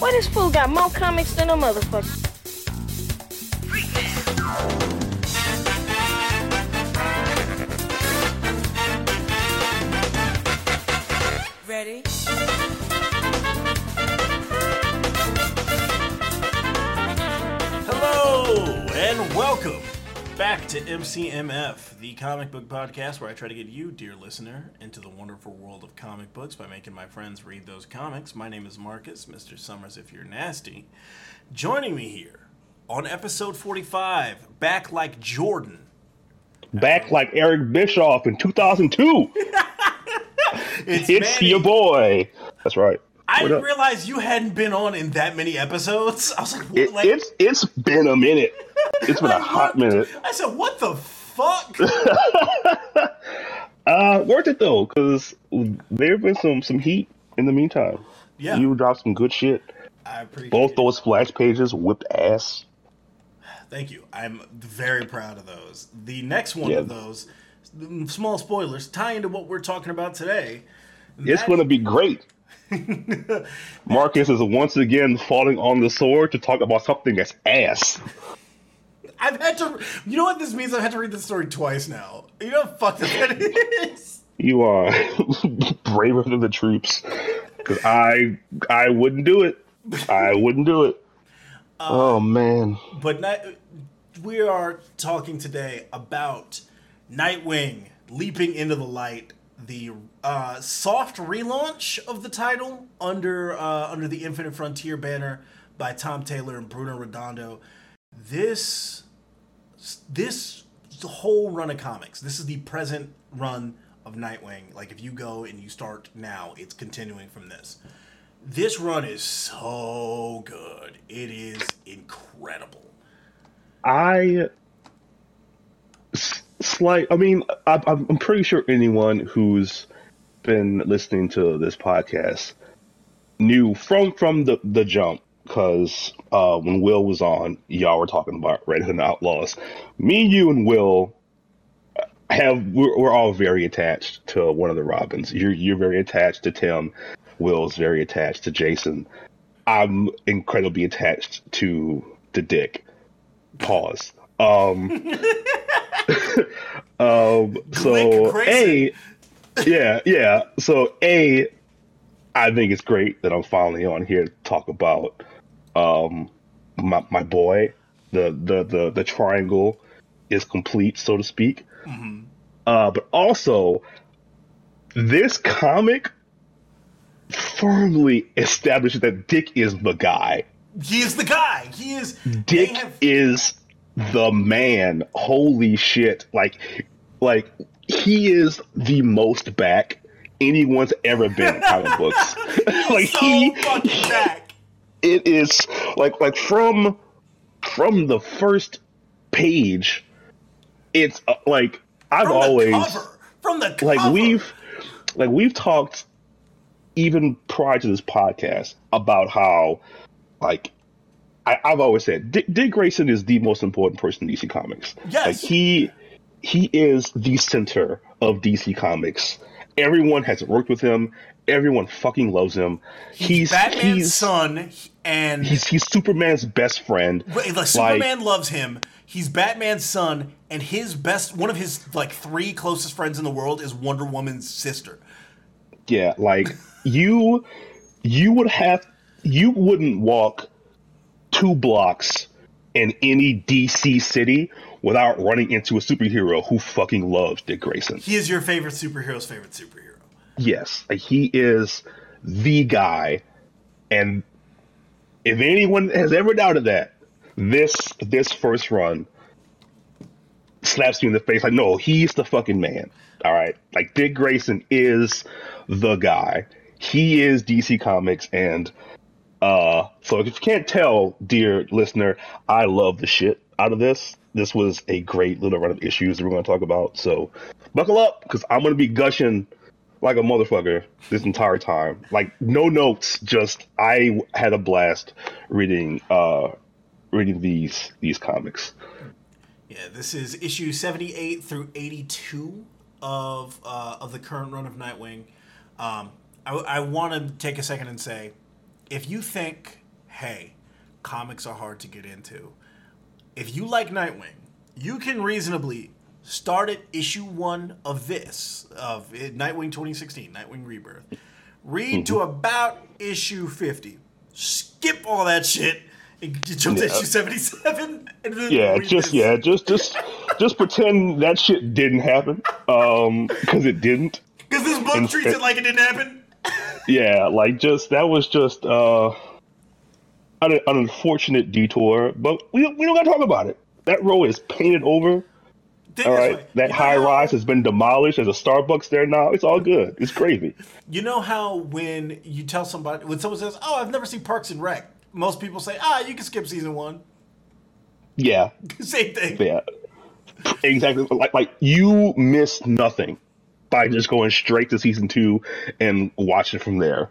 Why this fool got more comics than a motherfucker? Ready? Hello and welcome back to MCMF, the comic book podcast where I try to get you, dear listener, into the wonderful world of comic books by making my friends read those comics. My name is Marcus, Mr. Summers if you're nasty. Joining me here on episode 45, back like Jordan. Back like Eric Bischoff in 2002. It's your boy. That's right. I didn't realize you hadn't been on in that many episodes. I was like, what? It's been a minute. It's been a hot minute. I said, what the fuck? Worth it, though, because there have been some heat in the meantime. Yeah. You dropped some good shit. I appreciate both those splash pages whipped ass. Thank you. I'm very proud of those. The next one of those, small spoilers, tie into what we're talking about today. It's going to be great. Marcus is once again falling on the sword to talk about something that's ass. I've had to, you know what this means? I've had to read this story twice now. You know how fucked up that is. You are braver than the troops. Because I wouldn't do it. I wouldn't do it. Oh, man. But we are talking today about Nightwing leaping into the light, the soft relaunch of the title under the Infinite Frontier banner by Tom Taylor and Bruno Redondo. This whole run of comics, this is the present run of Nightwing. Like, if you go and you start now, it's continuing from this. This run is so good. It is incredible. I'm pretty sure anyone who's been listening to this podcast knew from the jump, because when Will was on, y'all were talking about Red Hood and Outlaws. Me, you, and Will we're all very attached to one of the Robins. You're very attached to Tim. Will's very attached to Jason. I'm incredibly attached to Dick. Pause. So I think it's great that I'm finally on here to talk about my boy. The triangle is complete, so to speak. Mm-hmm. But also, this comic firmly establishes that Dick is the guy. He is the guy. He is. Dick is the man. Holy shit! Like he is the most back anyone's ever been in comic books. Like so fucking back. It is like from the first page. It's like I've always from the cover. we've talked even prior to this podcast about how like I've always said Dick Grayson is the most important person in DC Comics. Yes, like, he is the center of DC Comics. Everyone has worked with him. Everyone fucking loves him. He's Batman's son, and he's Superman's best friend. Superman loves him. He's Batman's son, and one of his like three closest friends in the world is Wonder Woman's sister. Yeah, like you wouldn't walk 2 blocks in any DC city without running into a superhero who fucking loves Dick Grayson. He is your favorite superhero's favorite superhero. Yes, like he is the guy, and if anyone has ever doubted that, this first run slaps you in the face. Like, no, he's the fucking man. All right, like Dick Grayson is the guy. He is DC Comics, and so if you can't tell, dear listener, I love the shit out of this. This was a great little run of issues that we're going to talk about. So buckle up, because I'm going to be gushing like a motherfucker this entire time. Like, no notes, just I had a blast reading these comics. Yeah, this is issue 78 through 82 of the current run of Nightwing. I want to take a second and say, if you think hey, comics are hard to get into. If you like Nightwing, you can reasonably start at issue 1 of this, of Nightwing 2016, Nightwing Rebirth. Read to about issue 50. Skip all that shit. Jump to issue 77. And then just pretend that shit didn't happen. Because it didn't. Because this book treats it like it didn't happen. Yeah, like just that was just an unfortunate detour, but we don't got to talk about it. That row is painted over. All right, that high rise has been demolished. There's a Starbucks there now. It's all good. It's crazy. You know how when you tell somebody, when someone says, "Oh, I've never seen Parks and Rec," most people say, "Ah, you can skip season 1." Yeah. Same thing. Yeah. Exactly. Like you missed nothing by just going straight to season 2 and watching from there.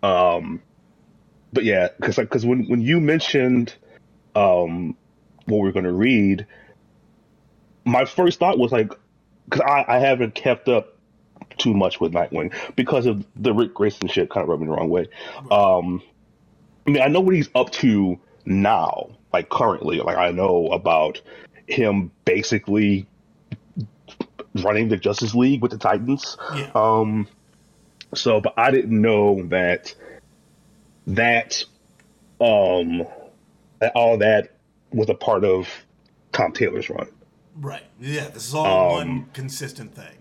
But yeah, because when you mentioned what we're going to read, my first thought was like, because I haven't kept up too much with Nightwing because of the Rick Grayson shit kind of rubbed me the wrong way. Right. I mean, I know what he's up to now, like currently. Like, I know about him basically running the Justice League with the Titans. Yeah. But I didn't know that all that was a part of Tom Taylor's run. Right. Yeah, this is all one consistent thing.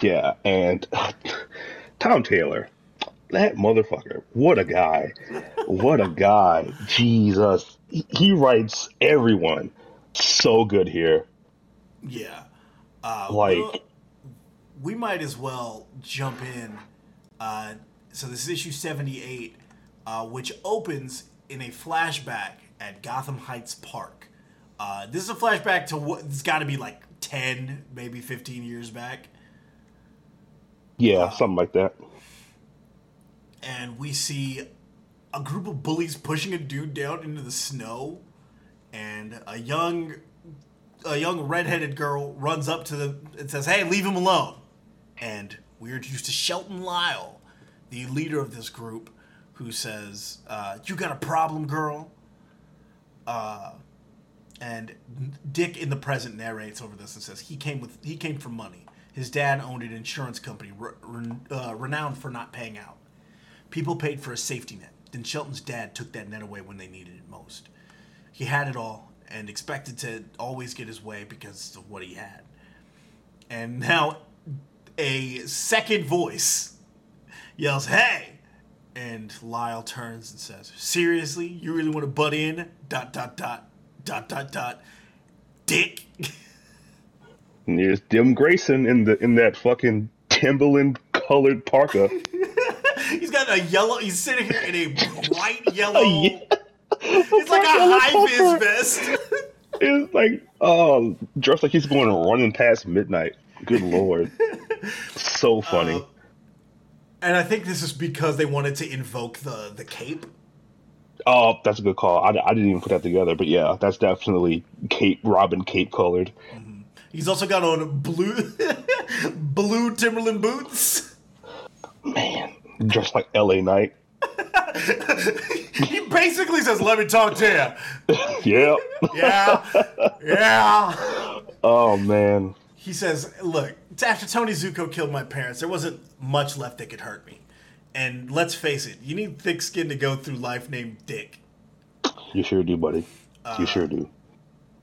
Yeah, and Tom Taylor, that motherfucker, what a guy. What a guy. Jesus. He writes everyone so good here. Yeah. We might as well jump in. So this is issue 78, which opens in a flashback at Gotham Heights Park. This is a flashback to what's got to be like 10, maybe 15 years back. Yeah, something like that. And we see a group of bullies pushing a dude down into the snow, and a young redheaded girl runs up to them and says, "Hey, leave him alone." And we're introduced to Shelton Lyle, the leader of this group, who says, "You got a problem, girl?" And Dick in the present narrates over this and says he came for money. His dad owned an insurance company renowned for not paying out. People paid for a safety net. Then Shelton's dad took that net away when they needed it most. He had it all and expected to always get his way because of what he had. And now a second voice yells, "Hey!" And Lyle turns and says, "Seriously? You really want to butt in? ... Dick." There's Dim Grayson in that fucking Timberland colored parka. He's got a yellow. He's sitting here in a bright yellow. It's like a high-vis vest. It's like dressed like he's going running past midnight. Good lord, so funny. And I think this is because they wanted to invoke the cape. Oh, that's a good call. I didn't even put that together, but yeah, that's definitely Robin Cape colored. Mm-hmm. He's also got on blue Timberland boots. Man, dressed like L.A. Knight. He basically says, "Let me talk to you." Yep. Yeah. Oh, man. He says, "Look, after Tony Zuko killed my parents, there wasn't much left that could hurt me. And let's face it, you need thick skin to go through life named Dick." You sure do, buddy. You sure do.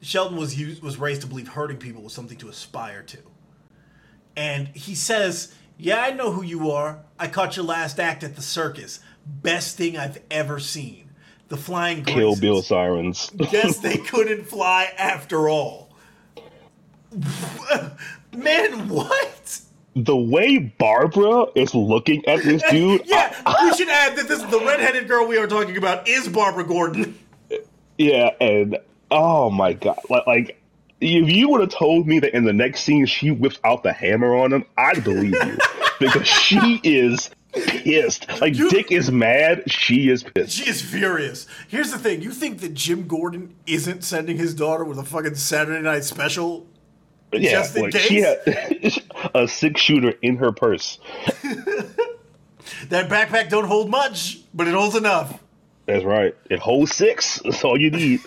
Shelton was raised to believe hurting people was something to aspire to. And he says, "Yeah, I know who you are. I caught your last act at the circus. Best thing I've ever seen. The flying Graysons. Kill Bill sirens. Guess they couldn't fly after all." Man, what? The way Barbara is looking at this dude... Yeah, we should add that the redheaded girl we are talking about is Barbara Gordon. Yeah, and... Oh, my God. Like if you would have told me that in the next scene she whips out the hammer on him, I'd believe you. Because she is pissed. Like, Dick is mad. She is pissed. She is furious. Here's the thing. You think that Jim Gordon isn't sending his daughter with a fucking Saturday Night Special? Yeah, just in case? She had a 6-shooter in her purse. That backpack don't hold much, but it holds enough. That's right. It holds 6. That's all you need.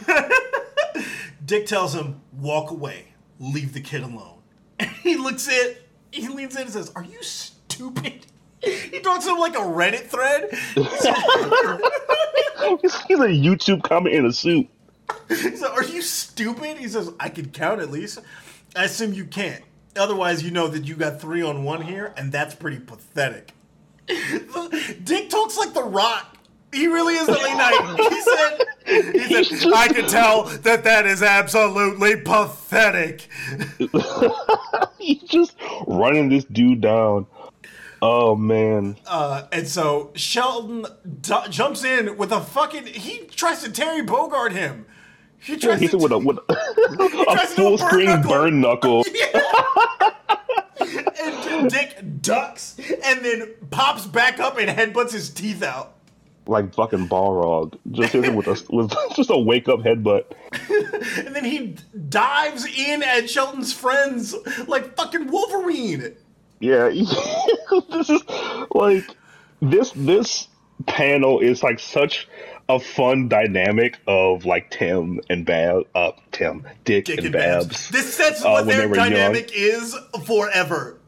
Dick tells him, walk away. Leave the kid alone. And he looks at, he leans in and says, are you stupid? He talks to him like a Reddit thread. He's a YouTube comment in a suit. He's like, are you stupid? He says, I could count at least. I assume you can't. Otherwise, you know that you got 3 on 1 here, and that's pretty pathetic. Dick talks like The Rock. He really is late night. He said, I can tell that is absolutely pathetic. He's just running this dude down. Oh, man. And so Sheldon jumps in with a fucking... He tries to Terry Bogard him. He tries to... With a full-screen burn knuckle. And Dick ducks and then pops back up and headbutts his teeth out. Like fucking Balrog. Just hit him with a wake-up headbutt. And then he dives in at Shelton's friends like fucking Wolverine. Yeah. This is like... This panel is like such a fun dynamic of like Tim and Babs. Dick and Babs. This sets what their dynamic is forever.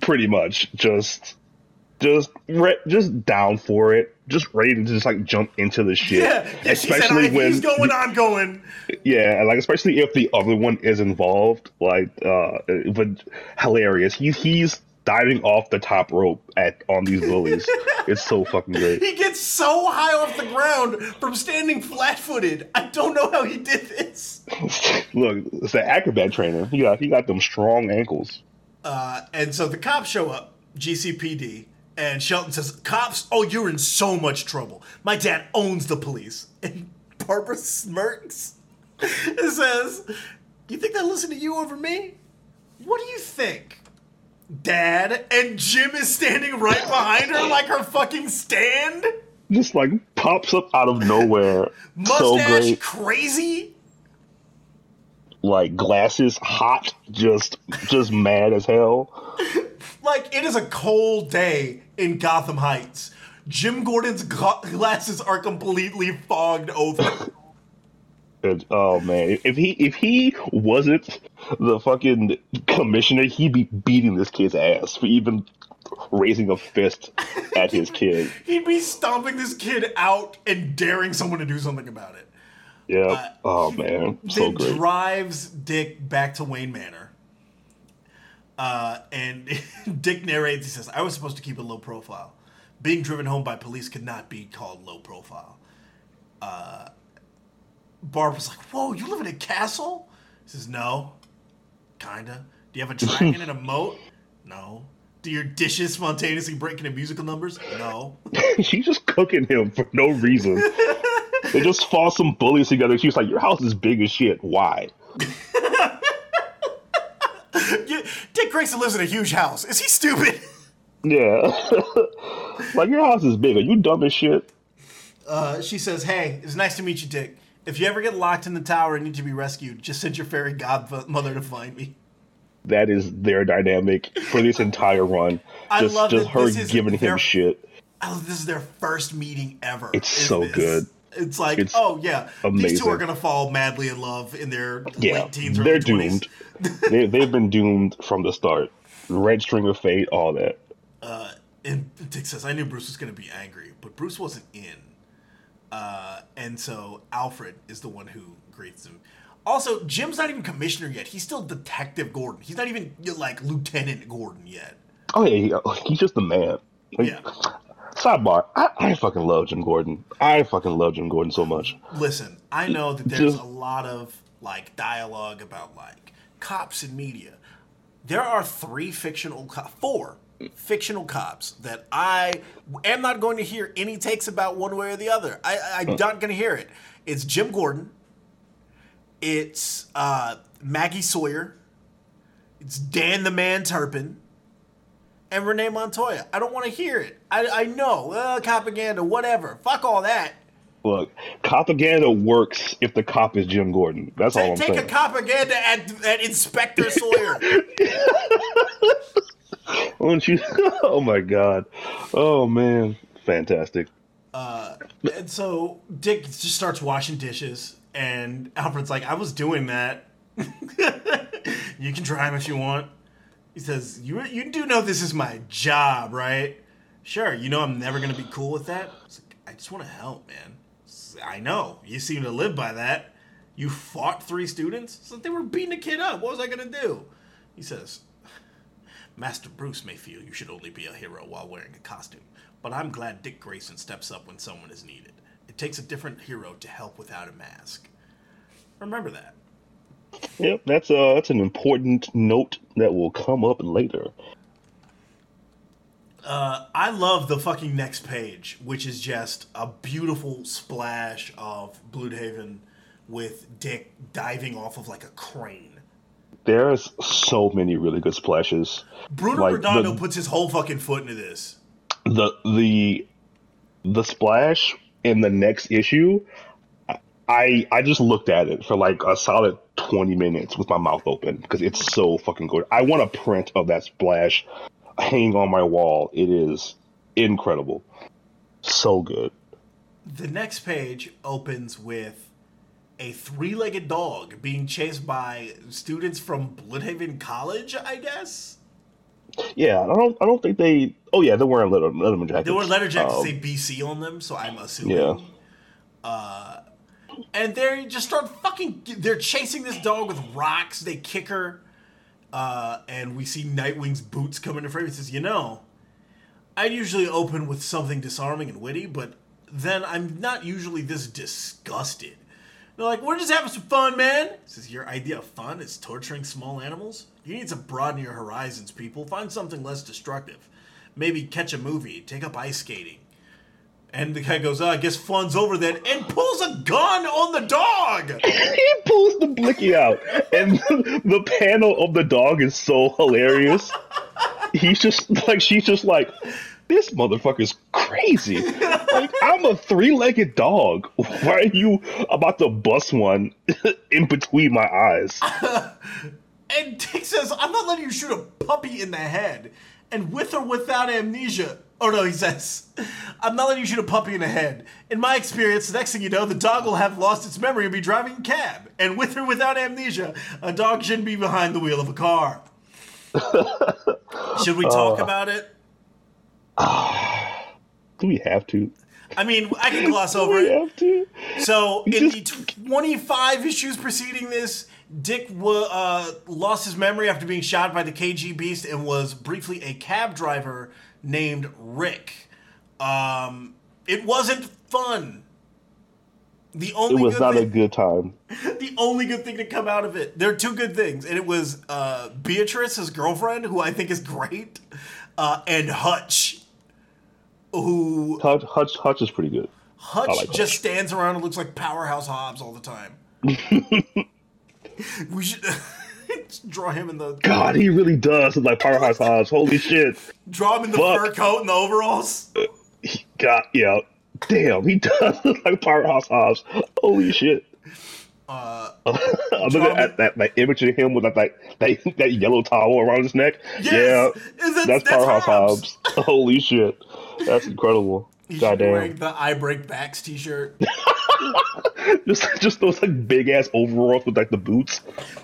Pretty much. Just down for it. Just ready to just like jump into the shit. Yeah, especially when he's going, I'm going. Yeah, like especially if the other one is involved. Like, but hilarious. He's diving off the top rope on these bullies. It's so fucking great. He gets so high off the ground from standing flat-footed. I don't know how he did this. Look, it's the acrobat trainer. He got them strong ankles. And so the cops show up, GCPD. And Shelton says, cops, oh, you're in so much trouble. My dad owns the police. And Barbara smirks and says, you think they'll listen to you over me? What do you think, Dad? And Jim is standing right behind her like her fucking stand. Just like pops up out of nowhere. Mustache so crazy. Like glasses hot, just mad as hell. Like, it is a cold day in Gotham Heights. Jim Gordon's glasses are completely fogged over. Oh, man. If he wasn't the fucking commissioner, he'd be beating this kid's ass for even raising a fist at his kid. He'd be stomping this kid out and daring someone to do something about it. Yeah. Oh, man. So great. He drives Dick back to Wayne Manor. And Dick narrates, he says, I was supposed to keep a low profile. Being driven home by police could not be called low profile. Barbara's like, whoa, you live in a castle? He says, no. Kinda. Do you have a dragon and a moat? No. Do your dishes spontaneously break into musical numbers? No. She's just cooking him for no reason. They just fall some bullies together. She's like, your house is big as shit. Why? Dick Grayson lives in a huge house. Is he stupid? Yeah. Like, your house is big. Are you dumb as shit? She says, hey, it's nice to meet you, Dick. If you ever get locked in the tower and need to be rescued, just send your fairy godmother to find me. That is their dynamic for this entire run. I love her giving him shit. Oh, this is their first meeting ever. It's so good. It's like, it's amazing. These two are going to fall madly in love in their late teens or early 20s. They're doomed. They've been doomed from the start. Red string of fate, all that. And Dick says, I knew Bruce was going to be angry, but Bruce wasn't in. And so Alfred is the one who greets him. Also, Jim's not even commissioner yet. He's still Detective Gordon. He's not even, like, Lieutenant Gordon yet. Oh, yeah, he's just the man. Like, yeah. Sidebar, I fucking love Jim Gordon. I fucking love Jim Gordon so much. Listen, I know that there's a lot of, like, dialogue about, like, cops in media. There are 4 fictional cops that I am not going to hear any takes about one way or the other. I'm not going to hear it. It's Jim Gordon. It's Maggie Sawyer. It's Dan the Man Turpin. And Renee Montoya. I don't want to hear it. I know. Copaganda, whatever. Fuck all that. Look, copaganda works if the cop is Jim Gordon. That's all I'm saying. Take a copaganda at Inspector Sawyer. Oh my God. Oh, man. Fantastic. And so Dick just starts washing dishes, and Alfred's like, I was doing that. You can try him if you want. He says, you do know this is my job, right? Sure, you know I'm never going to be cool with that. I just want to help, man. I know. You seem to live by that. You fought 3 students? So they were beating a kid up. What was I going to do? He says, Master Bruce may feel you should only be a hero while wearing a costume, but I'm glad Dick Grayson steps up when someone is needed. It takes a different hero to help without a mask. Remember that. Yep, that's an important note that will come up later. I love the fucking next page, which is just a beautiful splash of Bloodhaven with Dick diving off of like a crane. There's so many really good splashes. Bruno Redondo puts his whole fucking foot into this. The splash in the next issue, I just looked at it for like a solid 20 minutes with my mouth open because it's so fucking good. I want a print of that splash hang on my wall. It is incredible. So good. The next page opens with a 3-legged dog being chased by students from Bloodhaven College, I guess? Yeah, I don't think they... Oh, yeah, they're wearing Letterman jackets. They were letter jackets say BC on them, so I'm assuming. Yeah. And they just start fucking... They're chasing this dog with rocks. They kick her. And we see Nightwing's boots come into frame. He says, I'd usually open with something disarming and witty, but then I'm not usually this disgusted. They're like, we're just having some fun, man. He says, your idea of fun is torturing small animals? You need to broaden your horizons, people. Find something less destructive. Maybe catch a movie, take up ice skating. And the guy goes, I guess fun's over then, and pulls a gun on the dog. He pulls the blicky out. And the panel of the dog is so hilarious. She's just like, this motherfucker's crazy. Like, I'm a 3-legged dog. Why are you about to bust one in between my eyes? And Dick says, I'm not letting you shoot a puppy in the head. And with or without amnesia... Oh, no, he says, I'm not letting you shoot a puppy in the head. In my experience, the next thing you know, the dog will have lost its memory and be driving a cab. And with or without amnesia, a dog shouldn't be behind the wheel of a car. Should we talk about it? Do we have to? I mean, I can gloss over it. Do we have to? So, in the 25 issues preceding this, Dick lost his memory after being shot by the KG Beast and was briefly a cab driver named Rick. It wasn't fun. It was not a good time. The only good thing to come out of it. There are 2 good things, and it was Beatrice, his girlfriend, who I think is great, and Hutch, who Hutch is pretty good. Hutch stands around and looks like Powerhouse Hobbs all the time. We should draw him in the... God, he really does look like Powerhouse Hobbs. Holy shit. Draw him in the fur coat and the overalls. Damn, he does look like Powerhouse Hobbs. Holy shit. I'm looking at that image of him with that yellow towel around his neck. Yes, yeah, that's Powerhouse Hobbs. Holy shit. That's incredible. He's wearing the I Break Backs t-shirt. Just those like big ass overalls with like the boots.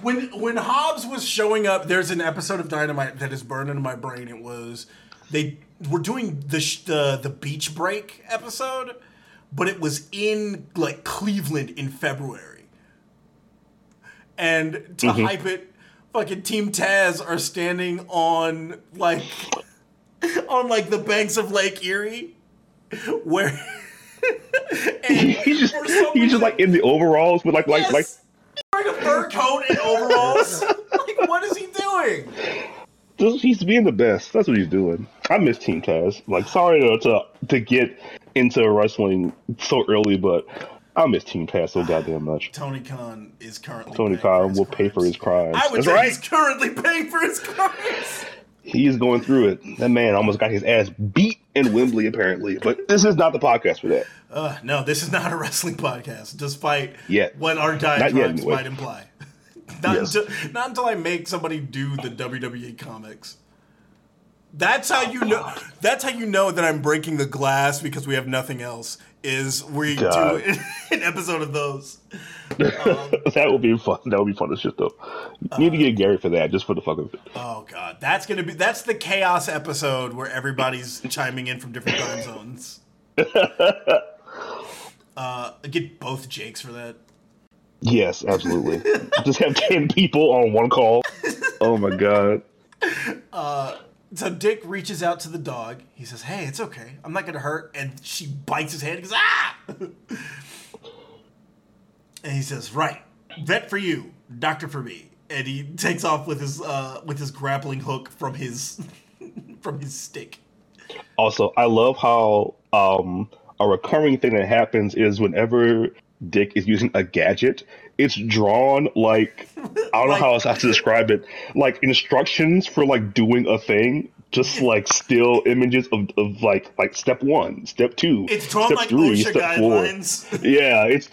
When Hobbs was showing up, there's an episode of Dynamite that is burned into my brain. It was they were doing the beach break episode, but it was in like Cleveland in February. And to hype it, fucking Team Taz are standing on like the banks of Lake Erie, where. He's just like in the overalls with like wearing a fur coat and overalls. Like, what is he doing? He's being the best. That's what he's doing. I miss Team Taz. Like, sorry to get into wrestling so early, but I miss Team Taz so goddamn much. Tony Khan is currently. Tony Khan will pay for his crimes. I would That's say right. He's currently paying for his crimes. He is going through it. That man almost got his ass beat in Wembley, apparently. But this is not the podcast for that. No, this is not a wrestling podcast, despite what our diatribes might imply. Not until I make somebody do the WWE comics. That's how you know. That's how you know that I'm breaking the glass because we have nothing else. Is we God. Do an episode of those. That will be fun. That will be fun as shit, though. You need to get Gary for that, just for the fuck of it. Oh God, that's gonna be that's the chaos episode where everybody's chiming in from different time zones. Get both Jakes for that. Yes, absolutely. Just have 10 people on one call. Oh my God. So Dick reaches out to the dog. He says, "Hey, it's okay. I'm not gonna hurt." And she bites his hand and goes, "Ah!" And he says, "Right, vet for you, doctor for me." And he takes off with his grappling hook from his from his stick. Also, I love how a recurring thing that happens is whenever Dick is using a gadget, it's drawn like I don't know how else I have to describe it. Like instructions for like doing a thing, just like still images of like step one, step two. It's drawn step like three, OSHA step guidelines. Four. Yeah, it's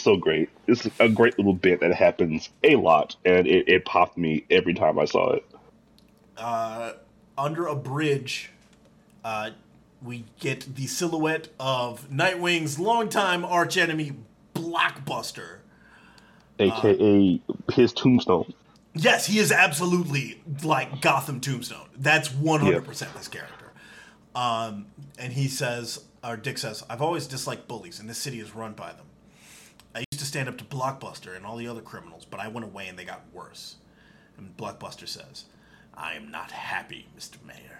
so great. It's a great little bit that happens a lot, and it popped me every time I saw it. Under a bridge, we get the silhouette of Nightwing's longtime arch enemy, Blockbuster. AKA his tombstone. Yes, he is absolutely like Gotham Tombstone. That's 100% this character. And he says, or Dick says, "I've always disliked bullies, and this city is run by them. I used to stand up to Blockbuster and all the other criminals, but I went away and they got worse." And Blockbuster says, "I am not happy, Mr. Mayor."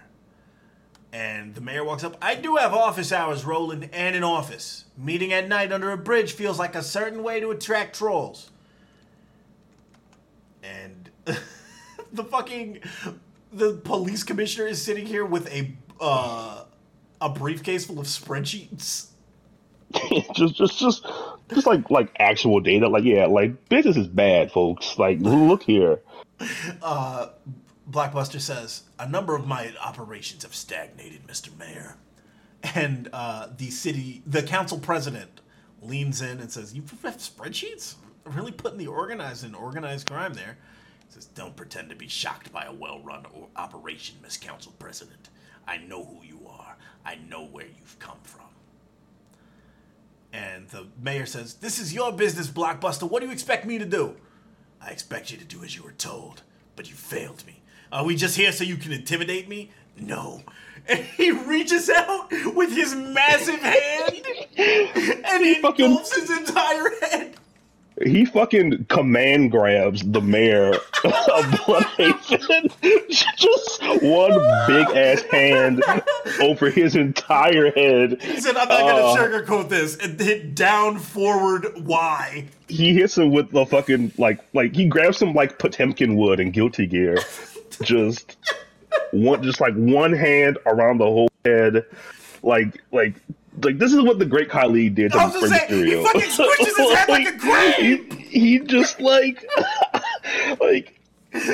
And the mayor walks up. "I do have office hours, Roland, and an office. Meeting at night under a bridge feels like a certain way to attract trolls." And the police commissioner is sitting here with a briefcase full of spreadsheets. just like actual data. Like, yeah, like business is bad, folks. Like, look here. Blockbuster says, "A number of my operations have stagnated, Mr. Mayor." And the council president leans in and says, "You have spreadsheets? Really putting the organized crime there." He says, "Don't pretend to be shocked by a well-run operation, Miss Council President. I know who you are. I know where you've come from." And the mayor says, "This is your business, Blockbuster. What do you expect me to do?" "I expect you to do as you were told, but you failed me. Are we just here so you can intimidate me? No." And he reaches out with his massive hand and he engulfs his entire head. He fucking command grabs the mayor of Bloodhaven. Just one big ass hand over his entire head. He said, "I'm not gonna sugarcoat this," and hit down, forward, Y. He hits him with the fucking like he grabs him like Potemkin wood in Guilty Gear. Just one hand around the whole head, Like this is what the Great Khali did to Rey Mysterio. He fucking squishes his head like a grape. He just like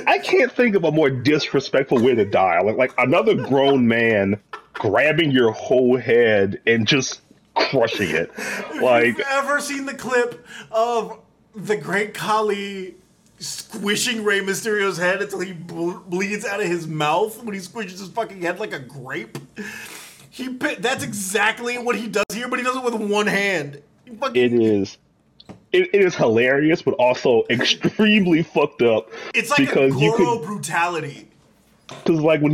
I can't think of a more disrespectful way to die. Like another grown man grabbing your whole head and just crushing it. Like, have you ever seen the clip of the Great Khali squishing Rey Mysterio's head until he bleeds out of his mouth when he squishes his fucking head like a grape? That's exactly what he does here, but he does it with one hand. It is hilarious, but also extremely fucked up. It's like a Goro brutality. Because like when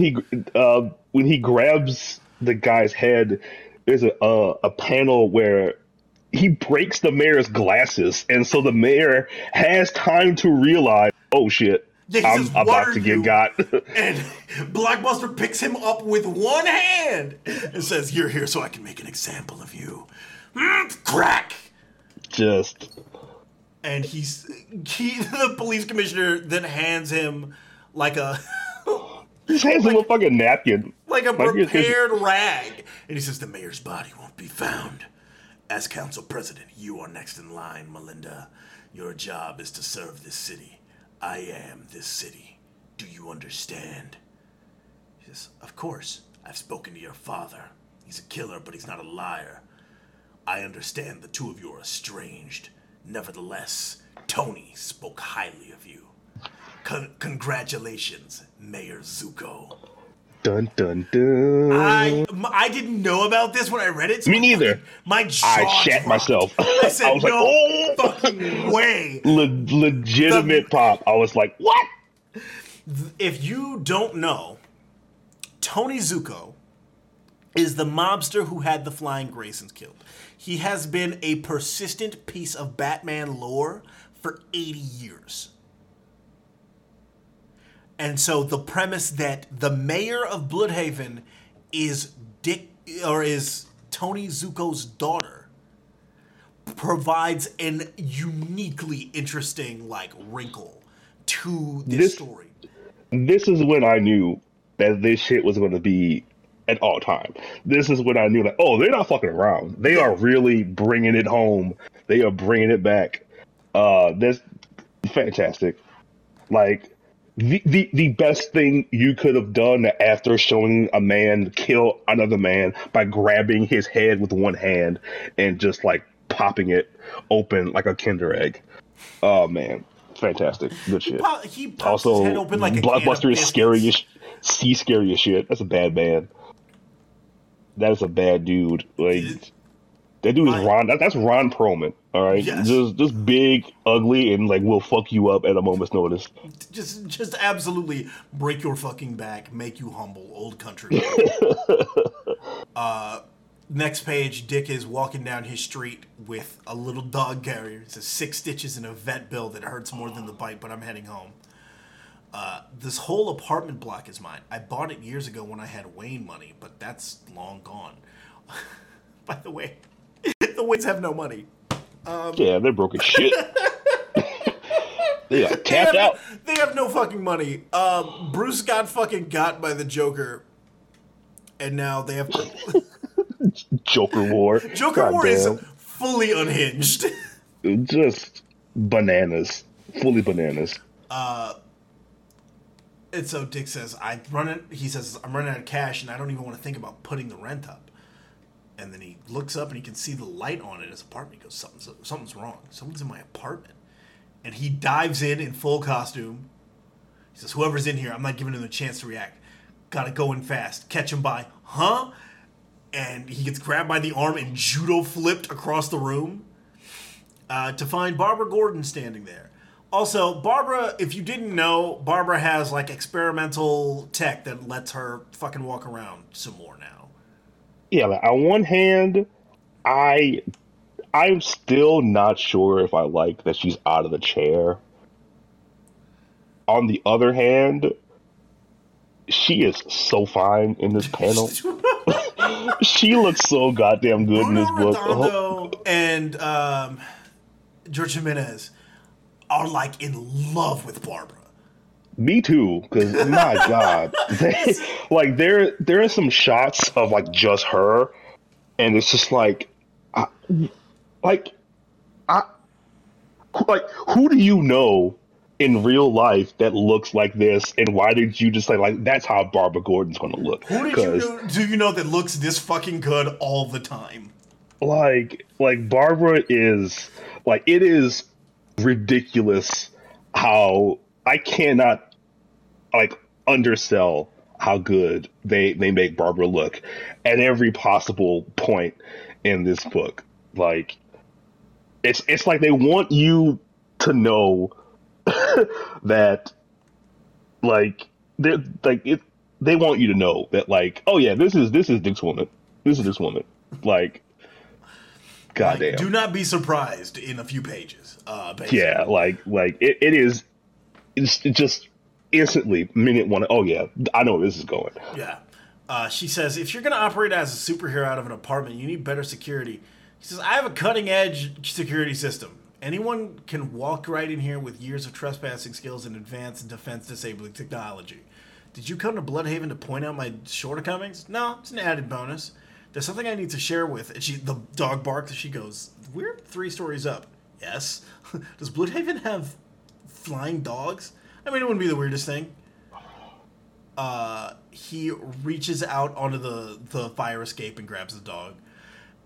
he grabs the guy's head, there's a panel where he breaks the mayor's glasses, and so the mayor has time to realize, oh shit. I'm about to get got. And Blockbuster picks him up with one hand and says, "You're here so I can make an example of you." Crack! Just. And the police commissioner then hands him like a... Just hands him a fucking napkin. Like a prepared rag. And he says, "The mayor's body won't be found. As council president, you are next in line, Melinda. Your job is to serve this city. I am this city. Do you understand?" He says, "Of course. I've spoken to your father. He's a killer, but he's not a liar. I understand the two of you are estranged. Nevertheless, Tony spoke highly of you. Congratulations, Mayor Zuko." Dun, dun, dun. I didn't know about this when I read it. So me neither. My jaw I shat myself. I said, I was no like, oh, fucking way. Legitimate pop. I was like, what? If you don't know, Tony Zuko is the mobster who had the Flying Graysons killed. He has been a persistent piece of Batman lore for 80 years. And so the premise that the mayor of Bloodhaven is Tony Zuko's daughter provides an uniquely interesting wrinkle to this story. This is when I knew that this shit was going to be at all time. This is when I knew that, oh, they're not fucking around. They are really bringing it home. They are bringing it back. That's fantastic. The best thing you could have done after showing a man kill another man by grabbing his head with one hand and just popping it open like a Kinder Egg. Oh man, fantastic, good shit. He pops his head open like a Blockbuster is scary as shit. That's a bad man. That is a bad dude. That dude is Ron. That's Ron Perlman. All right, yes. Just big, ugly, and will fuck you up at a moment's notice. Just absolutely break your fucking back, make you humble, old country. Next page, Dick is walking down his street with a little dog carrier. It says 6 stitches and a vet bill that hurts more than the bite, but I'm heading home. This whole apartment block is mine. I bought it years ago when I had Wayne money, but that's long gone. By the way, the Waynes have no money. Yeah, they're broke as shit. They are tapped out. They have no fucking money. Bruce got fucking got by the Joker, and now they have Joker War. Joker God War damn. Is fully unhinged. Just bananas, fully bananas. And so Dick says, He says, I'm running out of cash, and I don't even want to think about putting the rent up. And then he looks up and he can see the light on in his apartment. He goes, something's wrong. Someone's in my apartment. And he dives in full costume. He says, whoever's in here, I'm not giving him a chance to react. Gotta go in fast. Catch him by, huh? And he gets grabbed by the arm and judo flipped across the room to find Barbara Gordon standing there. Also, Barbara, if you didn't know, Barbara has experimental tech that lets her fucking walk around some more now. Yeah, on one hand, I'm still not sure if I like that she's out of the chair. On the other hand, she is so fine in this panel. She looks so goddamn good in this book. Redondo and George Jimenez are in love with Barbara. Me too, because my God, they, there are some shots of just her, and it's just who do you know in real life that looks like this, and why did you just say that's how Barbara Gordon's going to look? Who do you know that looks this fucking good all the time? Barbara is it is ridiculous how. I cannot undersell how good they make Barbara look at every possible point in this book. It's they want you to know that they want you to know that oh yeah, this is Dick's woman. This is this woman. Goddamn. Do not be surprised in a few pages. Basically. Yeah, it is. It's just instantly minute one. Oh yeah, I know where this is going. Yeah, she says if you're going to operate as a superhero out of an apartment, you need better security. He says I have a cutting edge security system. Anyone can walk right in here with years of trespassing skills and advanced defense disabling technology. Did you come to Bloodhaven to point out my shortcomings? No, it's an added bonus. There's something I need to share with. And the dog barks. And she goes, "We're 3 stories up." Yes. Does Bloodhaven have flying dogs? I mean, it wouldn't be the weirdest thing. He reaches out onto the fire escape and grabs the dog.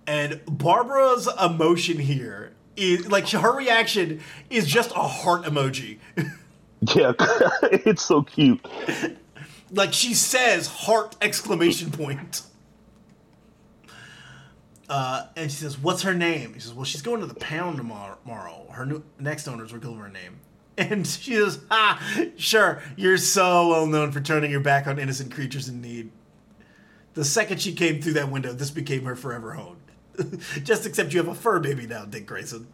And Barbara's emotion here is her reaction is just a heart emoji. Yeah, it's so cute. Like, she says, heart exclamation point. And she says, what's her name? He says, well, she's going to the pound tomorrow. Her next owners will give her a name. And she says, ah, sure, you're so well known for turning your back on innocent creatures in need. The second she came through that window, this became her forever home. Just except you have a fur baby now, Dick Grayson.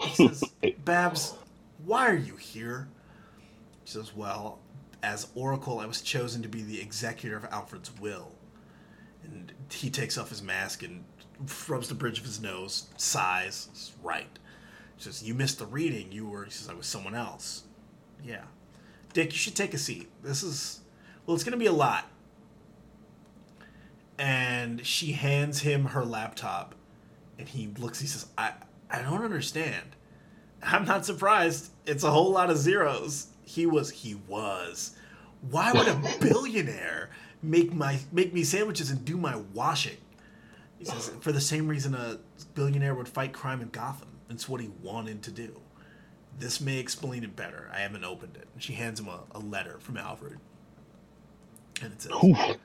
He says, Babs, why are you here? She says, well, as Oracle, I was chosen to be the executor of Alfred's will. And he takes off his mask and rubs the bridge of his nose, sighs, says, right. She says, you missed the reading. He says, I was someone else. Yeah. Dick, you should take a seat. It's going to be a lot. And she hands him her laptop, and he says, I don't understand. I'm not surprised. It's a whole lot of zeros. He was. Why would a billionaire make me sandwiches and do my washing? He says, for the same reason a billionaire would fight crime in Gotham. It's what he wanted to do. This may explain it better. I haven't opened it. And she hands him a letter from Alfred. And it says, heavy.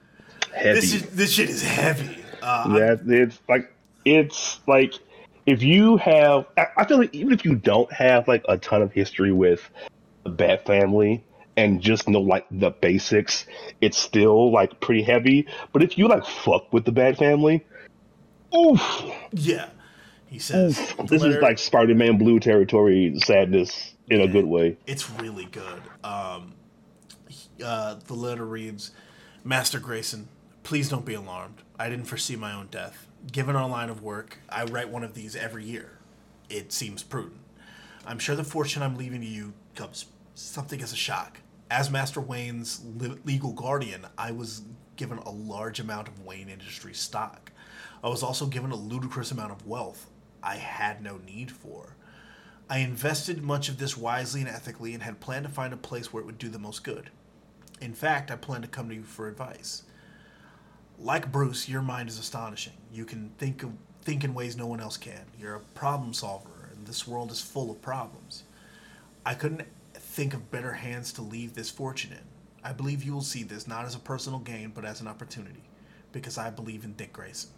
This shit is heavy. It's like if you have, I feel like even if you don't have like a ton of history with the Bat Family and just know like the basics, it's still like pretty heavy. But if you like fuck with the Bat Family, oof. Yeah. He says, this is like Spider-Man Blue territory sadness in a good way. It's really good. The letter reads, Master Grayson, please don't be alarmed. I didn't foresee my own death. Given our line of work, I write one of these every year. It seems prudent. I'm sure the fortune I'm leaving to you comes something as a shock. As Master Wayne's legal guardian, I was given a large amount of Wayne Industries stock. I was also given a ludicrous amount of wealth I had no need for. I invested much of this wisely and ethically and had planned to find a place where it would do the most good. In fact, I planned to come to you for advice. Like Bruce, your mind is astonishing. You can think in ways no one else can. You're a problem solver, and this world is full of problems. I couldn't think of better hands to leave this fortune in. I believe you will see this not as a personal gain, but as an opportunity, because I believe in Dick Grayson.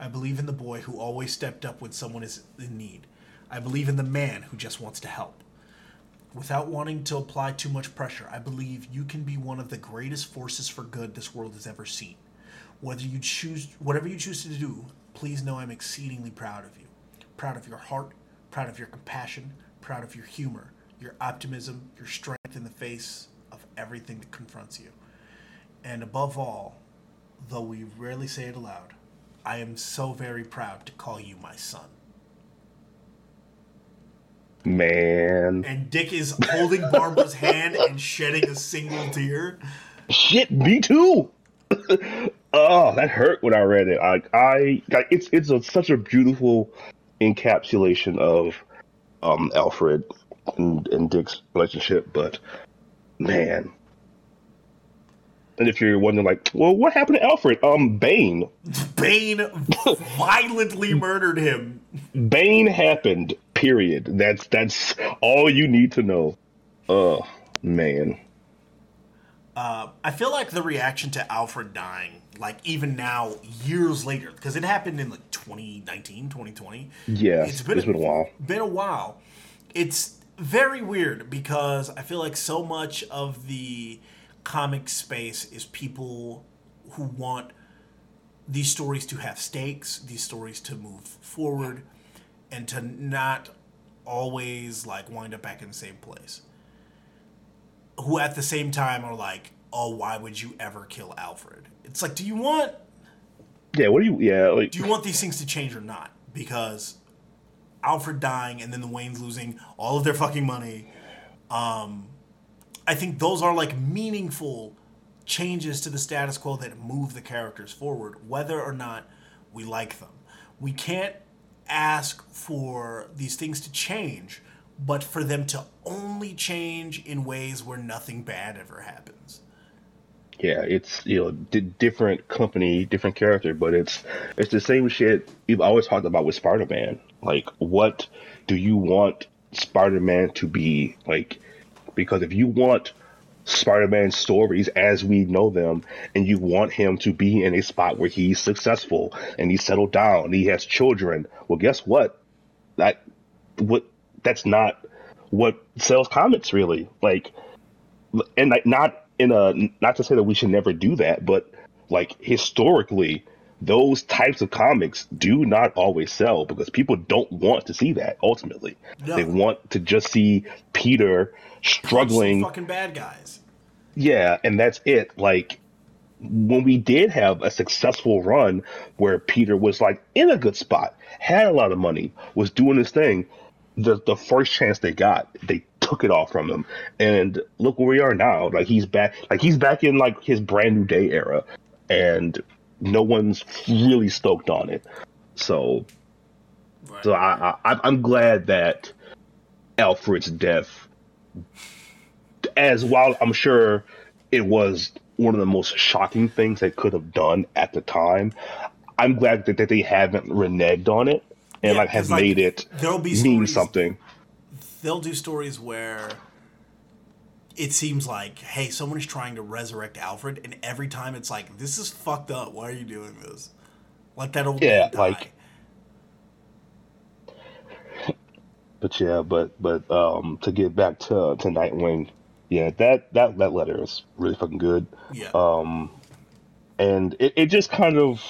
I believe in the boy who always stepped up when someone is in need. I believe in the man who just wants to help. Without wanting to apply too much pressure, I believe you can be one of the greatest forces for good this world has ever seen. Whatever you choose to do, please know I'm exceedingly proud of you. Proud of your heart, proud of your compassion, proud of your humor, your optimism, your strength in the face of everything that confronts you. And above all, though we rarely say it aloud, I am so very proud to call you my son. Man. And Dick is holding Barbara's hand and shedding a single tear. Shit, me too. Oh, that hurt when I read it. It's such a beautiful encapsulation of Alfred and Dick's relationship, but man. And if you're wondering, like, well, what happened to Alfred? Bane. Bane violently murdered him. Bane happened, period. That's all you need to know. Oh, man. I feel like the reaction to Alfred dying, like, even now, years later, because it happened in, like, 2019, 2020. Yeah, it's been a while. It's very weird because I feel like so much of the comic space is people who want these stories to have stakes, these stories to move forward, and to not always like wind up back in the same place. Who at the same time are like, oh, why would you ever kill Alfred? It's like, do you want these things to change or not? Because Alfred dying and then the Waynes losing all of their fucking money, I think those are like meaningful changes to the status quo that move the characters forward, whether or not we like them. We can't ask for these things to change, but for them to only change in ways where nothing bad ever happens. Yeah, it's, you know, different company, different character, but it's the same shit we've always talked about with Spider-Man. Like, what do you want Spider-Man to be like? Because if you want Spider-Man stories as we know them, and you want him to be in a spot where he's successful and he's settled down and he has children. Well, guess what? That's not what sells comics, really. Like, and like, not to say that we should never do that, but like historically, those types of comics do not always sell because people don't want to see that. Ultimately, no. They want to just see Peter struggling, fucking bad guys. Yeah, and that's it. Like when we did have a successful run where Peter was like in a good spot, had a lot of money, was doing his thing, the first chance they got, they took it all from him. And look where we are now. Like he's back in like his brand new day era, and no one's really stoked on it. So, right. So I'm glad that Alfred's death, as while I'm sure it was one of the most shocking things they could have done at the time, I'm glad that they haven't reneged on it and have made it mean something. They'll do stories where it seems like, hey, someone is trying to resurrect Alfred, and every time it's like, this is fucked up. Why are you doing this? Let that old man die. But to get back to Nightwing, that letter is really fucking good. Yeah. And it just kind of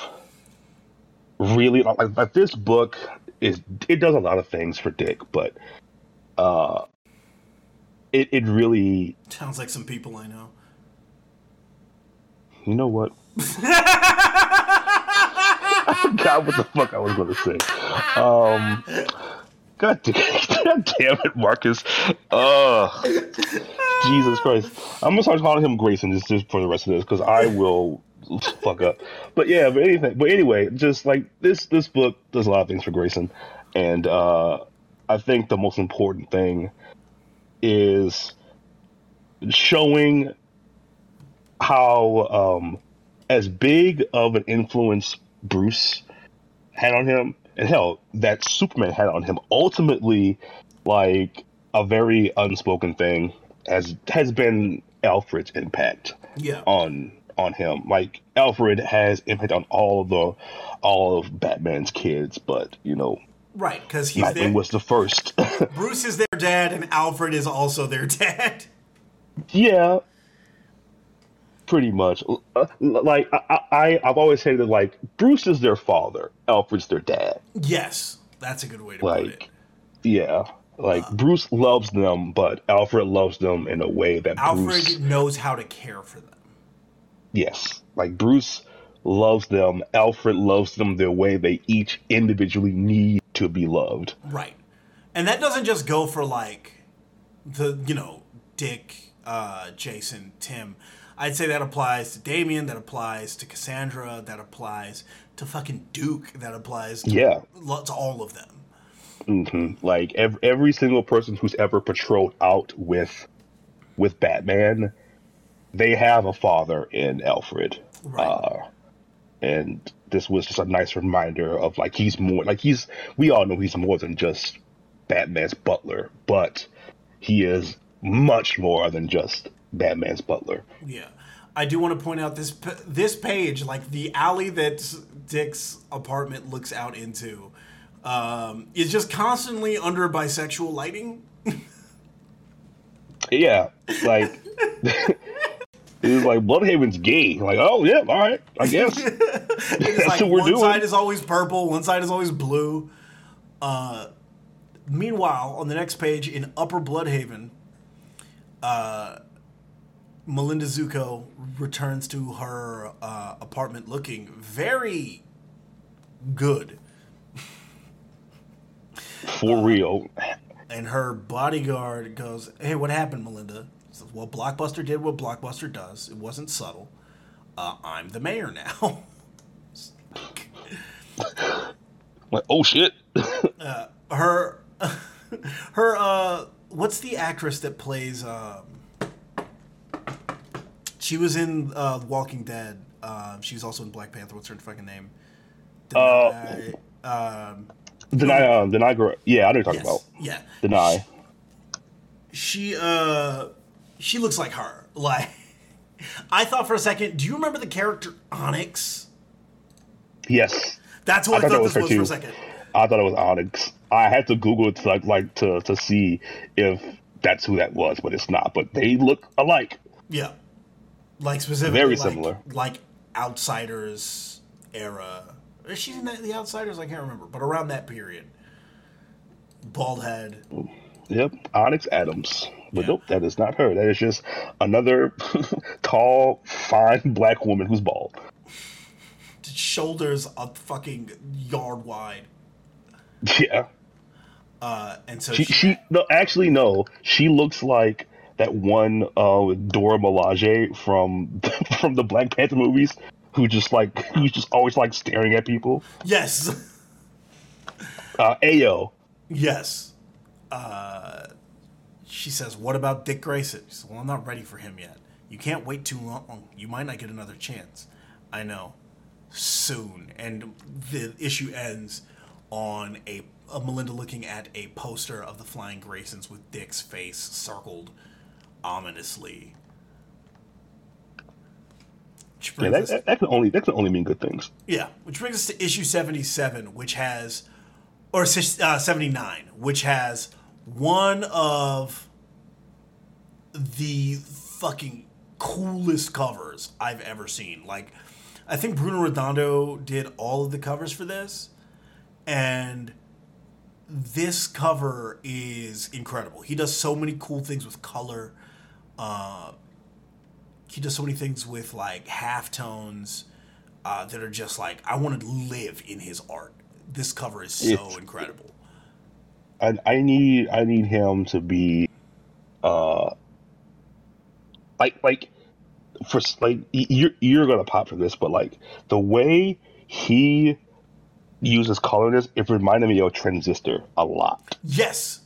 really like this book does a lot of things for Dick, but It really sounds like some people I know. You know what? I forgot what the fuck I was going to say. God damn it, Marcus. Jesus Christ. I'm going to start calling him Grayson just for the rest of this because I will fuck up. But anyway, just like this book does a lot of things for Grayson. And I think the most important thing is showing how as big of an influence Bruce had on him, and hell, that Superman had on him. Ultimately, like a very unspoken thing has been Alfred's impact on him. Like Alfred has impact on all of Batman's kids, but you know. Right, because Nightwing was the first. Bruce is their dad, and Alfred is also their dad. Yeah, pretty much. Like I've always said that, like Bruce is their father, Alfred's their dad. Yes, that's a good way to put it. Yeah, Bruce loves them, but Alfred loves them in a way that Alfred knows how to care for them. Yes, like Bruce loves them. Alfred loves them the way they each individually need to be loved. Right. And that doesn't just go for like Dick, Jason, Tim. I'd say that applies to Damian, that applies to Cassandra, that applies to fucking Duke, that applies to all of them. Mm-hmm. Like every single person who's ever patrolled out with Batman, they have a father in Alfred. Right. And this was just a nice reminder of like we all know he's more than just Batman's butler, but he is much more than just Batman's butler. Yeah, I do want to point out this page, like the alley that Dick's apartment looks out into, is just constantly under bisexual lighting. Yeah, like. It was like Bloodhaven's gay. Like, oh yeah, all right, I guess. That's like, what we're doing. One side is always purple, one side is always blue. Meanwhile, on the next page in Upper Bloodhaven, Melinda Zuko returns to her apartment looking very good. For real. And her bodyguard goes, "Hey, what happened, Melinda?" Well, Blockbuster did what Blockbuster does. It wasn't subtle. I'm the mayor now. Like, oh shit. Her, what's the actress that plays, she was in Walking Dead. She was also in Black Panther. What's her fucking name? Denai, I know what you're talking about. Yeah. Denai. She she looks like her. Like, I thought for a second, do you remember the character Onyx? Yes. That's what I thought this was for a second. I thought it was Onyx. I had to Google it to see if that's who that was, but it's not. But they look alike. Yeah. Like, specifically, very similar. Like Outsiders era. Is she in the Outsiders? I can't remember. But around that period. Bald head. Yep. Onyx Adams. But nope, that is not her. That is just another tall, fine black woman who's bald. Shoulders a fucking yard wide. Yeah. And so she she looks like that one Dora Milaje from the Black Panther movies, who's just always like staring at people. Yes. Ayo. Yes. She says, "What about Dick Grayson?" She says, "Well, I'm not ready for him yet. You can't wait too long. You might not get another chance. I know. Soon." And the issue ends on a Melinda looking at a poster of the Flying Graysons with Dick's face circled ominously. Yeah, that can only mean good things. Yeah, which brings us to issue 77, which has, or 79, which has one of the fucking coolest covers I've ever seen. Like, I think Bruno Redondo did all of the covers for this, and this cover is incredible. He does so many cool things with color. He does so many things with, like, halftones that are just like, I want to live in his art. This cover is so incredible. I need him to be, you're gonna pop for this, but like the way he uses color in this, it reminded me of Transistor a lot. Yes,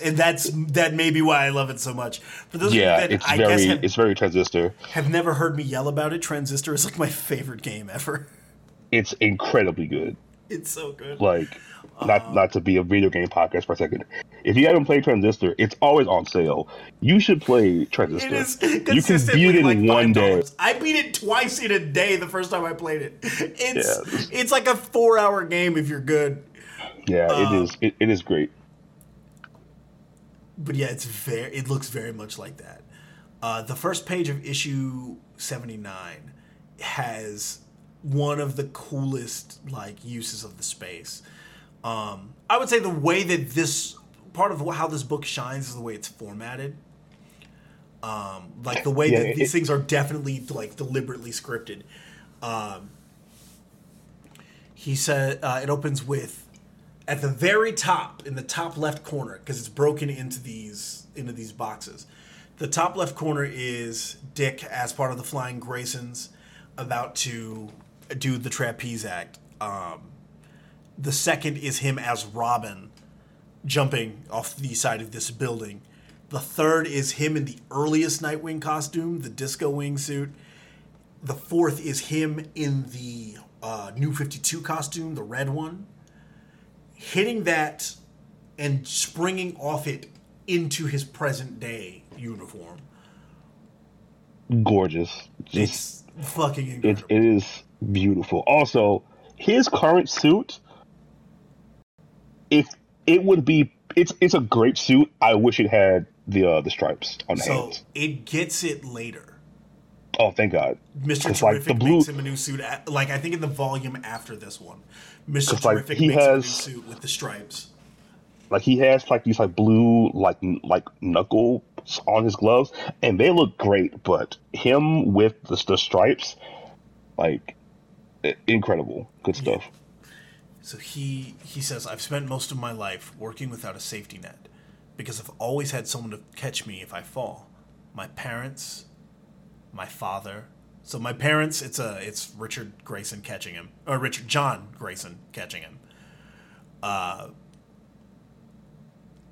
and that may be why I love it so much. For those of you that it's very Transistor. Have never heard me yell about it. Transistor is like my favorite game ever. It's incredibly good. It's so good. Like, not to be a video game podcast for a second. If you haven't played Transistor, it's always on sale. You should play Transistor. It is consistently. You can beat it in one day. I beat it twice in a day the first time I played it. It's like a 4-hour game if you're good. Yeah, it is. It is great. But yeah, it looks very much like that. The first page of issue 79 has one of the coolest like uses of the space. I would say the way that this part of how this book shines is the way it's formatted. Like the way that these things are definitely like deliberately scripted. He said it opens with at the very top in the top left corner because it's broken into these boxes. The top left corner is Dick as part of the Flying Graysons about to do the trapeze act. The second is him as Robin jumping off the side of this building. The third is him in the earliest Nightwing costume, the disco wingsuit. The fourth is him in the New 52 costume, the red one, hitting that and springing off it into his present day uniform. Gorgeous. It's fucking incredible. It is beautiful. Also, his current suit, it's a great suit. I wish it had the stripes on the hands. So it gets it later. Oh, thank God! Mr. Terrific makes him a new suit. Like I think in the volume after this one, Mr. Terrific makes a new suit with the stripes. Like he has like these like blue like knuckle on his gloves, and they look great, but him with the stripes, like, incredible. Good stuff. Yeah. So he says, "I've spent most of my life working without a safety net because I've always had someone to catch me if I fall. My parents, my father." So my parents, it's Richard John Grayson catching him.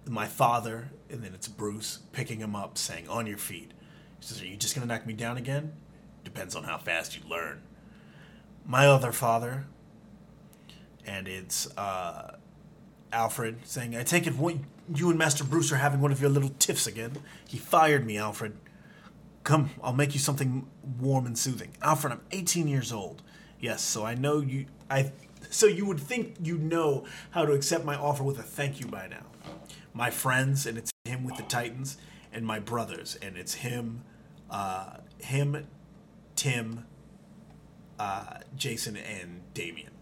My father, and then it's Bruce picking him up, saying, "On your feet." He says, "Are you just going to knock me down again? Depends on how fast you learn." My other father, and it's Alfred saying, "I take it you and Master Bruce are having one of your little tiffs again." "He fired me, Alfred." Come, I'll make you something warm and soothing. Alfred, I'm 18 years old. Yes, so I know you... So you would think you know how to accept my offer with a thank you by now. My friends, and it's him with the Titans, and my brothers, and it's him, Tim, Jason, and Damien.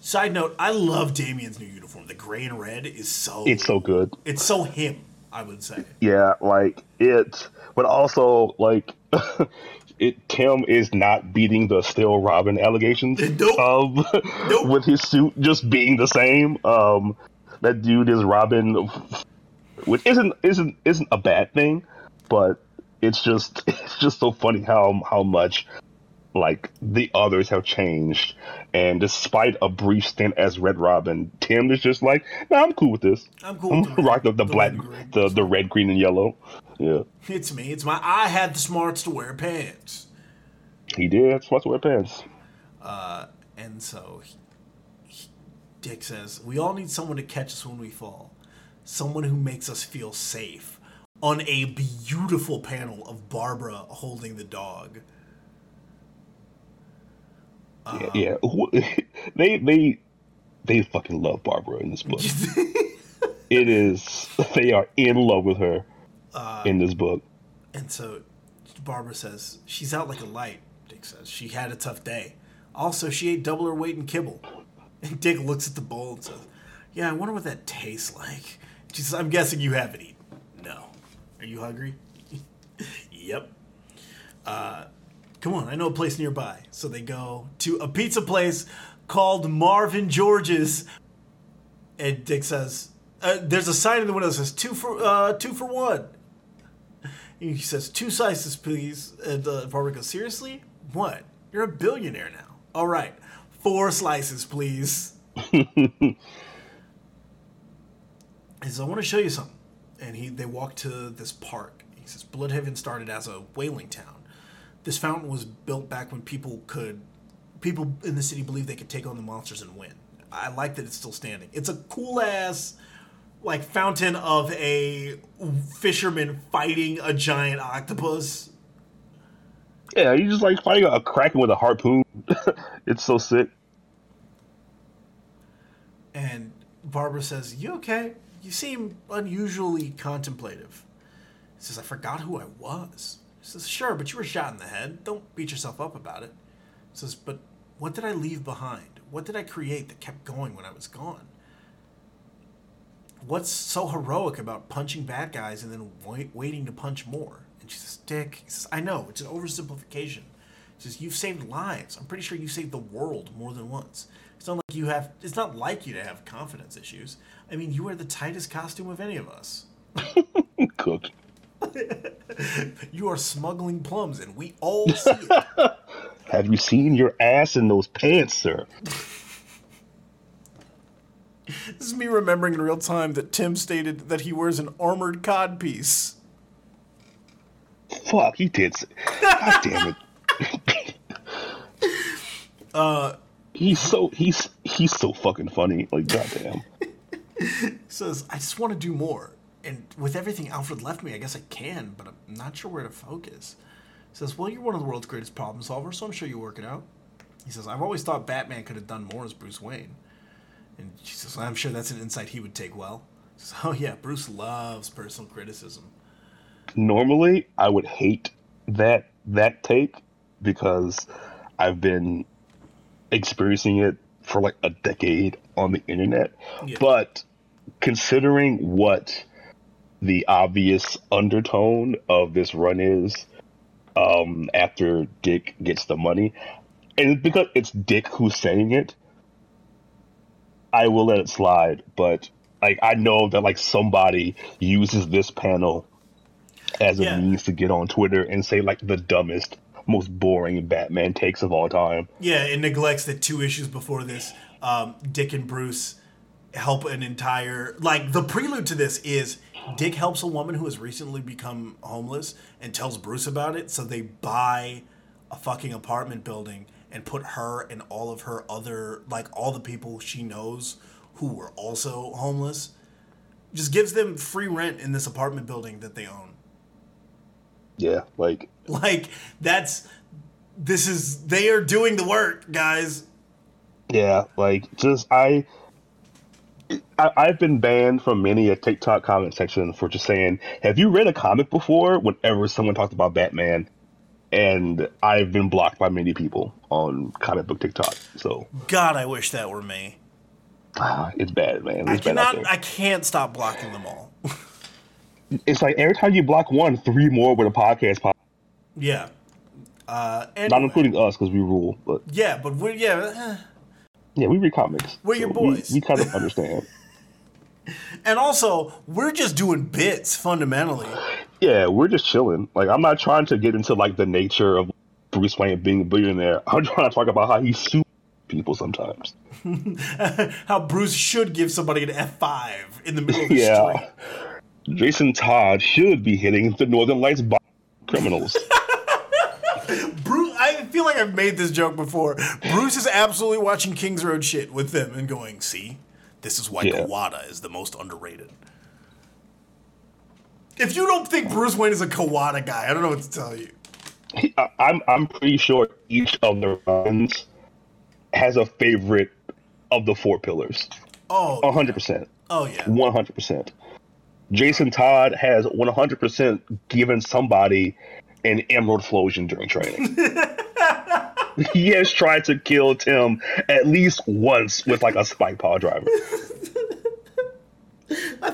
Side note, I love Damien's new uniform. The gray and red is so... It's so good. It's so him, I would say. Yeah, like, it... But also, like... Tim is not beating the Steel Robin allegations. Nope. Nope. With his suit just being the same. That dude is Robin, which isn't a bad thing, but it's just so funny how much like the others have changed. And despite a brief stint as Red Robin, Tim is just like, nah, I'm cool with this. I'm cool with rocking the black, the red, green, and yellow. Yeah. It's me. It's my... I had the smarts to wear pants. He did have smarts to wear pants. And so Dick says, we all need someone to catch us when we fall. Someone who makes us feel safe. On a beautiful panel of Barbara holding the dog. Yeah. They fucking love Barbara in this book. It is... They are in love with her. In this book. And so Barbara says, she's out like a light, Dick says. She had a tough day. Also, she ate double her weight in kibble. And Dick looks at the bowl and says, yeah, I wonder what that tastes like. She says, I'm guessing you haven't eaten. No. Are you hungry? Yep. Come on, I know a place nearby. So they go to a pizza place called Marvin George's. And Dick says, there's a sign in the window that says, two for one. He says, 2 slices, please. And Barbara goes, seriously? What? You're a billionaire now. All right. 4 slices, please. He says, I want to show you something. And they walk to this park. He says, Bloodhaven started as a whaling town. This fountain was built back when people in the city believed they could take on the monsters and win. I like that it's still standing. It's a cool-ass... like fountain of a fisherman fighting a giant octopus. Yeah, you just like fighting a kraken with a harpoon. It's so sick. And Barbara says, "You okay? You seem unusually contemplative." He says, "I forgot who I was." He says, "Sure, but you were shot in the head. Don't beat yourself up about it." He says, "But what did I leave behind? What did I create that kept going when I was gone? What's so heroic about punching bad guys and then waiting to punch more?" And she says, Dick, he says, I know, it's an oversimplification. She says, you've saved lives. I'm pretty sure you saved the world more than once. It's not like you to have confidence issues. I mean, you wear the tightest costume of any of us. Cooked. You are smuggling plums, and we all see it. Have you seen your ass in those pants, sir? This is me remembering in real time that Tim stated that he wears an armored codpiece. Fuck, he did. God damn it. He's so fucking funny. Like, goddamn. He says, I just want to do more. And with everything Alfred left me, I guess I can, but I'm not sure where to focus. He says, well, you're one of the world's greatest problem solvers, so I'm sure you work it out. He says, I've always thought Batman could have done more as Bruce Wayne. And she says, I'm sure that's an insight he would take well. Says, oh, yeah, Bruce loves personal criticism. Normally, I would hate that take because I've been experiencing it for like a decade on the internet. Yeah. But considering what the obvious undertone of this run is after Dick gets the money, and because it's Dick who's saying it, I will let it slide, but like I know that like somebody uses this panel as a means to get on Twitter and say like the dumbest, most boring Batman takes of all time. Yeah, it neglects that 2 issues before this, Dick and Bruce help an entire... like the prelude to this is Dick helps a woman who has recently become homeless and tells Bruce about it, so they buy a fucking apartment building and put her and all of her other, like, all the people she knows who were also homeless, just gives them free rent in this apartment building that they own. Yeah, like, Like, they are doing the work, guys. Yeah, like, just, I've been banned from many a TikTok comment section for just saying, have you read a comic before? Whenever someone talked about Batman, and I've been blocked by many people on comic book TikTok. So God, I wish that were me. It's bad, man. I can't stop blocking them all. It's like every time you block one, three more with a podcast pop. Yeah. Anyway. Not including us because we rule. But yeah, but we're yeah, we read comics. We're your boys. We kind of understand. And also, we're just doing bits fundamentally. Yeah, we're just chilling. Like, I'm not trying to get into like the nature of Bruce Wayne being a billionaire. I'm trying to talk about how he sues people sometimes. How Bruce should give somebody an F5 in the middle of the street. Jason Todd should be hitting the Northern Lights by criminals. Bruce, I feel like I've made this joke before. Bruce is absolutely watching Kings Road shit with them and going, see? This is why Kawada is the most underrated. If you don't think Bruce Wayne is a Kawada guy, I don't know what to tell you. I'm pretty sure each of the runs has a favorite of the four pillars. Oh, 100%. Oh, yeah. 100%. Jason Todd has 100% given somebody an emerald flosion during training. He has tried to kill Tim at least once with like a spike pile driver.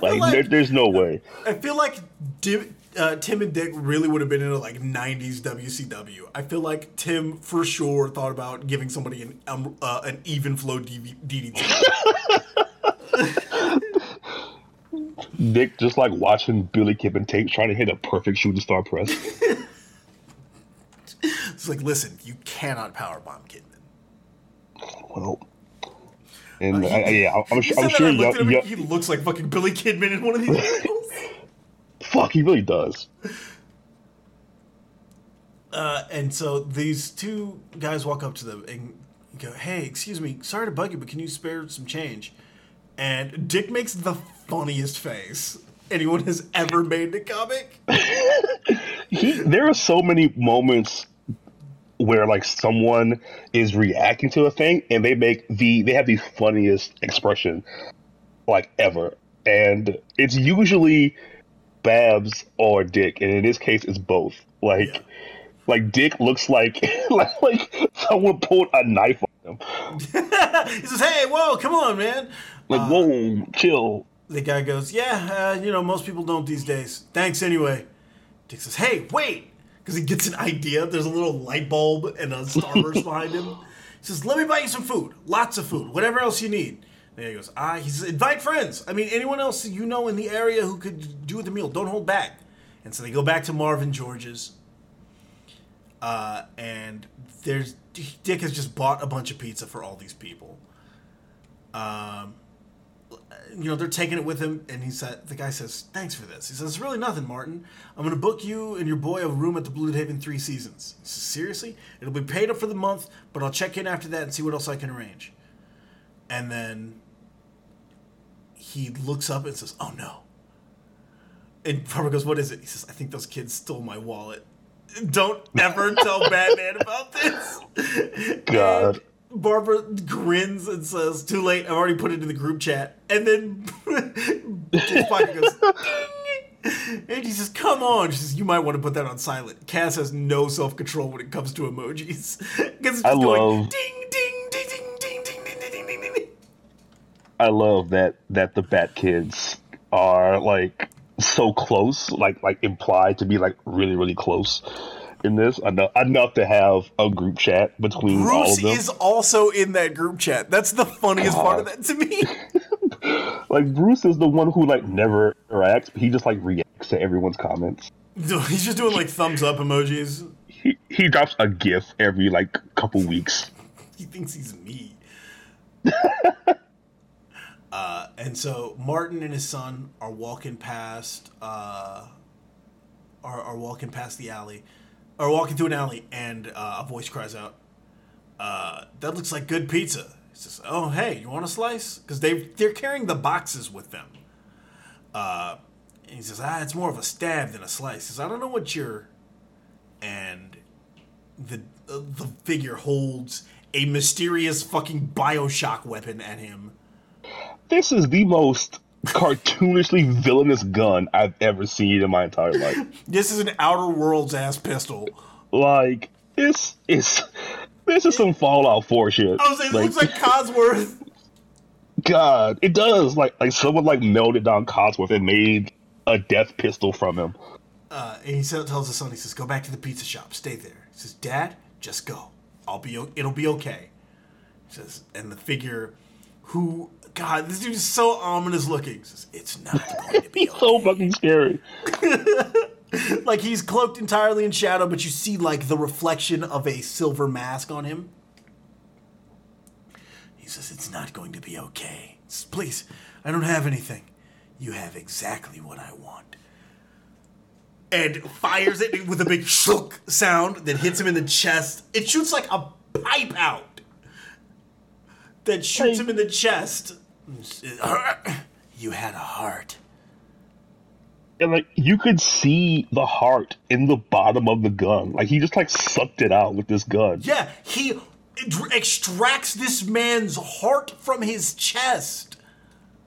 Like there's no way. I feel like Tim and Dick really would have been into like 90s WCW. I feel like Tim for sure thought about giving somebody an even flow DDT. Dick just like watching Billy Kip tape trying to hit a perfect shooting star press. It's like, listen, you cannot powerbomb Kidman. Well, and I'm sure he looks like fucking Billy Kidman in one of these videos. Fuck, he really does. And so these two guys walk up to them and go, "Hey, excuse me, sorry to bug you, but can you spare some change?" And Dick makes the funniest face anyone has ever made in a comic. There are so many moments where like someone is reacting to a thing and they have the funniest expression like ever, and it's usually Babs or Dick, and in this case it's both. Like like Dick looks like someone pulled a knife on him. He says, "Hey, whoa, come on, man!" Like, whoa, chill. The guy goes, most people don't these days. Thanks anyway. Dick says, "Hey, wait." Because he gets an idea. There's a little light bulb and a Starburst behind him. He says, "Let me buy you some food. Lots of food. Whatever else you need." And he goes, he says, "Invite friends. I mean, anyone else you know in the area who could do with the meal. Don't hold back." And so they go back to Marvin George's. And Dick has just bought a bunch of pizza for all these people. They're taking it with him, and the guy says, "Thanks for this." He says, "It's really nothing, Martin. I'm going to book you and your boy a room at the Blue Haven 3 Seasons." He says, "Seriously? It'll be paid up for the month, but I'll check in after that and see what else I can arrange." And then he looks up and says, "Oh, no." And Barbara goes, "What is it?" He says, "I think those kids stole my wallet. Don't ever tell Batman about this." God. And Barbara grins and says, "Too late, I've already put it in the group chat." And then Spike goes, "Ding!" And he says, "Come on." She says, "You might want to put that on silent." Cass has no self-control when it comes to emojis. Because it's just going, ding, ding, ding, ding, ding, ding, ding, ding, ding, ding, ding. I love that the Bat Kids are, like, so close, like implied to be, like, really, really close. In this, enough to have a group chat between Bruce all of them. Bruce is also in that group chat. That's the funniest part of that to me. Like, Bruce is the one who, like, never interacts, but he just, like, reacts to everyone's comments. He's just doing, like, thumbs up emojis. He drops a GIF every, like, couple weeks. He thinks he's me. And so Martin and his son are walking past, the alley. Or walking through an alley, and a voice cries out, "That looks like good pizza." He says, "Oh, hey, you want a slice?" Because they're carrying the boxes with them. And he says, "It's more of a stab than a slice." He says, "I don't know what you're..." And the figure holds a mysterious fucking Bioshock weapon at him. This is the most cartoonishly villainous gun I've ever seen in my entire life. This is an Outer Worlds ass pistol. Like, this is some Fallout 4 shit. I was saying, it looks like Cosworth. God, it does. Like someone melted down Cosworth and made a death pistol from him. And he tells his son, he says, "Go back to the pizza shop. Stay there." He says, "Dad, just go. It'll be okay." He says, and the figure, who, God, this dude is so ominous looking. He says, "It's not going to be he's okay." So fucking scary. Like, he's cloaked entirely in shadow, but you see the reflection of a silver mask on him. He says, "It's not going to be okay." He says, "Please, I don't have anything." "You have exactly what I want." And fires it with a big shook sound that hits him in the chest. It shoots like a pipe out that shoots him in the chest. "You had a heart." And you could see the heart in the bottom of the gun. He just sucked it out with this gun. Yeah, he extracts this man's heart from his chest.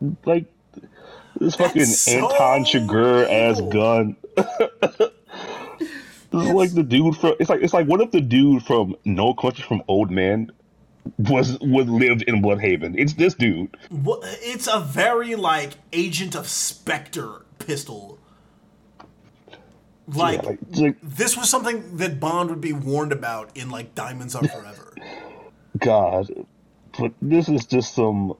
This fucking Anton Chigurh ass gun. This is the dude from. It's like what if the dude from No Country for Old Men was lived in Bloodhaven? It's this dude. Well, it's a very Agent of Spectre pistol. This was something that Bond would be warned about in Diamonds Are Forever. God, but this is just some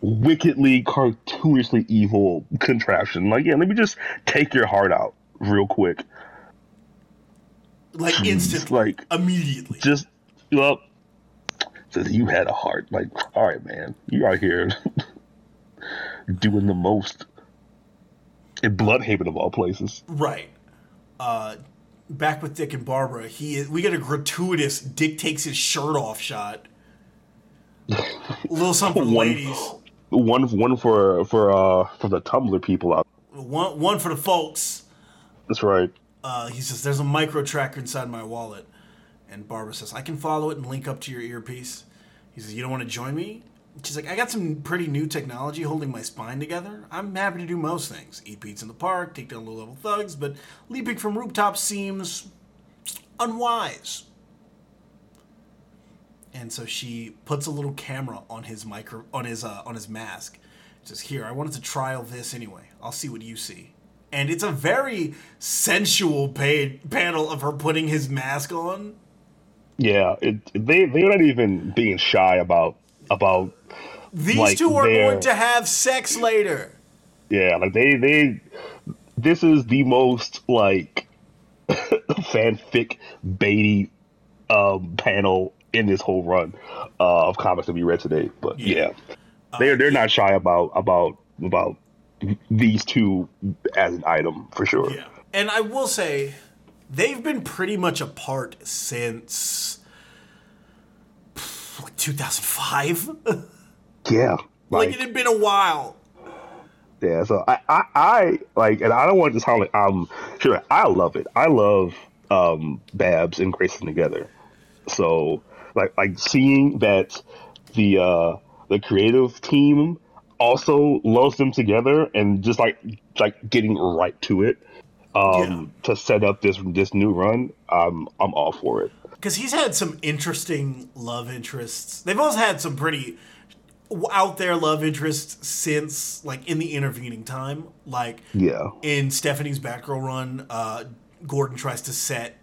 wickedly cartoonishly evil contraption. Let me just take your heart out real quick, instantly, immediately. Just says you had a heart. All right, man, you out here doing the most. In Bloodhaven, of all places. Right. Back with Dick and Barbara, we get a gratuitous Dick takes his shirt off shot. Little something for the ladies. One for the Tumblr people out. One for the folks. That's right. He says, "There's a micro tracker inside my wallet." And Barbara says, "I can follow it and link up to your earpiece." He says, "You don't want to join me?" She's like, "I got some pretty new technology holding my spine together. I'm happy to do most things. Eat pizza in the park, take down low-level thugs, but leaping from rooftops seems unwise." And so she puts a little camera on his on his mask. She says, "Here, I wanted to trial this anyway. I'll see what you see." And it's a very sensual panel of her putting his mask on. Yeah, they're not even being shy about these two are going to have sex later. Yeah, this is the most fanfic baity panel in this whole run of comics to be read today. But they're not shy about these two as an item for sure. Yeah, and I will say they've been pretty much apart since 2005. Yeah, it had been a while. Yeah, so I and I don't want to sound like I'm sure. I love it. I love Babs and Grayson together. So seeing that the creative team also loves them together and just getting right to it to set up this new run. I'm all for it. Because he's had some interesting love interests. They've also had some pretty out there love interests since, in the intervening time. In Stephanie's Batgirl run, Gordon tries to set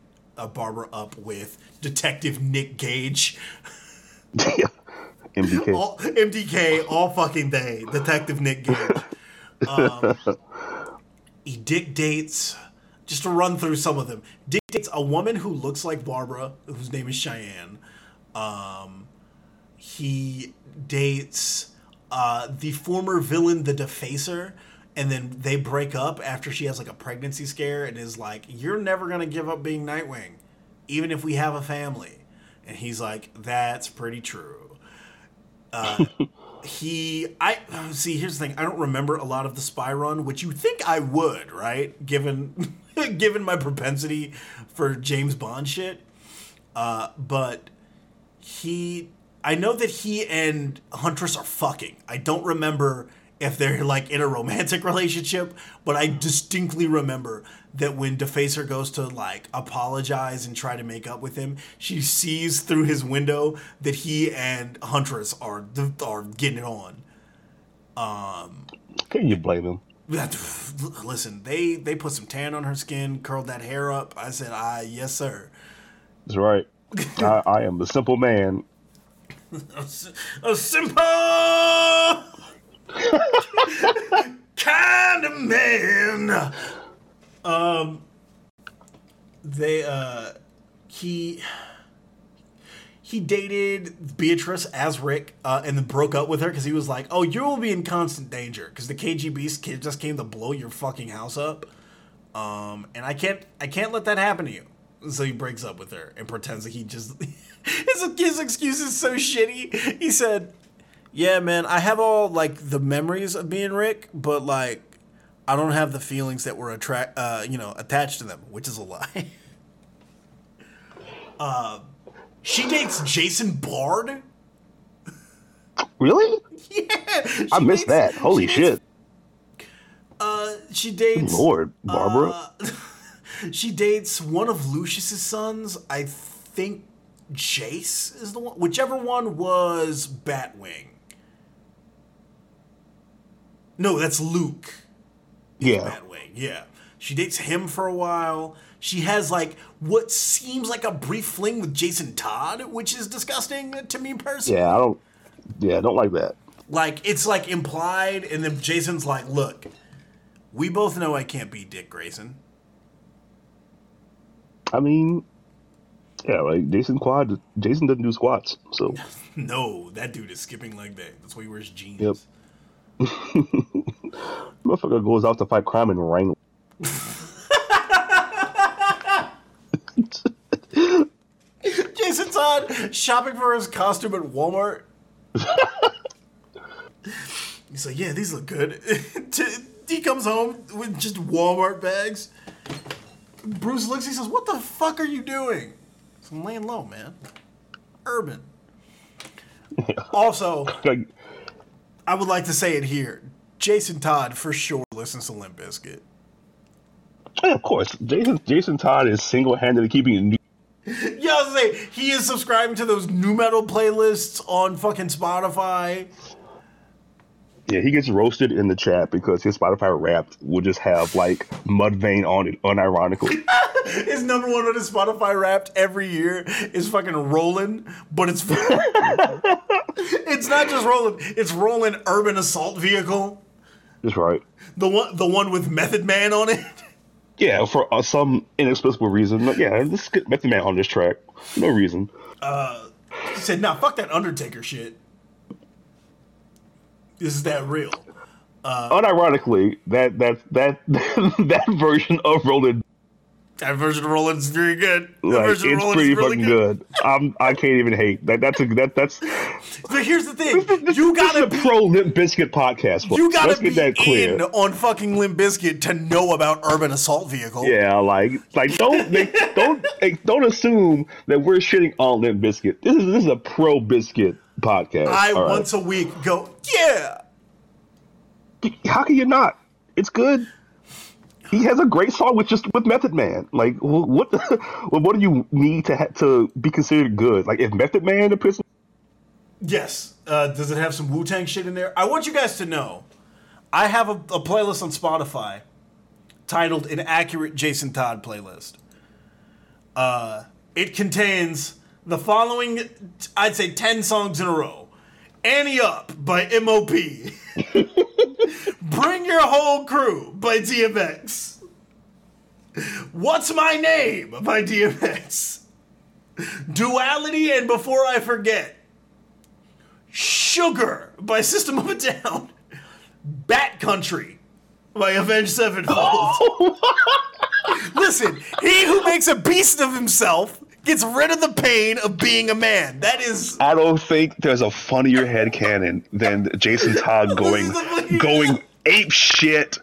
Barbara up with Detective Nick Gage. Yeah. MDK. All fucking day. Detective Nick Gage. He dictates. Just to run through some of them. Dick dates a woman who looks like Barbara, whose name is Cheyenne. He dates the former villain, the Defacer, and then they break up after she has a pregnancy scare and is like, "You're never going to give up being Nightwing, even if we have a family." And he's like, "That's pretty true." Here's the thing. I don't remember a lot of the Spy run, which you think I would, right? Given my propensity for James Bond shit. But he... I know that he and Huntress are fucking. I don't remember if they're, like, in a romantic relationship, but I distinctly remember that when Defacer goes to, like, apologize and try to make up with him, she sees through his window that he and Huntress are getting it on. Can you blame him? Listen, they put some tan on her skin, curled that hair up. I said, yes, sir. That's right. I am the simple man. A simple kind of man. He dated Beatrice as Rick, and then broke up with her because he was like, "Oh, you will be in constant danger because the KGB just came to blow your fucking house up, and I can't let that happen to you." So he breaks up with her and pretends that he just... his excuse is so shitty. He said, yeah, man, I have all, like, the memories of being Rick, but, like, I don't have the feelings that were attached to them, which is a lie. She dates Jason Bard? Really? Yeah. I missed that. Holy shit. She dates... Lord, Barbara. She dates one of Lucius's sons. I think Jace is the one. Whichever one was Batwing. No, that's Luke. Yeah. Batwing, yeah. She dates him for a while. She has, like, what seems like a brief fling with Jason Todd, which is disgusting to me personally. Yeah, I don't like that. Like, it's, like, implied, and then Jason's like, look, we both know I can't be Dick Grayson. I mean, yeah, like Jason doesn't do squats, so. No, that dude is skipping like that. That's why he wears jeans. Yep. Motherfucker goes out to fight crime and wrangle. Jason Todd shopping for his costume at Walmart. He's like, yeah, these look good. He comes home with just Walmart bags. Bruce looks, he says, what the fuck are you doing? I'm laying low, man. Urban. Yeah. Also, I would like to say it here. Jason Todd for sure listens to Limp Bizkit. Yeah, of course. Jason Todd is single-handedly keeping it new. Yeah, I was going to say, he is subscribing to those nu metal playlists on fucking Spotify. Yeah, he gets roasted in the chat because his Spotify Wrapped will just have, like, Mudvayne on it, unironically. His number one on his Spotify Wrapped every year is fucking Rollin', but it's... it's not just Rollin', it's Rollin' Urban Assault Vehicle. That's right. The one with Method Man on it. Yeah, for some inexplicable reason. Like, yeah, let's get Method Man on this track. No reason. He said, nah, fuck that Undertaker shit. This is that real. Unironically, that version of Roland. That version of Roland's very good. Like, it's pretty fucking good. I can't even hate that. That's. But here's the thing: you gotta be a pro Limp Bizkit podcast. Folks. You gotta Let's be get that clear. In on fucking Limp Bizkit to know about Urban Assault Vehicle. Yeah, like don't assume that we're shitting on Limp Bizkit. This is a pro Bizkit podcast. I All once right. a week go, yeah. How can you not? It's good. He has a great song with Method Man. Like, what do you need to be considered good? Like, if Method Man the person. Yes. Does it have some Wu-Tang shit in there? I want you guys to know, I have a playlist on Spotify titled "An Accurate Jason Todd Playlist." It contains the following, I'd say, 10 songs in a row. Annie Up by MOP. Bring Your Whole Crew by DMX. What's My Name by DMX. Duality and Before I Forget. Sugar by System of a Down. Bat Country by Avenged Sevenfold. Listen, he who makes a beast of himself gets rid of the pain of being a man. That is... I don't think there's a funnier headcanon than Jason Todd going ape shit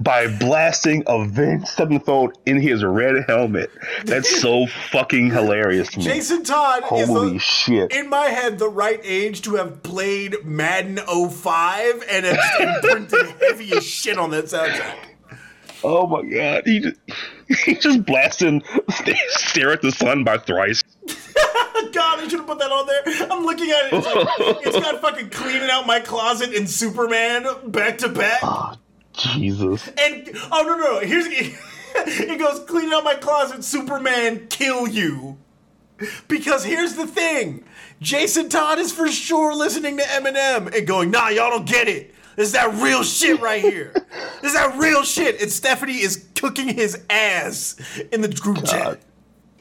by blasting a Vince Steppenfold in his red helmet. That's so fucking hilarious to me. Jason Todd is, in my head, the right age to have played Madden 05 and have imprinted heavy as shit on that soundtrack. Oh my god. He just blasted Stare at the Sun by Thrice. God, they should have put that on there. I'm looking at it. It's like, it's got fucking Cleaning Out My Closet and Superman back to back. Oh, Jesus. And, oh, no. Here's, it goes Cleaning Out My Closet, Superman, Kill You. Because here's the thing. Jason Todd is for sure listening to Eminem and going, nah, y'all don't get it. This is that real shit right here. This is that real shit. And Stephanie is cooking his ass in the group chat.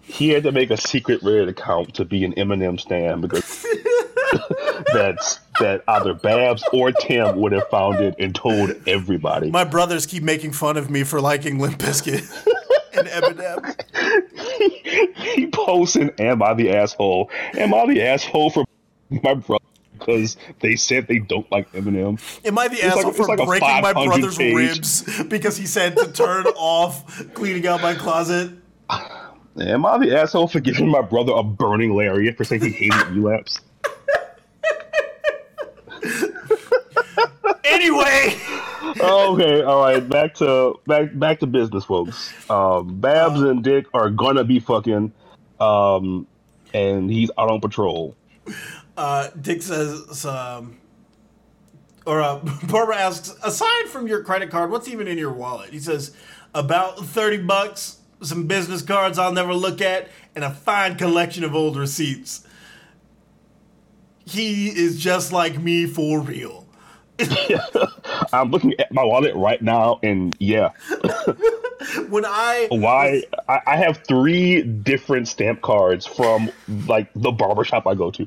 He had to make a secret Reddit account to be an Eminem stan because that either Babs or Tim would have found it and told everybody. My brothers keep making fun of me for liking Limp Bizkit and Eminem. He posts an "Am I the asshole? Am I the asshole for my brother?" Because they said they don't like Eminem. Am I the asshole for breaking my brother's ribs because he said to turn off Cleaning Out My Closet? Am I the asshole for giving my brother a burning lariat for saying he hated relapse? Anyway. Okay, all right. Back to business, folks. Babs and Dick are gonna be fucking, and he's out on patrol. Dick says, Barbara asks, aside from your credit card, what's even in your wallet? He says, about $30, some business cards I'll never look at, and a fine collection of old receipts. He is just like me for real. I'm looking at my wallet right now, and yeah. I have 3 different stamp cards from like the barbershop I go to.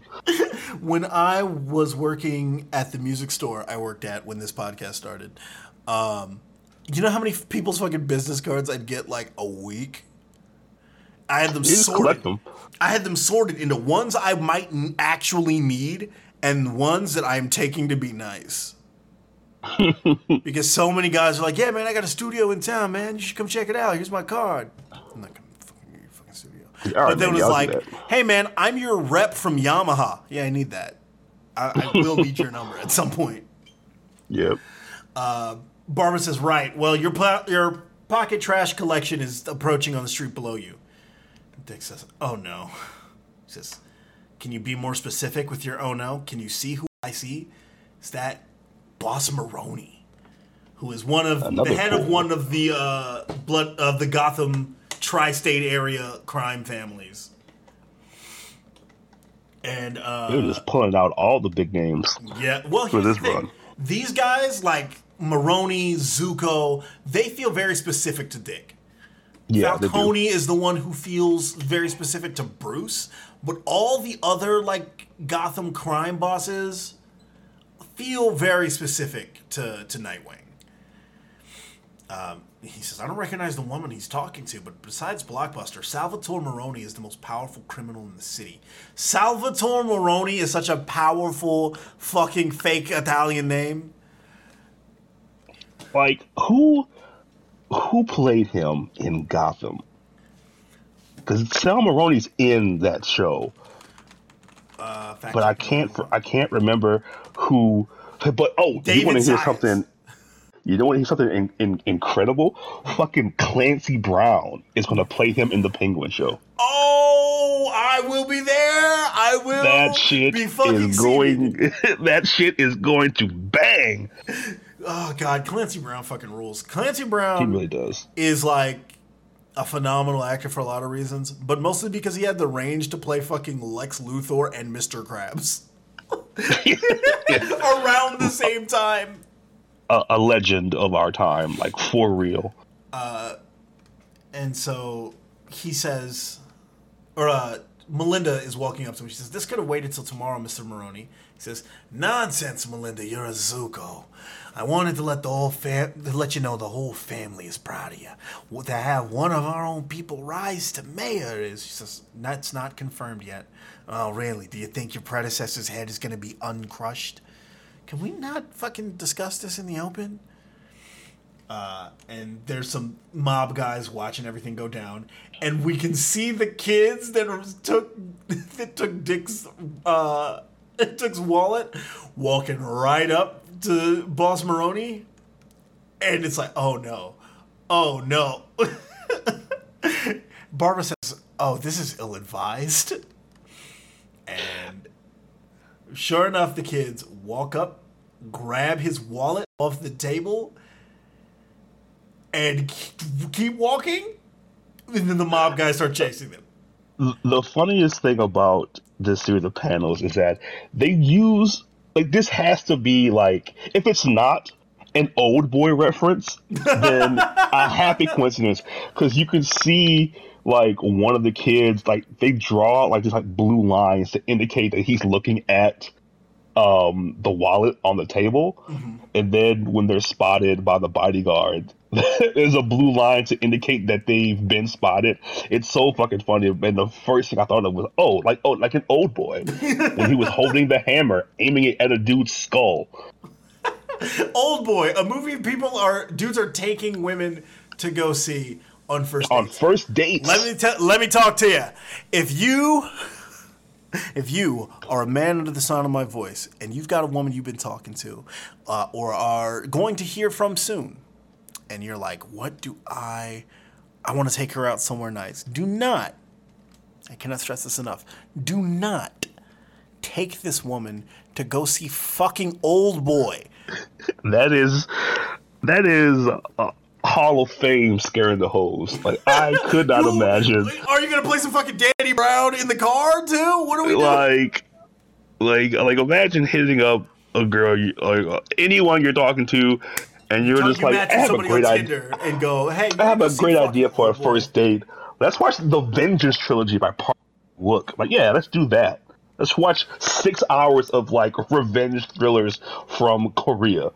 When I was working at the music store I worked at when this podcast started, you know how many people's fucking business cards I'd get like a week? I had them sorted. I had them sorted into ones I might actually need and ones that I am taking to be nice. Because so many guys are like, yeah, man, I got a studio in town, man. You should come check it out. Here's my card. I'm not going to fucking get your fucking studio. Yeah, but then it was like, hey, man, I'm your rep from Yamaha. Yeah, I need that. I will need your number at some point. Yep. Barbara says, right, well, your pocket trash collection is approaching on the street below you. Dick says, oh, no. He says, can you be more specific with your oh, no? Can you see who I see? Is that Boss Maroney, who is the head of one of the blood of the Gotham tri-state area crime families. And they're just pulling out all the big names. Yeah, well, for this run. These guys like Maroney, Zuko, they feel very specific to Dick. Yeah, Falcone is the one who feels very specific to Bruce, but all the other like Gotham crime bosses feel very specific to Nightwing. He says, I don't recognize the woman he's talking to, but besides Blockbuster, Salvatore Maroni is the most powerful criminal in the city. Salvatore Maroni is such a powerful fucking fake Italian name. Like, who played him in Gotham? Because Sal Maroni's in that show. But I can't remember who. But David, you want to hear something? You don't want to hear something incredible? Fucking Clancy Brown is going to play him in the Penguin show. Oh, I will be there. I will. That shit is going to bang. Oh God, Clancy Brown fucking rules. Clancy Brown, he really does. Is like a phenomenal actor for a lot of reasons, but mostly because he had the range to play fucking Lex Luthor and Mr. Krabs around the same time. A legend of our time, like for real. And so he says, Melinda is walking up to him. She says, "This could have waited till tomorrow, Mr. Maroney." He says, "Nonsense, Melinda. You're a Zuko. I wanted to let you know the whole family is proud of you. To have one of our own people rise to mayor is," she says, "that's not confirmed yet." "Oh, really? Do you think your predecessor's head is going to be uncrushed? Can we not fucking discuss this in the open?" And there's some mob guys watching everything go down, and we can see the kids that took Dick's wallet walking right up to Boss Maroney, and it's like, oh no. Barbara says, "Oh, this is ill-advised," and sure enough, the kids walk up, grab his wallet off the table, and keep walking, and then the mob guys start chasing them. The funniest thing about this through the panels is that they use, like, this has to be, like, if it's not an Old Boy reference, then a happy coincidence, because you can see, like, one of the kids, like, they draw, like, just, like, blue lines to indicate that he's looking at the wallet on the table, mm-hmm. and then when they're spotted by the bodyguard, there's a blue line to indicate that they've been spotted. It's so fucking funny. And the first thing I thought of was, like an Old Boy when he was holding the hammer, aiming it at a dude's skull. Old Boy, a movie dudes are taking women to go see on first dates. Let me talk to you. If you are a man under the sound of my voice and you've got a woman you've been talking to or are going to hear from soon, and you're like, what do I want to take her out somewhere nice. Do not, I cannot stress this enough, do not take this woman to go see fucking Old Boy. That is Hall of Fame scaring the hoes. Like, I could not imagine. Are you gonna play some fucking Danny Brown in the car too? What are we doing? Like, imagine hitting up a girl, anyone you're talking to, and you're just like, I have a great idea. And go, hey, I have a great idea for a first date. Let's watch the Vengeance trilogy by Park Wook. Like, yeah, let's do that. Let's watch 6 hours of, like, revenge thrillers from Korea.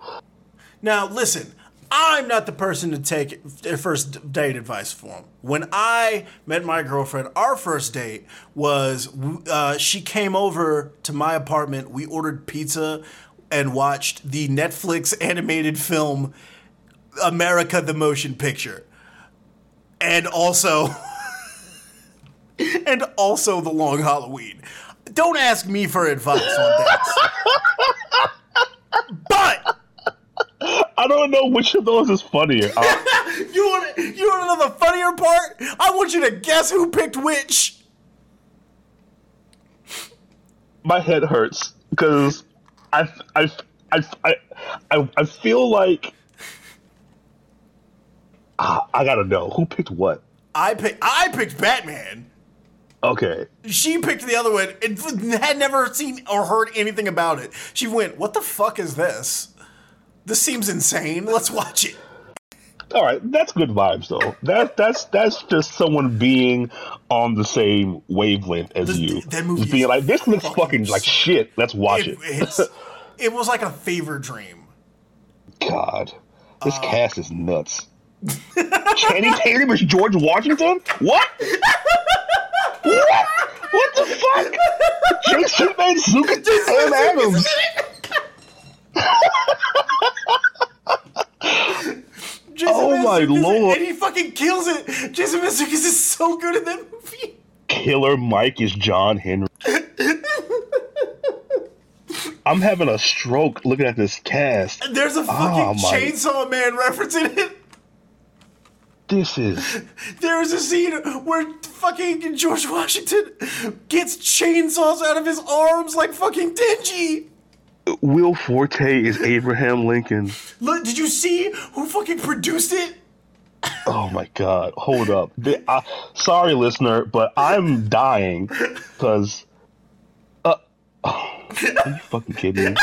Now, listen. I'm not the person to take first date advice for. When I met my girlfriend, our first date was she came over to my apartment. We ordered pizza and watched the Netflix animated film America the Motion Picture. And also The Long Halloween. Don't ask me for advice on dates. But I don't know which of those is funnier. You want to know the funnier part? I want you to guess who picked which. My head hurts because I feel like I gotta know who picked what. I picked Batman. Okay. She picked the other one and had never seen or heard anything about it. She went, "What the fuck is this? This seems insane. Let's watch it." All right, that's good vibes, though. That's just someone being on the same wavelength as you. That movie just being like, "This looks fucking like shit. Let's watch it." It was like a fever dream. God, this cast is nuts. Channing Tatum versus George Washington? What? What? What the fuck? Jason Mantzoukas, Sam Adams. Oh my lord! And he fucking kills it. Jason Mantzoukas is so good in that movie. Killer Mike is John Henry. I'm having a stroke looking at this cast. There's a fucking Chainsaw Man reference in it. There's a scene where fucking George Washington gets chainsaws out of his arms like fucking Denji. Will Forte is Abraham Lincoln. Look, did you see who fucking produced it? Oh my god, hold up. Sorry, listener, but I'm dying because... are you fucking kidding me?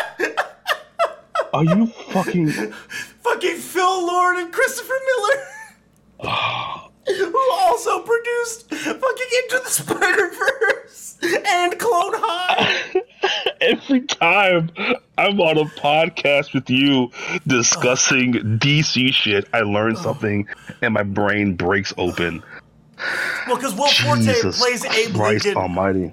Are you fucking... Fucking Phil Lord and Christopher Miller. Who also produced fucking Into the Spider-Verse and Clone High. Every time I'm on a podcast with you discussing DC shit, I learn something and my brain breaks open. Well, because Will Forte plays Abe Lincoln Almighty.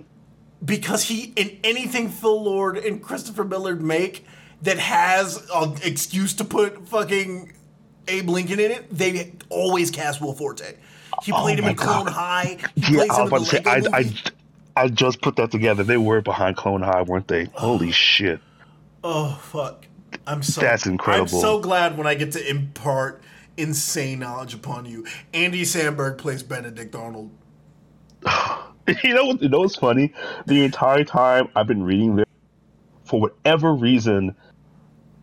Because he, in anything Phil Lord and Christopher Miller make that has an excuse to put fucking Abe Lincoln in it, they always cast Will Forte. He played him in Clone High. He plays him in the Lego movie. I just put that together. They were behind Clone High, weren't they? Holy shit. Oh, fuck. That's incredible. I'm so glad when I get to impart insane knowledge upon you. Andy Samberg plays Benedict Arnold. You know what's funny? The entire time I've been reading this, for whatever reason,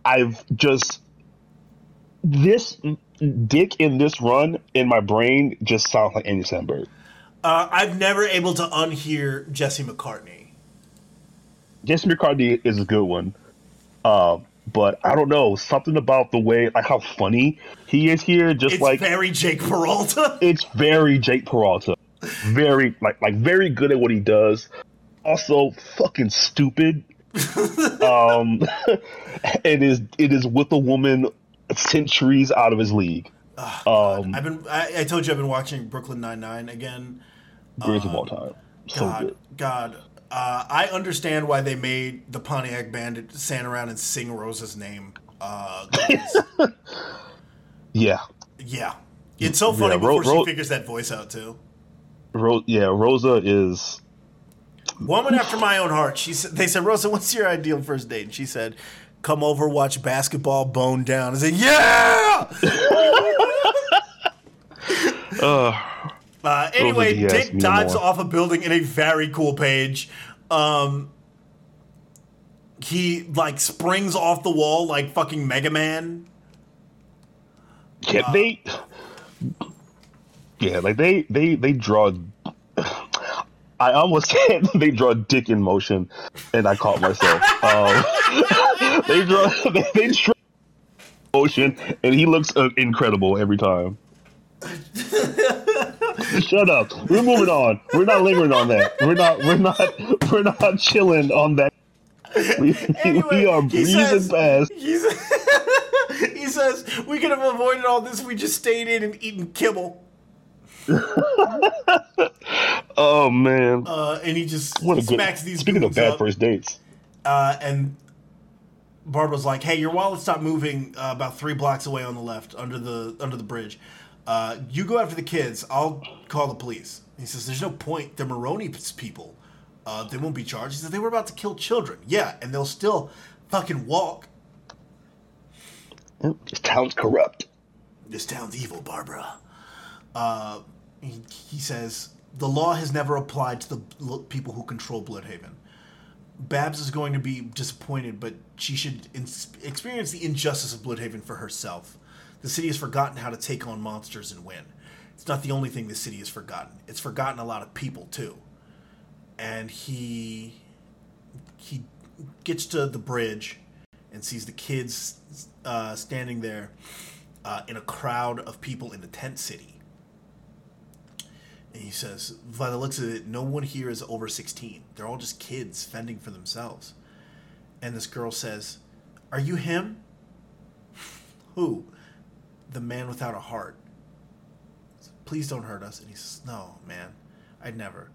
I've just... This dick in this run in my brain just sounds like Andy Samberg. I've never able to unhear Jesse McCartney. Jesse McCartney is a good one. But I don't know, something about the way, like how funny he is here. It's very Jake Peralta. It's very Jake Peralta. Very, like very good at what he does. Also fucking stupid. It is with a woman centuries out of his league. Oh, I told you I've been watching Brooklyn Nine-Nine again. Greatest of all time. So God. I understand why they made the Pontiac Bandit stand around and sing Rose's name. Yeah. It's so funny she figures that voice out too. Rosa is woman after my own heart. They said, Rosa, what's your ideal first date? And she said, come over, watch basketball, bone down. I said, yeah. Anyway, Dick dives off a building in a very cool page. He springs off the wall like fucking Mega Man. Yeah, they draw. I almost said they draw dick in motion, and I caught myself. They draw motion, and he looks incredible every time. Shut up. We're moving on. We're not lingering on that. We're not chilling on that. We are breezing past. He says, we could have avoided all this. We just stayed in and eaten kibble. Oh, man. And he just smacks these dudes up. Speaking of bad first dates. And Barbara's like, hey, your wallet stopped moving about 3 blocks away on the left under the bridge. You go after the kids. I'll call the police. He says, there's no point. They're Moroni people. They won't be charged. He says, they were about to kill children. Yeah, and they'll still fucking walk. This town's corrupt. This town's evil, Barbara. He says, the law has never applied to the people who control Bloodhaven. Babs is going to be disappointed, but she should experience the injustice of Bloodhaven for herself. The city has forgotten how to take on monsters and win. It's not the only thing the city has forgotten. It's forgotten a lot of people, too. And he gets to the bridge and sees the kids standing there in a crowd of people in the tent city. And he says, by the looks of it, no one here is over 16. They're all just kids fending for themselves. And this girl says, are you him? Who? The man without a heart. Says, please don't hurt us. And he says, no, man, I'd never.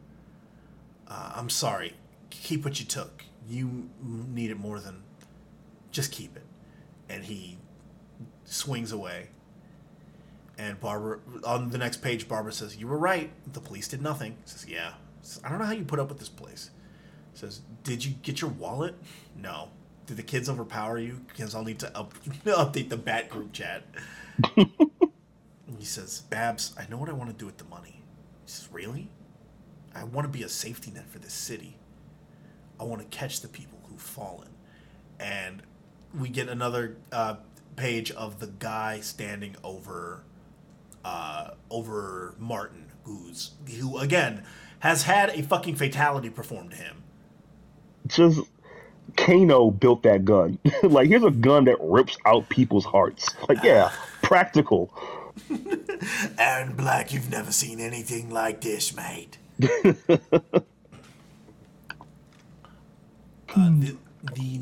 I'm sorry. Keep what you took. You need it more than... Just keep it. And he swings away. And Barbara... On the next page, Barbara says, you were right. The police did nothing. He says, yeah. Says, I don't know how you put up with this place. He says, did you get your wallet? No. Did the kids overpower you? Because I'll need to update the Bat group chat. He says, Babs, I know what I want to do with the money. He says, really? I want to be a safety net for this city. I want to catch the people who've fallen. And we get another page of the guy standing over Martin, who again has had a fucking fatality performed to him. Just Kano built that gun. Like, here's a gun that rips out people's hearts. Like, yeah, practical. Aaron Black, you've never seen anything like this, mate. The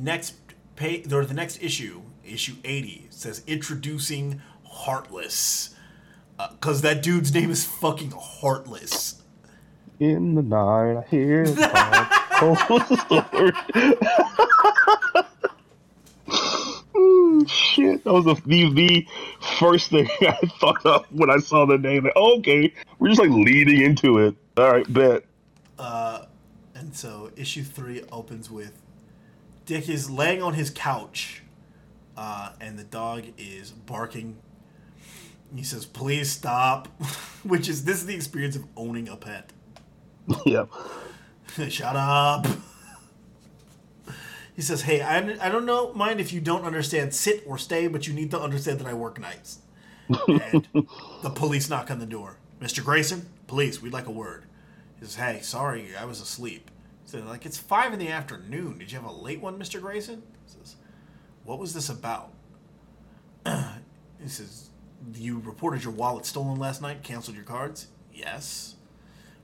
next page, or the next issue 80, says introducing Heartless, because that dude's name is fucking Heartless. In the night, I hear the shit. That was the first thing I thought of when I saw the name. Like, oh, okay, we're just like leading into it. All right, bet. And so issue 3 opens with Dick is laying on his couch, and the dog is barking. He says, "Please stop," this is the experience of owning a pet. Yeah. Shut up. He says, "Hey, I don't know, mind if you don't understand sit or stay, but you need to understand that I work nights." And the police knock on the door. "Mr. Grayson, police, we'd like a word." He says, "Hey, sorry, I was asleep." He says, "Like, it's 5 PM. Did you have a late one, Mr. Grayson?" He says, "What was this about?" He says, "You reported your wallet stolen last night, canceled your cards?" "Yes."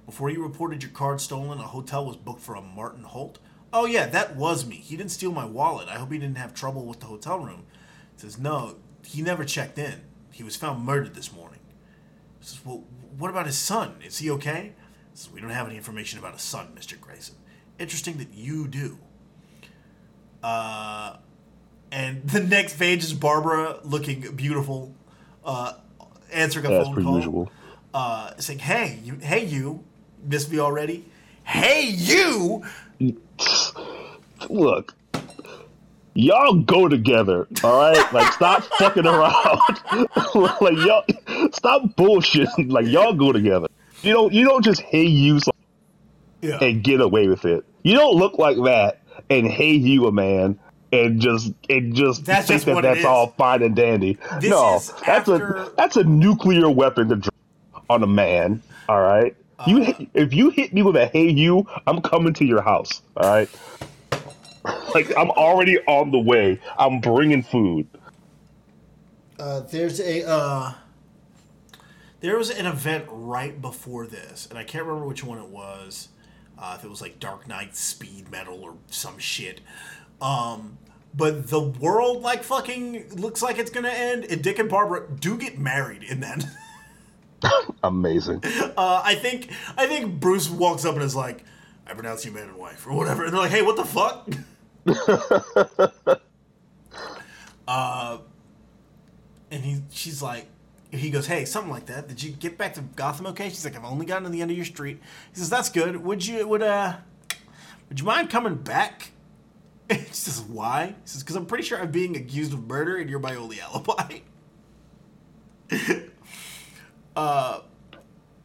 "Before you reported your card stolen, a hotel was booked for a Martin Holt?" "Oh, yeah, that was me. He didn't steal my wallet. I hope he didn't have trouble with the hotel room." He says, "No, he never checked in. He was found murdered this morning." He says, "Well, what about his son? Is he okay?" He says, "We don't have any information about his son, Mr. Grayson." "Interesting that you do." And the next page is Barbara looking beautiful, answering a phone call. That's usual. Saying, hey, you. Missed me already? Hey, you! Look, y'all go together, all right? Like, stop fucking around. Like, y'all, stop bullshitting. Like, y'all go together. You don't just hey you and get away with it. You don't look like that and hey you a man and just that's think just that that's all fine and dandy. This that's a nuclear weapon to drop on a man, all right? If you hit me with a hey you, I'm coming to your house, all right? Like, I'm already on the way. I'm bringing food. There was an event right before this, and I can't remember which one it was. If it was like Dark Knight Speed Metal or some shit. But the world like fucking looks like it's gonna end, and Dick and Barbara do get married in that. Amazing. I think Bruce walks up and is like, "I pronounce you man and wife," or whatever. And they're like, "Hey, what the fuck?" And she's like, he goes, "Hey, something like that. Did you get back to Gotham okay?" She's like, "I've only gotten to the end of your street." He says, "That's good. Would you mind coming back?" And she says, "Why?" He says, "Because I'm pretty sure I'm being accused of murder and you're my only alibi."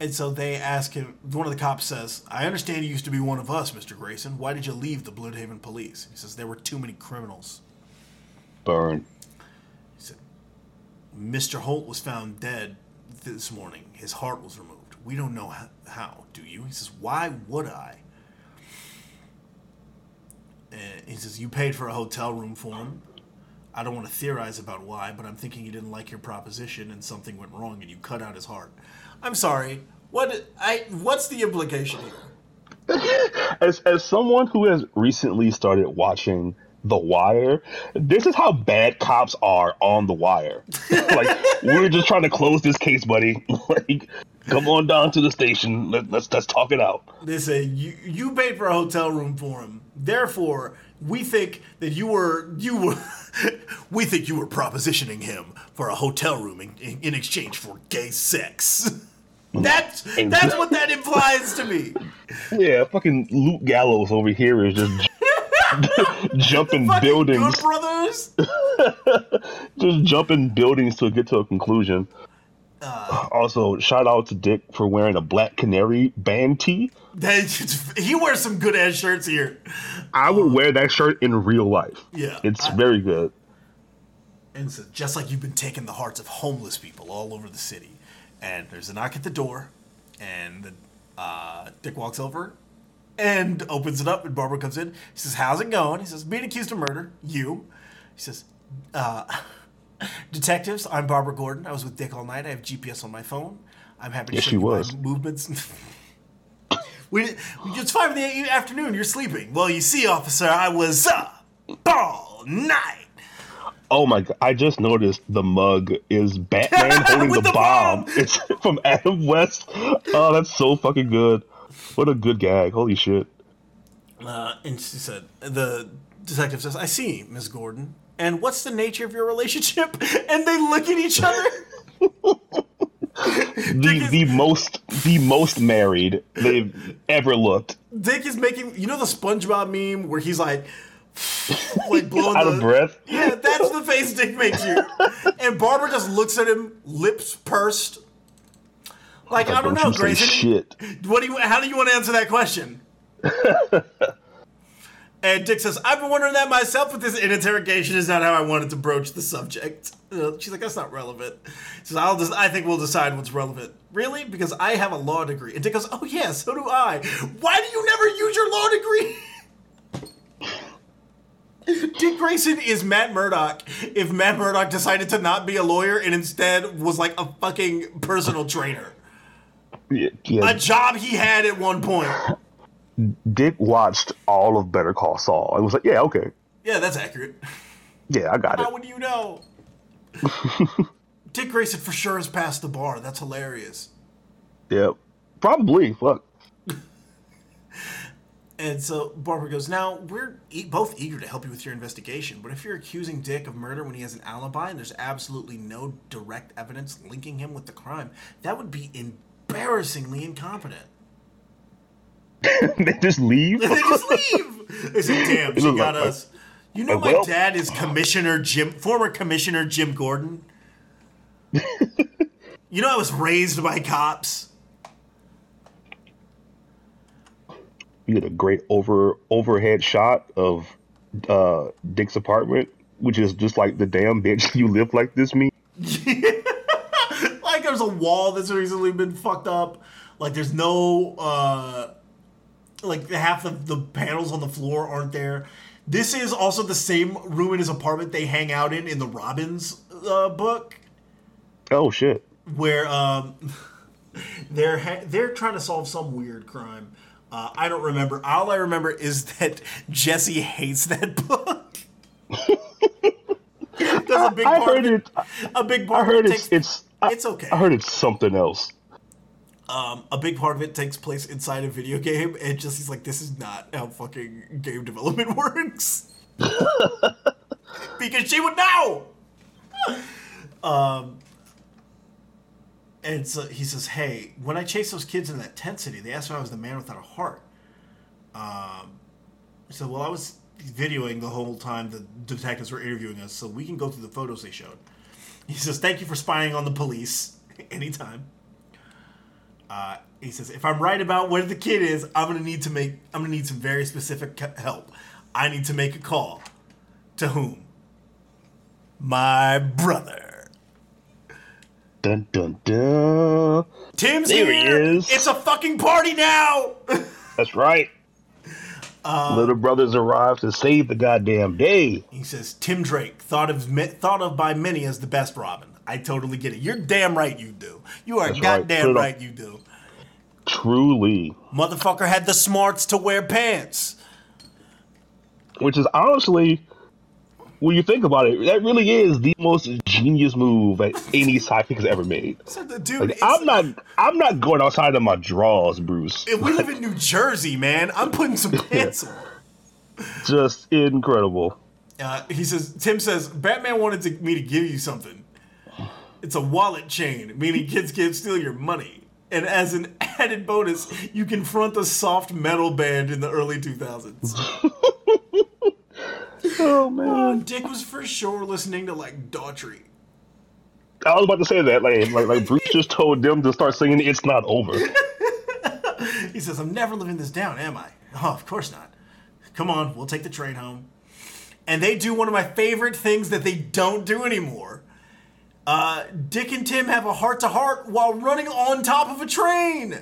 And so they ask him, one of the cops says, "I understand you used to be one of us, Mr. Grayson. Why did you leave the Bloodhaven police?" He says, "There were too many criminals." Burn. He said, "Mr. Holt was found dead this morning. His heart was removed. We don't know how, do you?" He says, "Why would I?" And he says, "You paid for a hotel room for him. I don't want to theorize about why, but I'm thinking you didn't like your proposition and something went wrong and you cut out his heart." I'm sorry. What's the implication here? As someone who has recently started watching The Wire, this is how bad cops are on The Wire. Like, we're just trying to close this case, buddy. Like, come on down to the station. Let's talk it out. They say you paid for a hotel room for him. Therefore, we think that you were we think you were propositioning him for a hotel room in exchange for gay sex. That's what that implies to me. Yeah, fucking Luke Gallows over here is just jumping buildings. Good Brothers. Just jumping buildings to get to a conclusion. Also, shout out to Dick for wearing a Black Canary band tee. He wears some good ass shirts here. I would wear that shirt in real life. Yeah, it's very good. And so, just like you've been taking the hearts of homeless people all over the city. And there's a knock at the door, and Dick walks over and opens it up, and Barbara comes in. He says, "How's it going?" He says, "Being accused of murder, you." He says, "Detectives, I'm Barbara Gordon. I was with Dick all night. I have GPS on my phone. I'm happy to show you my movements." It's 5 PM. You're sleeping. "Well, you see, officer, I was up all night." Oh my God, I just noticed the mug is Batman holding the bomb. It's from Adam West. Oh, that's so fucking good. What a good gag. Holy shit. And she said, the detective says, "I see, Miss Gordon. and what's the nature of your relationship? And they look at each other. the most married they've ever looked. Dick is making, you know, the SpongeBob meme where he's like blowing out of breath. Yeah, that's the face Dick makes you. And Barbara just looks at him, lips pursed. Like, I don't know, Grayson. Shit. How do you want to answer that question? And Dick says, I've been wondering that myself, but this interrogation is not how I wanted to broach the subject. She's like, that's not relevant. She says, I think we'll decide what's relevant. Really? Because I have a law degree. And Dick goes, oh yeah, so do I. Why do you never use your law degree? Dick Grayson is Matt Murdock if Matt Murdock decided to not be a lawyer and instead was like a fucking personal trainer. Yeah. A job he had at one point. Dick watched all of Better Call Saul. It was like, yeah, okay. Yeah, that's accurate. Yeah, I got it. How would you know? Dick Grayson for sure has passed the bar. That's hilarious. Yeah, probably. Fuck. And so Barbara goes, now, we're both eager to help you with your investigation, but if you're accusing Dick of murder when he has an alibi and there's absolutely no direct evidence linking him with the crime, that would be embarrassingly incompetent. They just leave? They just leave! They say, damn, she got us. You know my dad is former Commissioner Jim Gordon? You know I was raised by cops? You get a great overhead shot of Dick's apartment, which is just like the damn bitch you live like this me. Like there's a wall that's recently been fucked up. Like there's no... like half of the panels on the floor aren't there. This is also the same room in his apartment they hang out in the Robbins book. Oh shit! Where they're trying to solve some weird crime. I don't remember. All I remember is that Jesse hates that book. That's a big part. It's okay. I heard it's something else. A big part of it takes place inside a video game, and Jesse's like, this is not how fucking game development works. Because she would know! And so he says, hey, when I chased those kids in that tent city, they asked if I was the man without a heart. So, well, I was videoing the whole time the detectives were interviewing us, so we can go through the photos they showed. He says, thank you for spying on the police. Anytime. He says, if I'm right about where the kid is, I'm gonna need some very specific help. I need to make a call. To whom? My brother. Dun, dun, dun. Tim's there here. He is. It's a fucking party now. That's right. Little brother's arrived to save the goddamn day. He says, Tim Drake, thought of by many as the best Robin. I totally get it. You're damn right you do. You are goddamn right you do. Truly. Motherfucker had the smarts to wear pants. Which is honestly, when you think about it, that really is the most genius move that any sidekick has ever made. So dude, like, I'm not going outside of my drawers, Bruce. We live in New Jersey, man. I'm putting some pants on. Just incredible. Tim says, Batman wanted me to give you something. It's a wallet chain, meaning kids can't steal your money. And as an added bonus, you confront the soft metal band in the early 2000s. Oh, man. Dick was for sure listening to, like, Daughtry. I was about to say that. Like Bruce just told them to start singing It's Not Over. He says, I'm never living this down, am I? Oh, of course not. Come on, we'll take the train home. And they do one of my favorite things that they don't do anymore. Dick and Tim have a heart-to-heart while running on top of a train.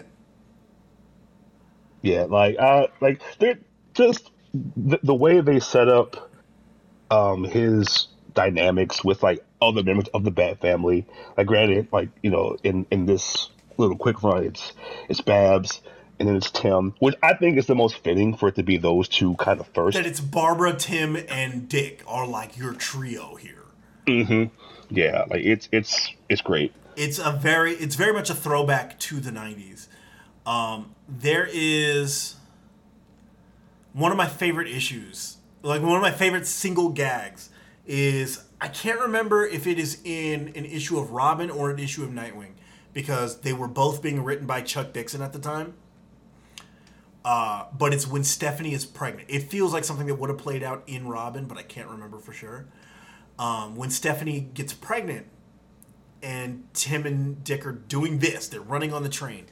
Yeah, like they're just the way they set up his dynamics with like other members of the Bat Family. Like, granted, like you know, in this little quick run, it's Babs and then it's Tim, which I think is the most fitting for it to be those two kind of first. That it's Barbara, Tim, and Dick are like your trio here. Mm-hmm. Yeah, like it's great. It's very much a throwback to the 90s. There is one of my favorite issues, like one of my favorite single gags is, I can't remember if it is in an issue of Robin or an issue of Nightwing, because they were both being written by Chuck Dixon at the time. But it's when Stephanie is pregnant. It feels like something that would have played out in Robin, but I can't remember for sure. When Stephanie gets pregnant and Tim and Dick are doing this, they're running on the train.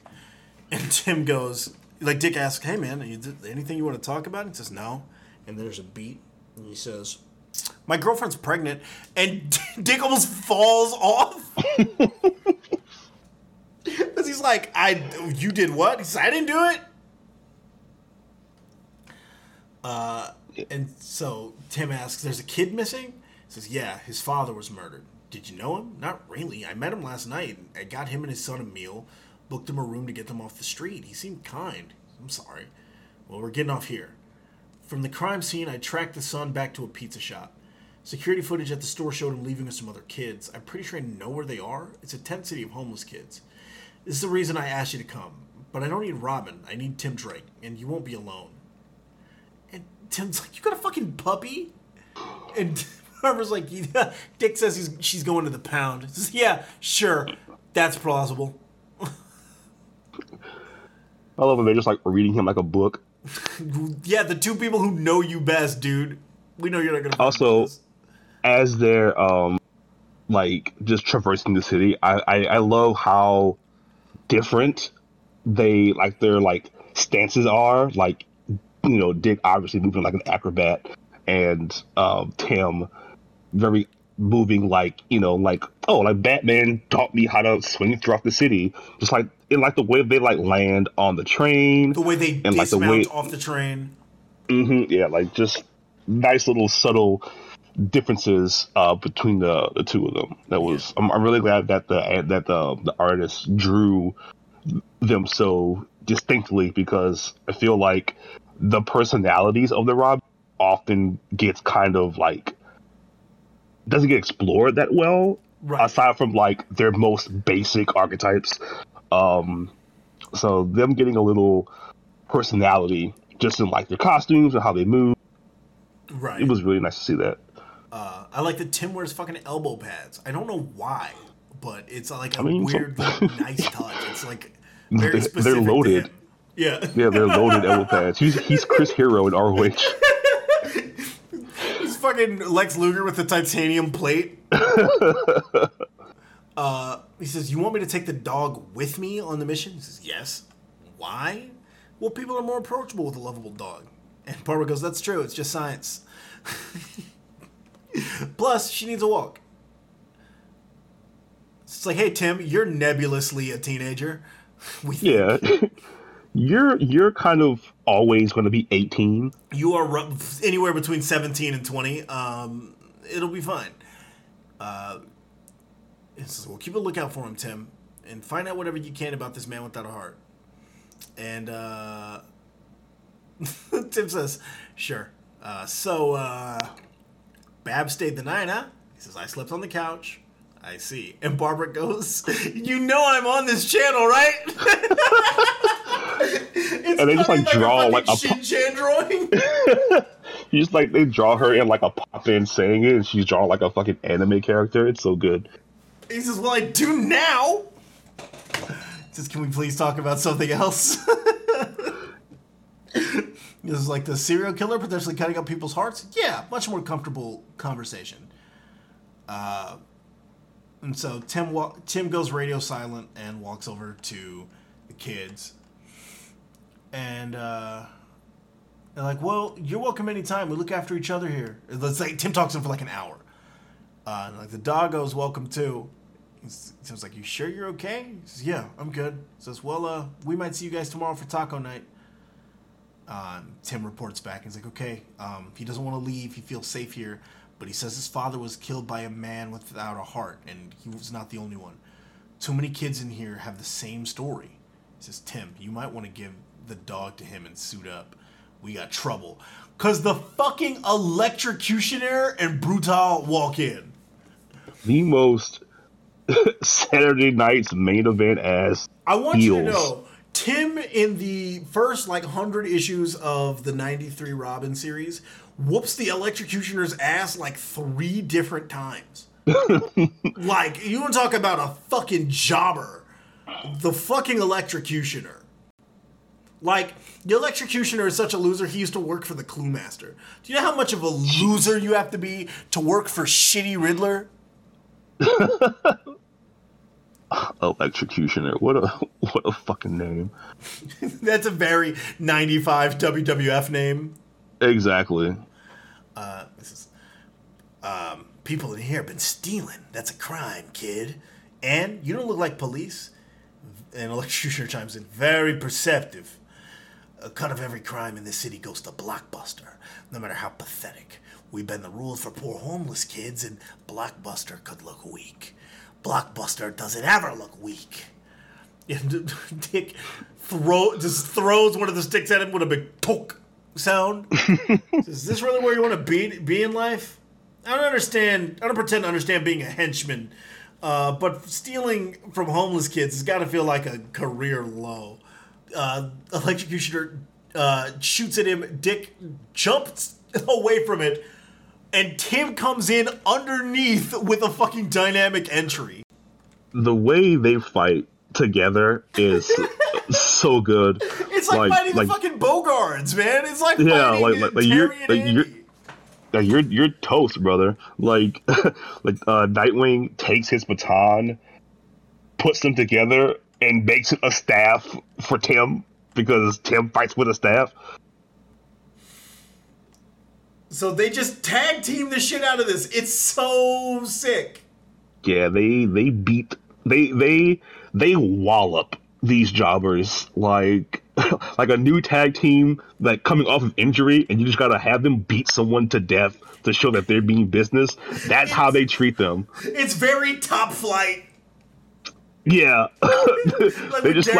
And Tim goes, like, Dick asks, hey, man, anything you want to talk about? And he says, no. And there's a beat. And he says, my girlfriend's pregnant. And Dick almost falls off. Because he's like, you did what? He says, I didn't do it. And so Tim asks, there's a kid missing? He says, yeah, his father was murdered. Did you know him? Not really. I met him last night. I got him and his son a meal, booked him a room to get them off the street. He seemed kind. I'm sorry. Well, we're getting off here. From the crime scene, I tracked the son back to a pizza shop. Security footage at the store showed him leaving with some other kids. I'm pretty sure I know where they are. It's a tent city of homeless kids. This is the reason I asked you to come. But I don't need Robin. I need Tim Drake, and you won't be alone. And Tim's like, you got a fucking puppy? And Barbara's like, yeah. Dick says she's going to the pound. He says, yeah, sure. That's plausible. I love when they're just like reading him like a book. Yeah, the two people who know you best, dude. We know you're not gonna. Also, as they're like just traversing the city, I love how different they like their like stances are. Like, you know, Dick obviously moving like an acrobat, and Tim very moving like, you know, like, oh, like Batman taught me how to swing throughout the city. Just like in like the way they like land on the train, the way they and dismount like the way off the train. Mm-hmm, yeah, like just nice little subtle differences between the two of them. That was, yeah. I'm really glad that the artist drew them so distinctly, because I feel like the personalities of the Robin often gets kind of like, doesn't get explored that well, right, aside from like their most basic archetypes. So them getting a little personality just in like their costumes and how they move. Right. It was really nice to see that. I like that Tim wears fucking elbow pads. I don't know why, but it's like weird, like, nice touch. It's like very specific. They're loaded. Yeah. Yeah, they're loaded elbow pads. He's Chris Hero in ROH. Fucking Lex Luger with the titanium plate. He says, you want me to take the dog with me on the mission? He says, yes. Why? Well, people are more approachable with a lovable dog. And Barbara goes, that's true. It's just science. Plus, she needs a walk. It's like, hey, Tim, you're nebulously a teenager. Yeah. You're kind of always going to be 18. You are anywhere between 17 and 20. It'll be fine. It says, well, keep a lookout for him, Tim, and find out whatever you can about this man without a heart. And Tim says, sure. So Bab stayed the night, huh? He says, I slept on the couch. I see. And Barbara goes, you know I'm on this channel, right? It's and they just like draw like a Shin-Chan drawing. You just like, they draw her in like a pop-in saying it, and she's drawing like a fucking anime character. It's so good. He says, well, I do now. He says, can we please talk about something else? This is like the serial killer potentially cutting up people's hearts. Yeah, much more comfortable conversation. And so Tim goes radio silent and walks over to the kids. And they're like, well, you're welcome anytime. We look after each other here. Let's say Tim talks to him for like an hour. And like the doggo's welcome too. He sounds like, you sure you're okay? He says, yeah, I'm good. He says, well, we might see you guys tomorrow for taco night. Tim reports back. He's like, okay. He doesn't want to leave. He feels safe here. But he says his father was killed by a man without a heart, and he was not the only one. Too many kids in here have the same story. He says, Tim, you might want to give the dog to him and suit up. We got trouble. Because the fucking electrocutioner and Brutal walk in. The most Saturday night's main event ass. I want you to know, Tim in the first like 100 issues of the 93 Robin series whoops the electrocutioner's ass like 3 different times. Like, you want to talk about a fucking jobber. The fucking electrocutioner. Like, the electrocutioner is such a loser, he used to work for the Clue Master. Do you know how much of a loser you have to be to work for shitty Riddler? Electrocutioner. What a fucking name. That's a very 95 WWF name. Exactly. This is... people in here have been stealing. That's a crime, kid. And you don't look like police. And electrocutioner chimes in. Very perceptive. A cut of every crime in this city goes to Blockbuster, no matter how pathetic. We bend the rules for poor homeless kids, and Blockbuster could look weak. Blockbuster doesn't ever look weak. And Dick just throws one of the sticks at him with a big poke sound. Is this really where you want to be in life? I don't understand. I don't pretend to understand being a henchman, but stealing from homeless kids has got to feel like a career low. Electrocutioner shoots at him. Dick jumps away from it, and Tim comes in underneath with a fucking dynamic entry. The way they fight together is so good. It's like fighting the fucking Bogarts, man. It's like fighting Terry and Andy. Like, you're toast, brother. Like, Nightwing takes his baton, puts them together, and makes it a staff for Tim, because Tim fights with a staff. So they just tag team the shit out of this. It's so sick. Yeah, they wallop these jobbers like a new tag team, like coming off of injury, and you just gotta have them beat someone to death to show that they're being business. That's how they treat them. It's very Top Flight. Yeah. Like they just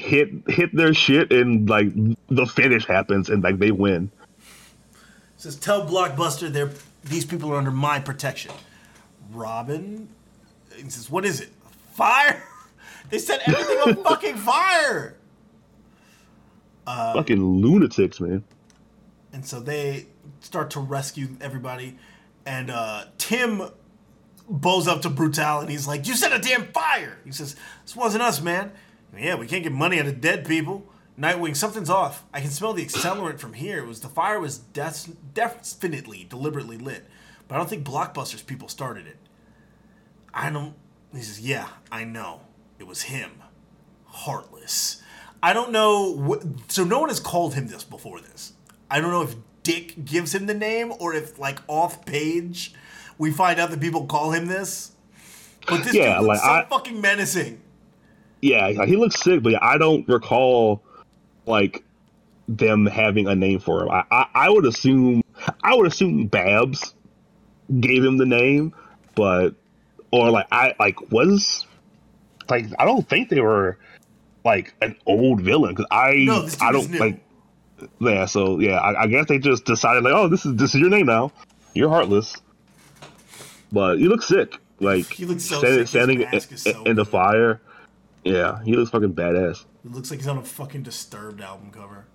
hit their shit, and like the finish happens, and like they win. It says, tell Blockbuster these people are under my protection. Robin, he says, what is it? Fire. They set everything on fucking fire! Fucking lunatics, man. And so they start to rescue everybody, and Tim bows up to Brutal, and he's like, you set a damn fire! He says, this wasn't us, man. Yeah, we can't get money out of dead people. Nightwing, something's off. I can smell the accelerant from here. The fire was definitely deliberately lit, but I don't think Blockbuster's people started it. He says, yeah, I know. It was him. Heartless. I don't know... So no one has called him this before this. I don't know if Dick gives him the name or if, like, off-page we find out that people call him this. But this dude looks so fucking menacing. Yeah, he looks sick, but I don't recall, like, them having a name for him. I would assume Babs gave him the name, but... Or, like, was... Like, I don't think they were like an old villain, because I guess they just decided, like, oh, this is your name now, you're heartless, but you look sick. Like, he looks so sick. Standing in the fire. Yeah, he looks fucking badass. It looks like he's on a fucking Disturbed album cover.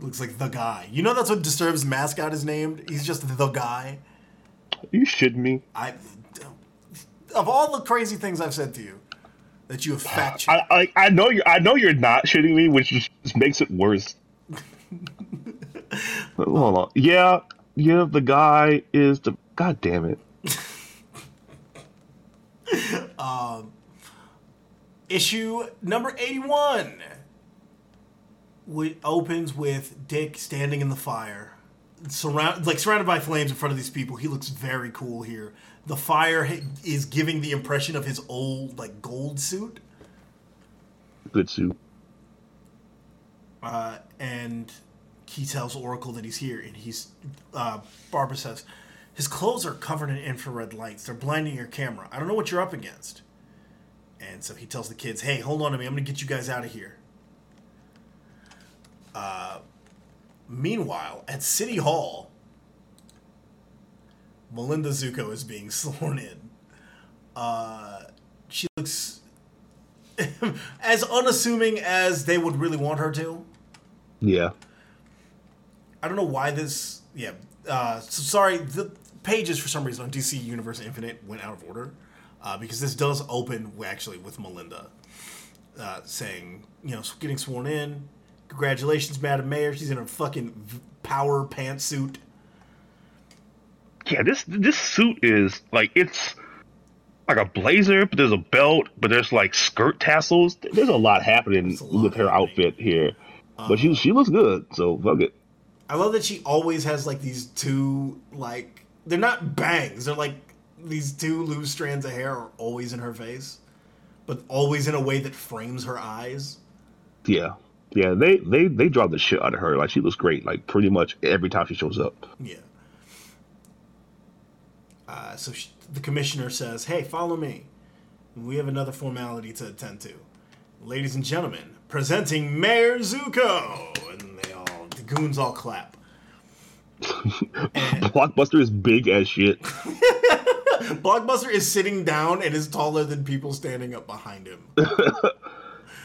Looks like the guy. You know that's what Disturbed's mascot is named. He's just the guy. Are you shitting me? Of all the crazy things I've said to you, that you have fact-checked. I know you're not shitting me, which just makes it worse. Hold on. Yeah, the guy is the... God damn it. Issue number 81 opens with Dick standing in the fire, surrounded by flames in front of these people. He looks very cool here. The fire is giving the impression of his old, like, gold suit. Good suit. And he tells Oracle that he's here, and Barbara says, his clothes are covered in infrared lights. They're blinding your camera. I don't know what you're up against. And so he tells the kids, hey, hold on to me. I'm going to get you guys out of here. Meanwhile, at City Hall... Melinda Zuko is being sworn in. She looks as unassuming as they would really want her to. Yeah. I don't know why this... Yeah. Sorry, the pages for some reason on DC Universe Infinite went out of order. Because this does open actually with Melinda saying, you know, getting sworn in. Congratulations, Madam Mayor. She's in her fucking power pantsuit. Yeah, this suit is like, it's like a blazer, but there's a belt, but there's like skirt tassels. There's a lot happening with her outfit here. But she looks good, so fuck it. I love that she always has like these two, like, they're not bangs. They're like these two loose strands of hair are always in her face, but always in a way that frames her eyes. Yeah. Yeah, they draw the shit out of her. Like, she looks great, like, pretty much every time she shows up. Yeah. So the commissioner says, hey, follow me. We have another formality to attend to. Ladies and gentlemen, presenting Mayor Zuko. And the goons all clap. Blockbuster is big as shit. Blockbuster is sitting down and is taller than people standing up behind him. That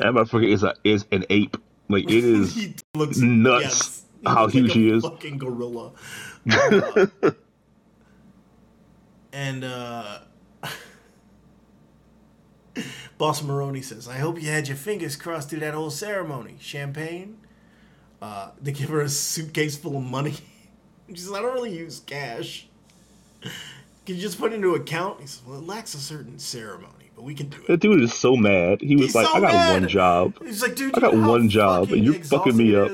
motherfucker is an ape. Like, it is he looks, nuts yes. he how looks huge like a he is. Fucking gorilla. And Boss Maroni says, I hope you had your fingers crossed through that whole ceremony. Champagne? They give her a suitcase full of money. She says, I don't really use cash. Can you just put it into account? He says, well, it lacks a certain ceremony. We can do it. That dude is so mad. He's like, so I got one job. He's like, dude, I got one job, and you're fucking me up.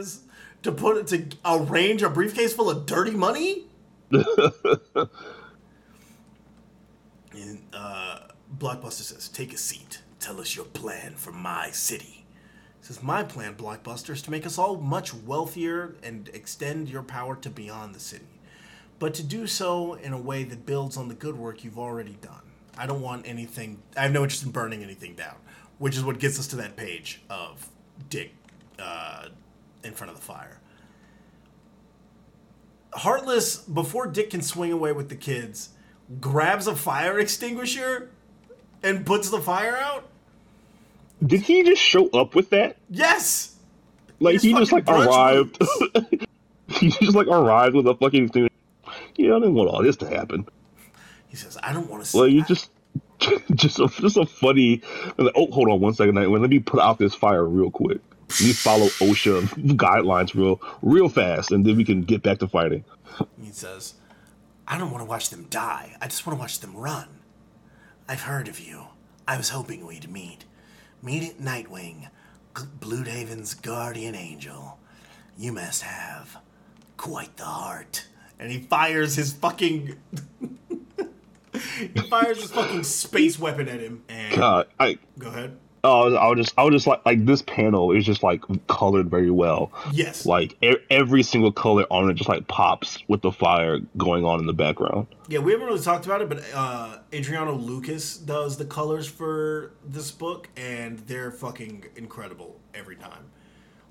To arrange a briefcase full of dirty money. And Blockbuster says, "Take a seat. Tell us your plan for my city." He says, "My plan, Blockbuster, is to make us all much wealthier and extend your power to beyond the city, but to do so in a way that builds on the good work you've already done." I don't want anything... I have no interest in burning anything down, which is what gets us to that page of Dick in front of the fire. Heartless, before Dick can swing away with the kids, grabs a fire extinguisher and puts the fire out. Did he just show up with that? Yes! Like, he just arrived. He just, like, arrived with a fucking extinguisher. Yeah, I didn't want all this to happen. He says, I don't want to see Well, you just a funny... Like, oh, hold on one second. Let me put out this fire real quick. We follow OSHA guidelines real fast, and then we can get back to fighting. He says, I don't want to watch them die. I just want to watch them run. I've heard of you. I was hoping we'd meet. Meet at Nightwing, Bluehaven's guardian angel. You must have quite the heart. And he fires his fucking... He fires his fucking space weapon at him. And God, go ahead. Oh, I was just like this panel is just like colored very well. Yes. Like every single color on it just like pops with the fire going on in the background. Yeah, we haven't really talked about it, but Adriano Lucas does the colors for this book, and they're fucking incredible every time.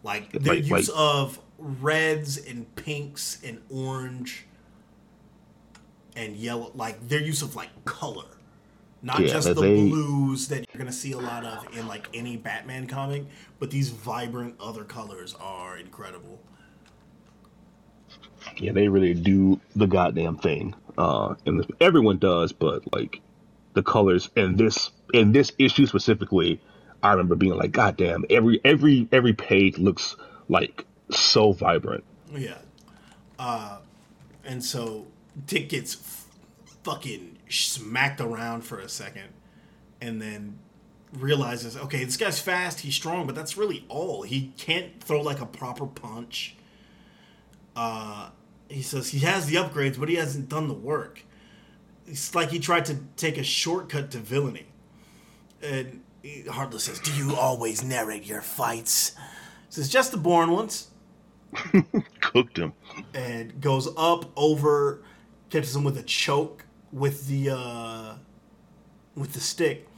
Like the use of reds and pinks and orange. And yellow, like their use of like color, not just blues that you're gonna see a lot of in like any Batman comic, but these vibrant other colors are incredible. Yeah, they really do the goddamn thing, and everyone does, but like the colors and this issue specifically, I remember being like, goddamn, every page looks like so vibrant. Yeah, and so. Dick gets fucking smacked around for a second and then realizes, okay, this guy's fast, he's strong, but that's really all. He can't throw, like, a proper punch. He says he has the upgrades, but he hasn't done the work. It's like he tried to take a shortcut to villainy. And Heartless says, do you always narrate your fights? He says, just the boring ones. Cooked him. And goes up over, catches him with a choke with the stick,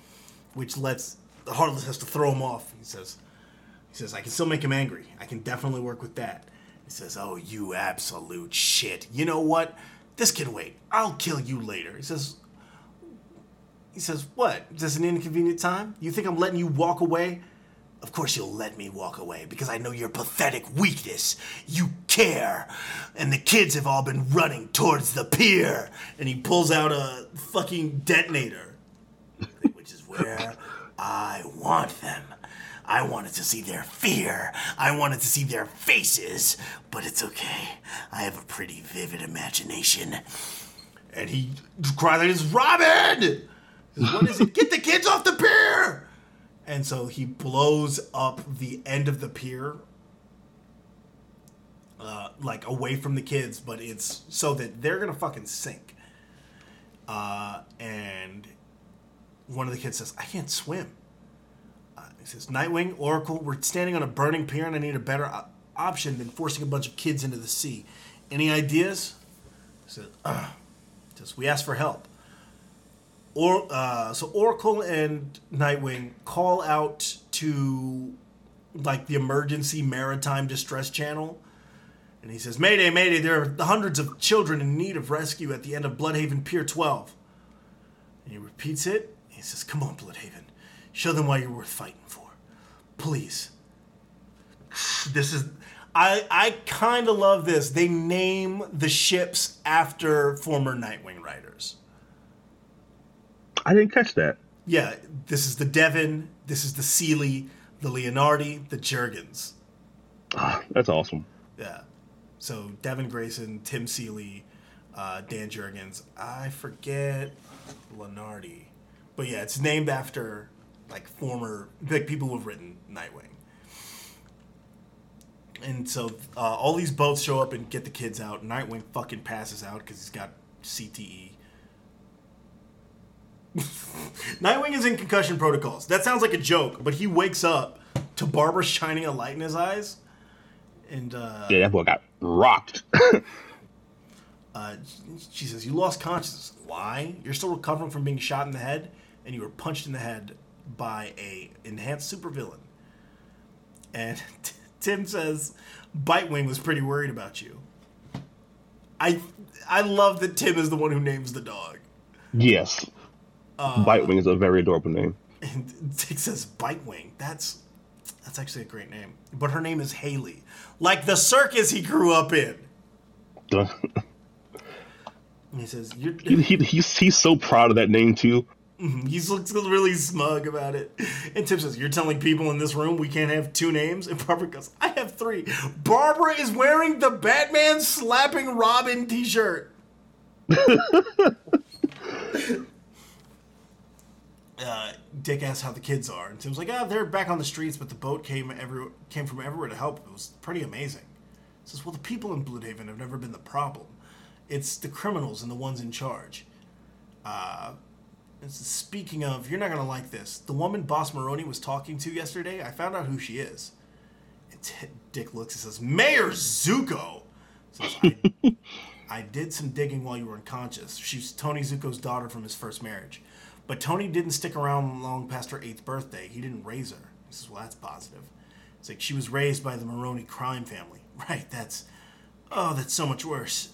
which lets the Heartless has to throw him off. He says, I can still make him angry. I can definitely work with that. He says, oh, you absolute shit. You know what? This can wait. I'll kill you later. He says, what? Is this an inconvenient time? You think I'm letting you walk away? Of course you'll let me walk away, because I know your pathetic weakness. You care. And the kids have all been running towards the pier. And he pulls out a fucking detonator, which is where I want them. I wanted to see their fear. I wanted to see their faces. But it's okay. I have a pretty vivid imagination. And he cries out, "It's Robin! What is it? Get the kids off the pier!" And so he blows up the end of the pier, like away from the kids, but it's so that they're gonna fucking sink. And one of the kids says, "I can't swim." He says, "Nightwing, Oracle, we're standing on a burning pier, and I need a better option than forcing a bunch of kids into the sea. Any ideas?" He says, "We asked for help." So Oracle and Nightwing call out to, like, the emergency maritime distress channel. And he says, "Mayday, mayday, there are hundreds of children in need of rescue at the end of Bloodhaven Pier 12. And he repeats it. He says, "Come on, Bloodhaven. Show them why you're worth fighting for. Please." This is... I kind of love this. They name the ships after former Nightwing writers. I didn't catch that. Yeah, this is the Devon, this is the Seeley, the Leonardi, the Juergens. Ah, that's awesome. Yeah. So Devon Grayson, Tim Seeley, Dan Juergens. I forget Leonardi. But yeah, it's named after like people who have written Nightwing. And so all these boats show up and get the kids out. Nightwing fucking passes out because he's got CTE. Nightwing is in concussion protocols. That sounds like a joke, but he wakes up to Barbara shining a light in his eyes. And yeah, that boy got rocked. She says, "You lost consciousness. Why? You're still recovering from being shot in the head, and you were punched in the head by a enhanced supervillain." And Tim says, "Bitewing was pretty worried about you." I love that Tim is the one who names the dog. Yes. Bitewing is a very adorable name. And Dick says, "Bitewing, that's actually a great name." But her name is Haley. Like the circus he grew up in. He says, he's so proud of that name, too. He looks really smug about it. And Tim says, "You're telling people in this room we can't have two names?" And Barbara goes, "I have three." Barbara is wearing the Batman slapping Robin t-shirt. Dick asks how the kids are, and Tim's like, "They're back on the streets, but the boat came from everywhere to help. It was pretty amazing." He says, "Well, the people in Bloodhaven have never been the problem. It's the criminals and the ones in charge." And speaking of, you're not going to like this. The woman Boss Maroni was talking to yesterday, I found out who she is. And Dick looks and says, "Mayor Zuko." Says, I did some digging while you were unconscious. She's Tony Zuko's daughter from his first marriage. But Tony didn't stick around long past her 8th birthday. He didn't raise her. He says, "Well, that's positive." It's like she was raised by the Maroni crime family. Right, that's so much worse.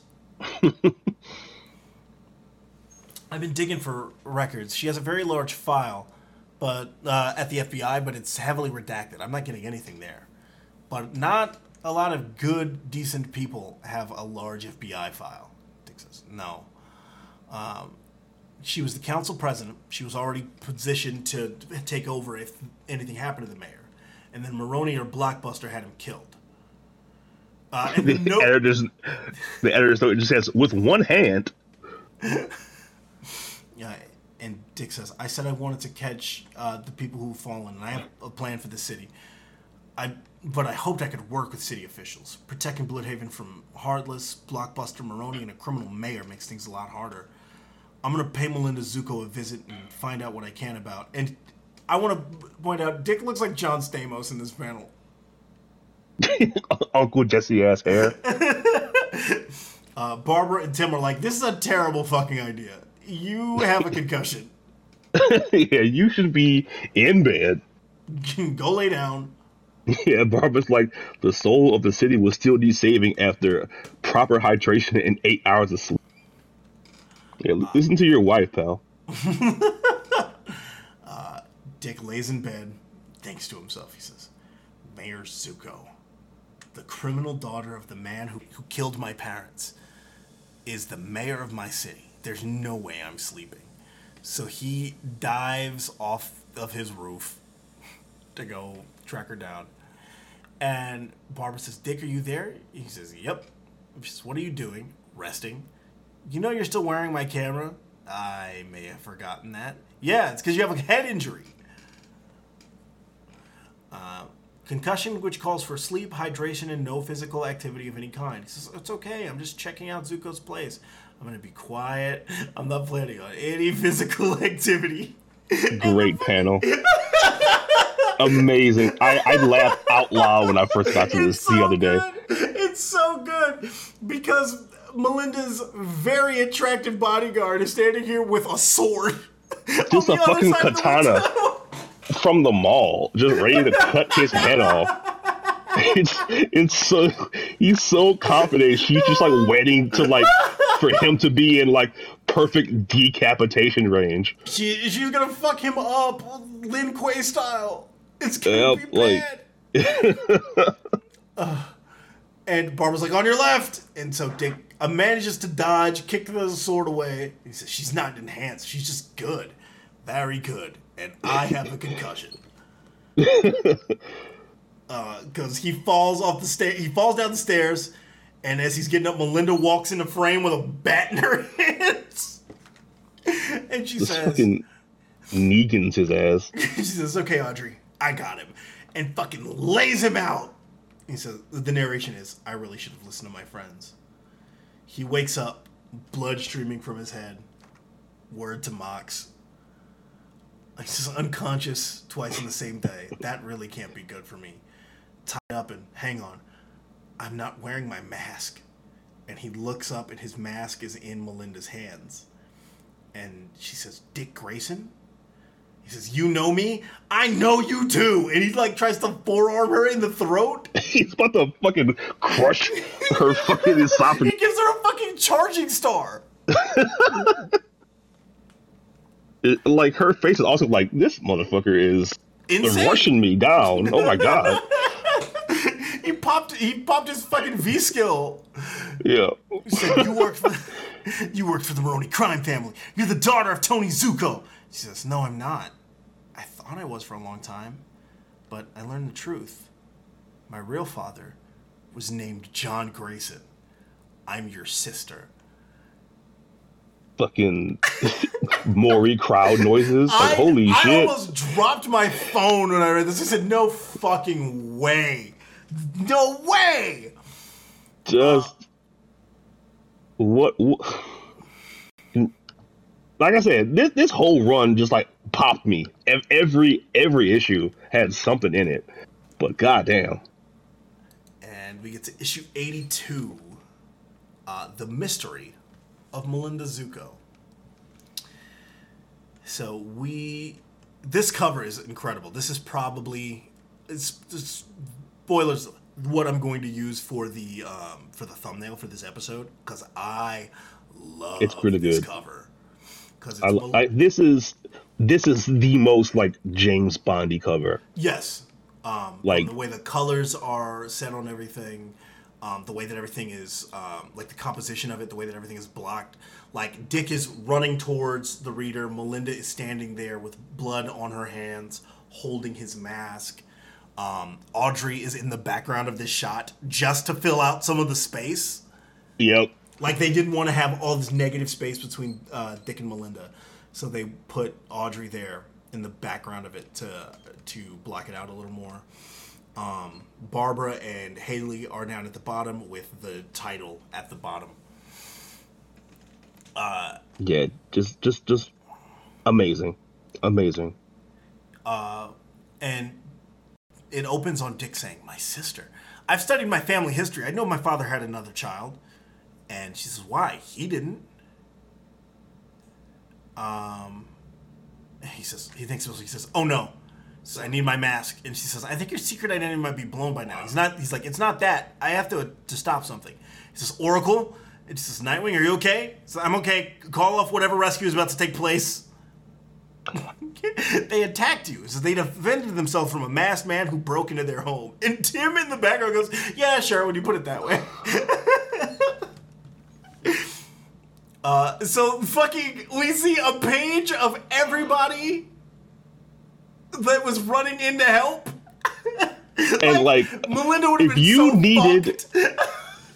I've been digging for records. She has a very large file at the FBI, but it's heavily redacted. I'm not getting anything there. But not a lot of good, decent people have a large FBI file. Dick says, "No." She was the council president. She was already positioned to take over if anything happened to the mayor. And then Maroni or Blockbuster had him killed. And the editor's note just says, "With one hand." Yeah, and Dick says, "I said I wanted to catch the people who've fallen, and I have a plan for the city. But I hoped I could work with city officials. Protecting Bloodhaven from Heartless, Blockbuster, Maroni, and a criminal mayor makes things a lot harder. I'm going to pay Melinda Zuko a visit and find out what I can about." And I want to point out, Dick looks like John Stamos in this panel. Uncle Jesse-ass hair. Barbara and Tim are like, "This is a terrible fucking idea. You have a concussion." Yeah, you should be in bed. Go lay down. Yeah, Barbara's like, "The soul of the city will still need saving after proper hydration and 8 hours of sleep." Yeah, listen to your wife, pal. Dick lays in bed. thinks to himself, he says, Mayor Zuko, the criminal daughter of the man who killed my parents, is the mayor of my city. There's no way I'm sleeping. So he dives off of his roof to go track her down. And Barbara says, Dick, are you there? He says, yep. She says, what are you doing? Resting. You know you're still wearing my camera? I may have forgotten that. Yeah, it's because you have a head injury. Concussion, which calls for sleep, hydration, and no physical activity of any kind. He says, it's okay. I'm just checking out Zuko's place. I'm going to be quiet. I'm not planning on any physical activity. Great panel. Amazing. I laughed out loud when I first got to this the other day. It's so good because Melinda's very attractive bodyguard is standing here with a sword. Just a fucking katana from the mall, just ready to cut his head off. It's so, he's so confident. She's just like waiting to like for him to be in like perfect decapitation range. She's gonna fuck him up, Lin Kuei style. It's gonna be bad. Like... and Barbara's like, on your left. And so Dick manages to dodge, kick the sword away. He says, she's not enhanced. She's just good. Very good. And I have a concussion. Because he falls off the he falls down the stairs, and as he's getting up, Melinda walks in the frame with a bat in her hands, and she says, "Fucking Negan's his ass." She says, "Okay, Audrey, I got him," and fucking lays him out. He says, "The narration is, I really should have listened to my friends." He wakes up, blood streaming from his head. Word to Mox. He's just unconscious twice in the same day. That really can't be good for me. Tied up and hang on. I'm not wearing my mask. And he looks up and his mask is in Melinda's hands. And she says, Dick Grayson? He says, you know me? I know you too. And he like tries to forearm her in the throat. He's about to fucking crush her fucking esophagus. He gives her a fucking charging star. Like, her face is also like, this motherfucker is insane. Rushing me down. Oh, my God. He popped his fucking V-skill. Yeah. He said, you work for the Maroni crime family. You're the daughter of Tony Zuko. She says, no, I'm not. I thought I was for a long time, but I learned the truth. My real father was named John Grayson. I'm your sister. Fucking Maury crowd noises. Like, holy shit. I almost dropped my phone when I read this. I said, no fucking way. No way. Just. What? Like I said, this whole run just like popped me. Every issue had something in it. But goddamn. And we get to issue 82. The mystery of Melinda Zuko. So this cover is incredible. This is probably, it's spoilers, what I'm going to use for the thumbnail for this episode, because I love this cover. Because this is the most like James Bondy cover. Yes, like the way the colors are set on everything. The way that everything is, like the composition of it, the way that everything is blocked. Like, Dick is running towards the reader. Melinda is standing there with blood on her hands, holding his mask. Audrey is in the background of this shot just to fill out some of the space. Yep. Like, they didn't want to have all this negative space between Dick and Melinda. So they put Audrey there in the background of it to block it out a little more. Barbara and Haley are down at the bottom with the title at the bottom. Yeah, just amazing. And it opens on Dick saying, "My sister. I've studied my family history. I know my father had another child." And she says, "Why? He didn't." He says, "Oh no. So I need my mask." And she says, "I think your secret identity might be blown by now." He's like, "It's not that. I have to stop something." He says, "Oracle?" And she says, "Nightwing, are you okay?" So, "I'm okay. Call off whatever rescue is about to take place." They attacked you, so they defended themselves from a masked man who broke into their home. And Tim in the background goes, yeah, sure, when you put it that way. So fucking, we see a page of everybody that was running in to help. And like Melinda would have been so needed,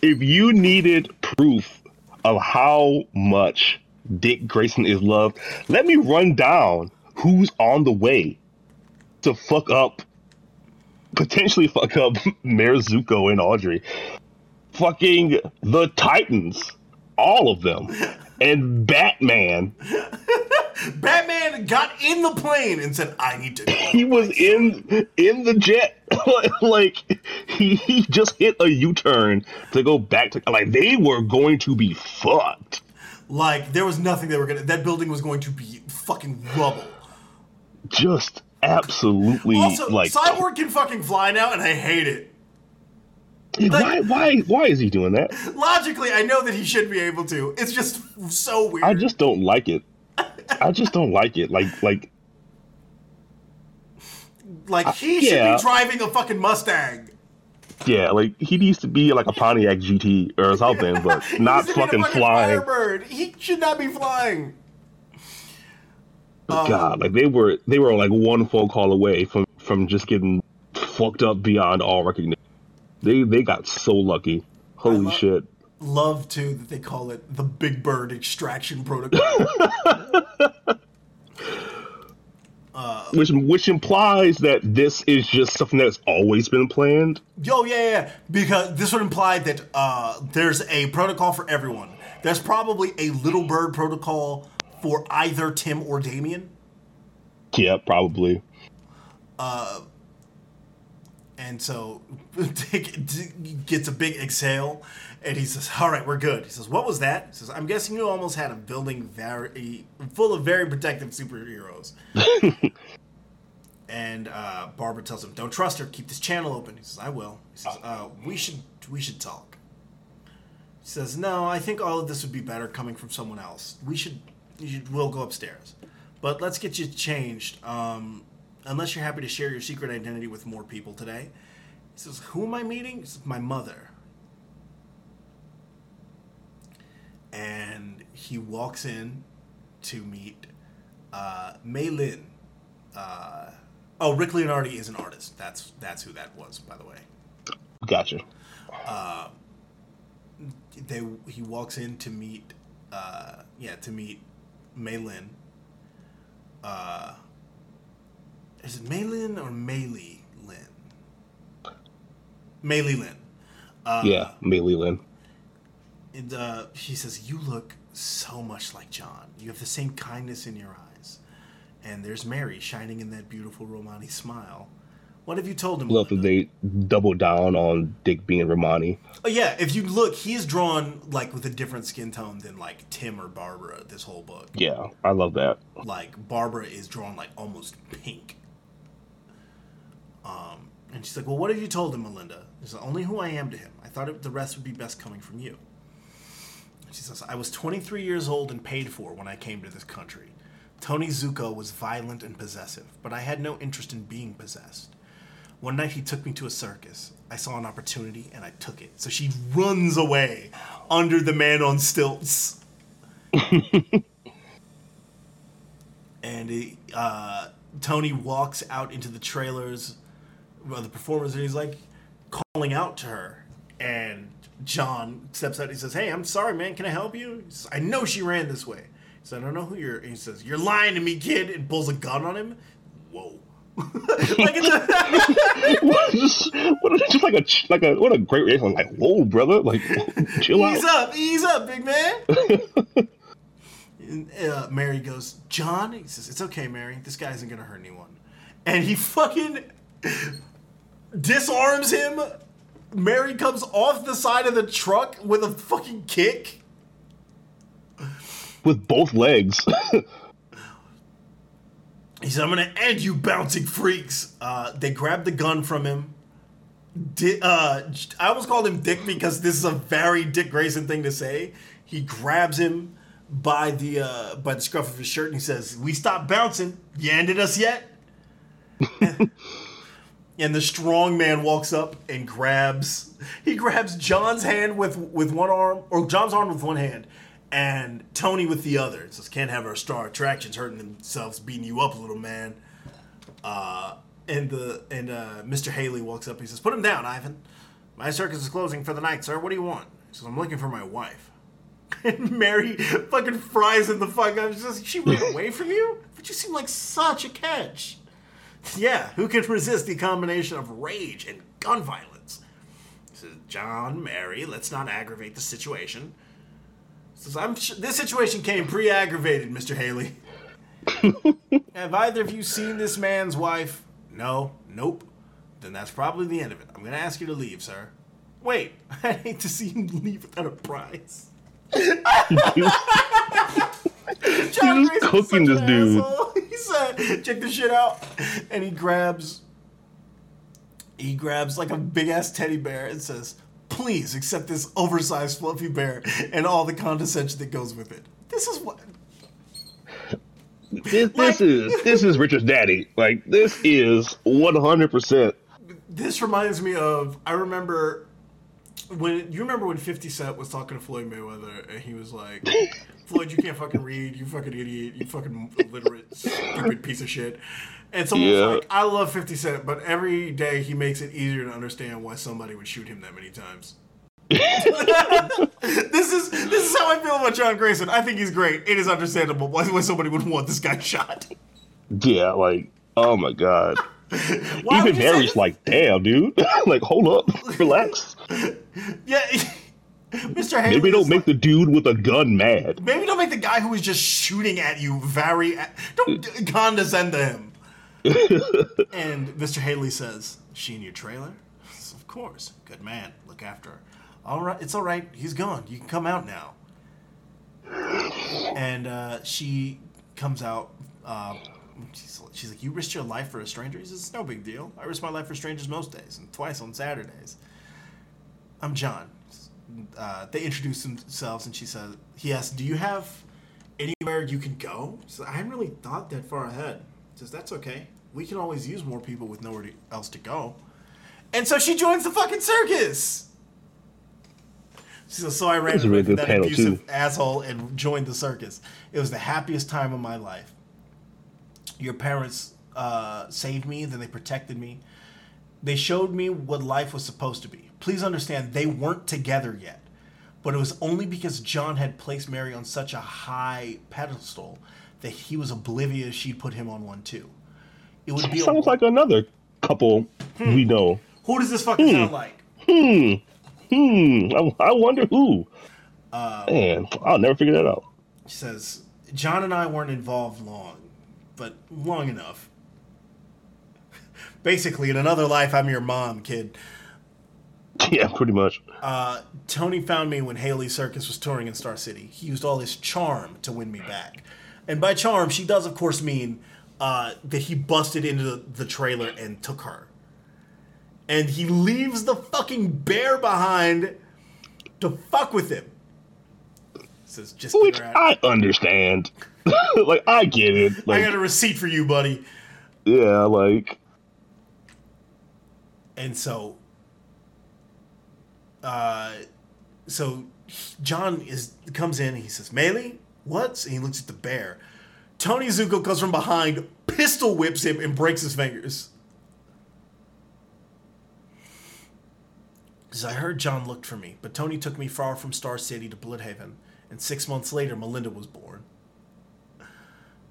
if you needed proof of how much Dick Grayson is loved, let me run down who's on the way to potentially fuck up Mayor Zuko and Audrey. Fucking the Titans, all of them, and Batman. Batman got in the plane and said, I need to go. He was in the jet. Like, he just hit a U-turn to go back to... Like, they were going to be fucked. Like, there was nothing they were going to... That building was going to be fucking rubble. Just absolutely... Also, like, Cyborg can fucking fly now, and I hate it. Like, why is he doing that? Logically, I know that he should be able to. It's just so weird. I just don't like it. Like he should be driving a fucking Mustang. Yeah, like he needs to be like a Pontiac GT or something, but not fucking flying. Firebird. He should not be flying. God, like they were like one phone call away from just getting fucked up beyond all recognition. They got so lucky. Holy shit. Love, too, that they call it the Big Bird Extraction Protocol. Which implies that this is just something that's always been planned. Oh, yeah. Because this would imply that there's a protocol for everyone. There's probably a Little Bird protocol for either Tim or Damien. Yeah, probably. And so Dick gets a big exhale, and he says, all right, we're good. He says, what was that? He says, I'm guessing you almost had a building full of very protective superheroes. And Barbara tells him, don't trust her. Keep this channel open. He says, I will. He says, we should talk. He says, no, I think all of this would be better coming from someone else. We'll go upstairs. But let's get you changed. Unless you're happy to share your secret identity with more people today. He says, who am I meeting? He says, my mother. And he walks in to meet Mei Lin. Rick Leonardi is an artist. That's who that was, by the way. Gotcha. He walks in to meet to meet Mei Lin. Is it Mei Lin or Meili Lin? Meili Lin. Meili Lin. And she says, you look so much like John. You have the same kindness in your eyes. And there's Mary shining in that beautiful Romani smile. What have you told him? Love that they double down on Dick being Romani. Oh, yeah. If you look, he's drawn like with a different skin tone than like Tim or Barbara this whole book. Yeah, I love that. Like Barbara is drawn like almost pink. And she's like, well, what have you told him, Melinda? She's like, only who I am to him. I thought the rest would be best coming from you. And she says, I was 23 years old and paid for when I came to this country. Tony Zuko was violent and possessive, but I had no interest in being possessed. One night he took me to a circus. I saw an opportunity and I took it. So she runs away under the man on stilts. And Tony walks out into the trailers, the performers, and he's like calling out to her. And John steps out and he says, hey, I'm sorry, man. Can I help you? He says, I know she ran this way. He says, I don't know who you're. And he says, you're lying to me, kid. And pulls a gun on him. Whoa. Like what a great reaction. Like, whoa, brother. Like, chill out. Ease up, big man. And, Mary goes, John? He says, it's okay, Mary. This guy isn't going to hurt anyone. And he fucking disarms him. Mary comes off the side of the truck with a fucking kick. With both legs. He said, I'm going to end you, bouncing freaks. They grabbed the gun from him. I almost called him Dick because this is a very Dick Grayson thing to say. He grabs him. by the scruff of his shirt, and he says, "We stopped bouncing. You ended us yet?" And the strong man walks up and grabs John's hand with one arm, or John's arm with one hand, and Tony with the other. It says, "Can't have our star attractions hurting themselves, beating you up, little man." And Mr. Haley walks up. He says, "Put him down, Ivan. My circus is closing for the night, sir. What do you want?" He says, "I'm looking for my wife." And Mary fucking fries him the fuck up. She says, "She ran away from you? But you seem like such a catch." Yeah, who can resist the combination of rage and gun violence? He says, "John, Mary, let's not aggravate the situation." He says, "This situation came pre-aggravated, Mr. Haley." "Have either of you seen this man's wife?" "No." "Nope." "Then that's probably the end of it. I'm going to ask you to leave, sir." "Wait, I hate to see you leave without a prize." John Grace cooking this dude. He said, "Check this shit out," and he grabs like a big ass teddy bear and says, "Please accept this oversized fluffy bear and all the condescension that goes with it." This is what. This is Richard's daddy. Like, this is 100%. This reminds me of, I remember when 50 Cent was talking to Floyd Mayweather, and he was like, "Floyd, you can't fucking read, you fucking idiot, you fucking illiterate, stupid piece of shit." And someone was like, "I love 50 Cent, but every day he makes it easier to understand why somebody would shoot him that many times." This is how I feel about John Grayson. I think he's great. It is understandable why somebody would want this guy shot. Yeah, like, oh my god. Even Mary's like, "Damn, dude." Like, hold up, relax. Yeah, Mr. Haley. Maybe don't make the dude with a gun mad. Maybe don't make the guy who is just shooting at you don't condescend to him. And Mr. Haley says, "Is she in your trailer?" "Of course. Good man. Look after her." "All right, it's all right. He's gone. You can come out now." And she comes out. She's like, "You risked your life for a stranger?" He says, "It's no big deal. I risk my life for strangers most days, and twice on Saturdays. I'm John." They introduce themselves, and she says, he asks, "Do you have anywhere you can go?" She says, "I haven't really thought that far ahead." He says, "That's okay. We can always use more people with nowhere else to go." And so she joins the fucking circus. She says, "So I ran away from that abusive asshole and joined the circus. It was the happiest time of my life. Your parents saved me, then they protected me. They showed me what life was supposed to be. Please understand, they weren't together yet. But it was only because John had placed Mary on such a high pedestal that he was oblivious she'd put him on one too. It would be sounds like another couple we know." Who does this fucking sound like? I wonder who. Man, I'll never figure that out. She says, "John and I weren't involved long, but long enough. Basically, in another life, I'm your mom, kid." Yeah, pretty much. "Tony found me when Haley Circus was touring in Star City. He used all his charm to win me back." And by charm, she does, of course, mean that he busted into the trailer and took her. And he leaves the fucking bear behind to fuck with him. Says, "Just get her out." I understand. Like, I get it. Like, "I got a receipt for you, buddy." Yeah, like. And so John comes in and he says, "Melee, what?" And he looks at the bear. Tony Zuko comes from behind, pistol whips him, and breaks his fingers. He says, "I heard John looked for me, but Tony took me far from Star City to Bloodhaven. And 6 months later, Melinda was born.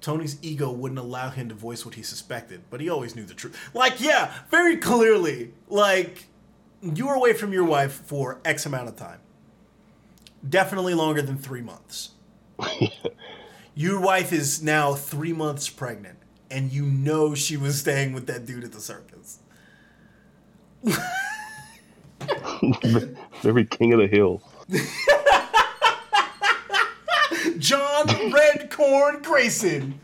Tony's ego wouldn't allow him to voice what he suspected, but he always knew the truth." Like, yeah, very clearly. Like, you were away from your wife for X amount of time. Definitely longer than 3 months. Your wife is now 3 months pregnant, and you know she was staying with that dude at the circus. Very king of the hill. John Redcorn Grayson.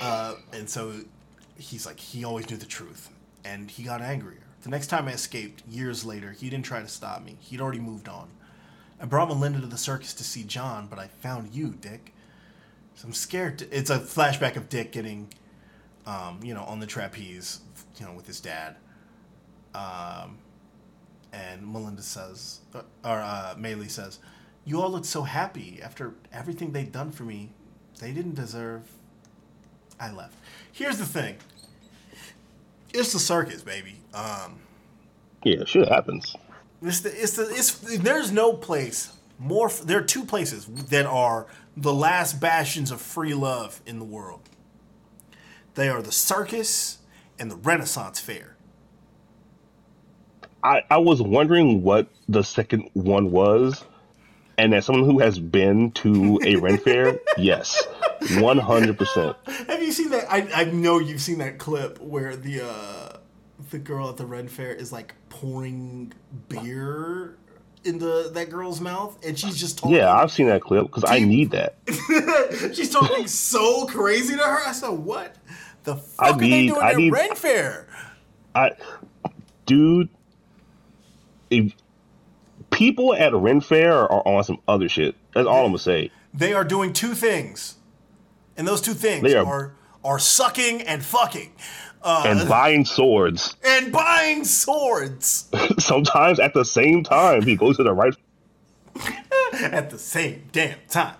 And so he's like, he always knew the truth, and he got angrier. The next time I escaped, years later, he didn't try to stop me. He'd already moved on. I brought Melinda to the circus to see John, but I found you, Dick. So I'm scared. It's a flashback of Dick getting, on the trapeze, with his dad. And Melinda says, or Maylee says, you all looked so happy after everything they'd done for me. They didn't deserve. I left. Here's the thing. It's the circus, baby. Yeah, shit happens. There's no place more. There are two places that are the last bastions of free love in the world. They are the circus and the Renaissance Fair. I was wondering what the second one was, and as someone who has been to a Ren Fair, yes, 100%. Have you seen that? I know you've seen that clip where the girl at the Ren Fair is like pouring beer into that girl's mouth, and she's just talking. Yeah, I've seen that clip because I need that. She's talking so crazy to her. I said, "What the fuck are they doing at Ren Fair?" If people at a Ren Fair are on some other shit. That's all I'm gonna say. They are doing two things, and those two things are sucking and fucking, and buying swords. Sometimes at the same time, he goes to the right. At the same damn time.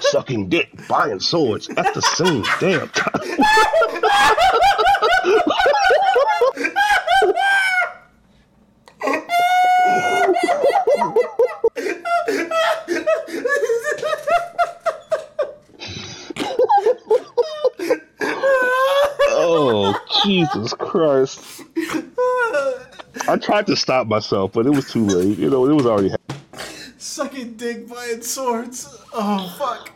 Sucking dick, buying swords at the same damn time. Oh, Jesus Christ. I tried to stop myself, but it was too late. It was already happening. Sucking dick, buying swords. Oh, fuck.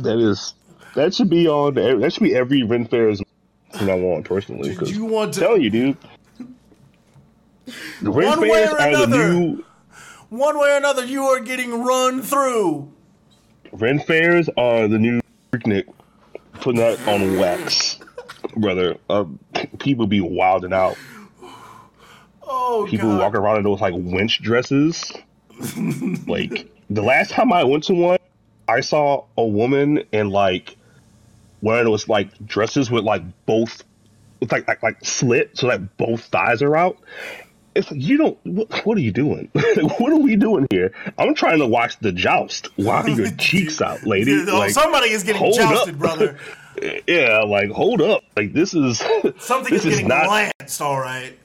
That should be on. That should be every Ren Fair's thing I want, personally. Dude, you want to... tell you, dude. The Ren One Fairs way or another. Are the new... One way or another, you are getting run through. Ren Fairs are the new picnic. Putting that on wax, brother. People be wilding out. Oh, people God. Walk around in those like wench dresses. Like the last time I went to one, I saw a woman in like one of those like dresses with like both, it's like slit so that both thighs are out. It's like, you don't. What are you doing? What are we doing here? I'm trying to watch the joust. Wow, your cheeks out, lady. Like, somebody is getting jousted, brother. Yeah, like hold up. Like this is something this is getting glanced. All right.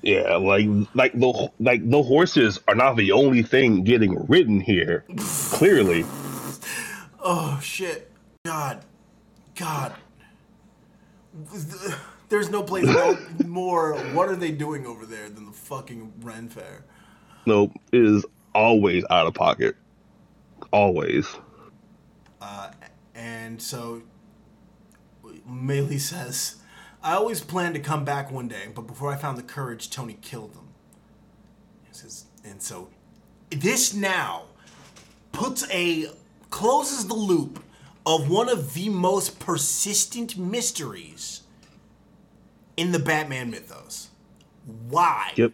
Yeah, like the horses are not the only thing getting ridden here. Clearly. Oh shit! God. There's no place more. What are they doing over there than the fucking Ren Fair? Nope, it is always out of pocket. Always. And so, Maylee says, I always planned to come back one day, but before I found the courage, Tony killed him. And so, this now closes the loop of one of the most persistent mysteries in the Batman mythos. Why did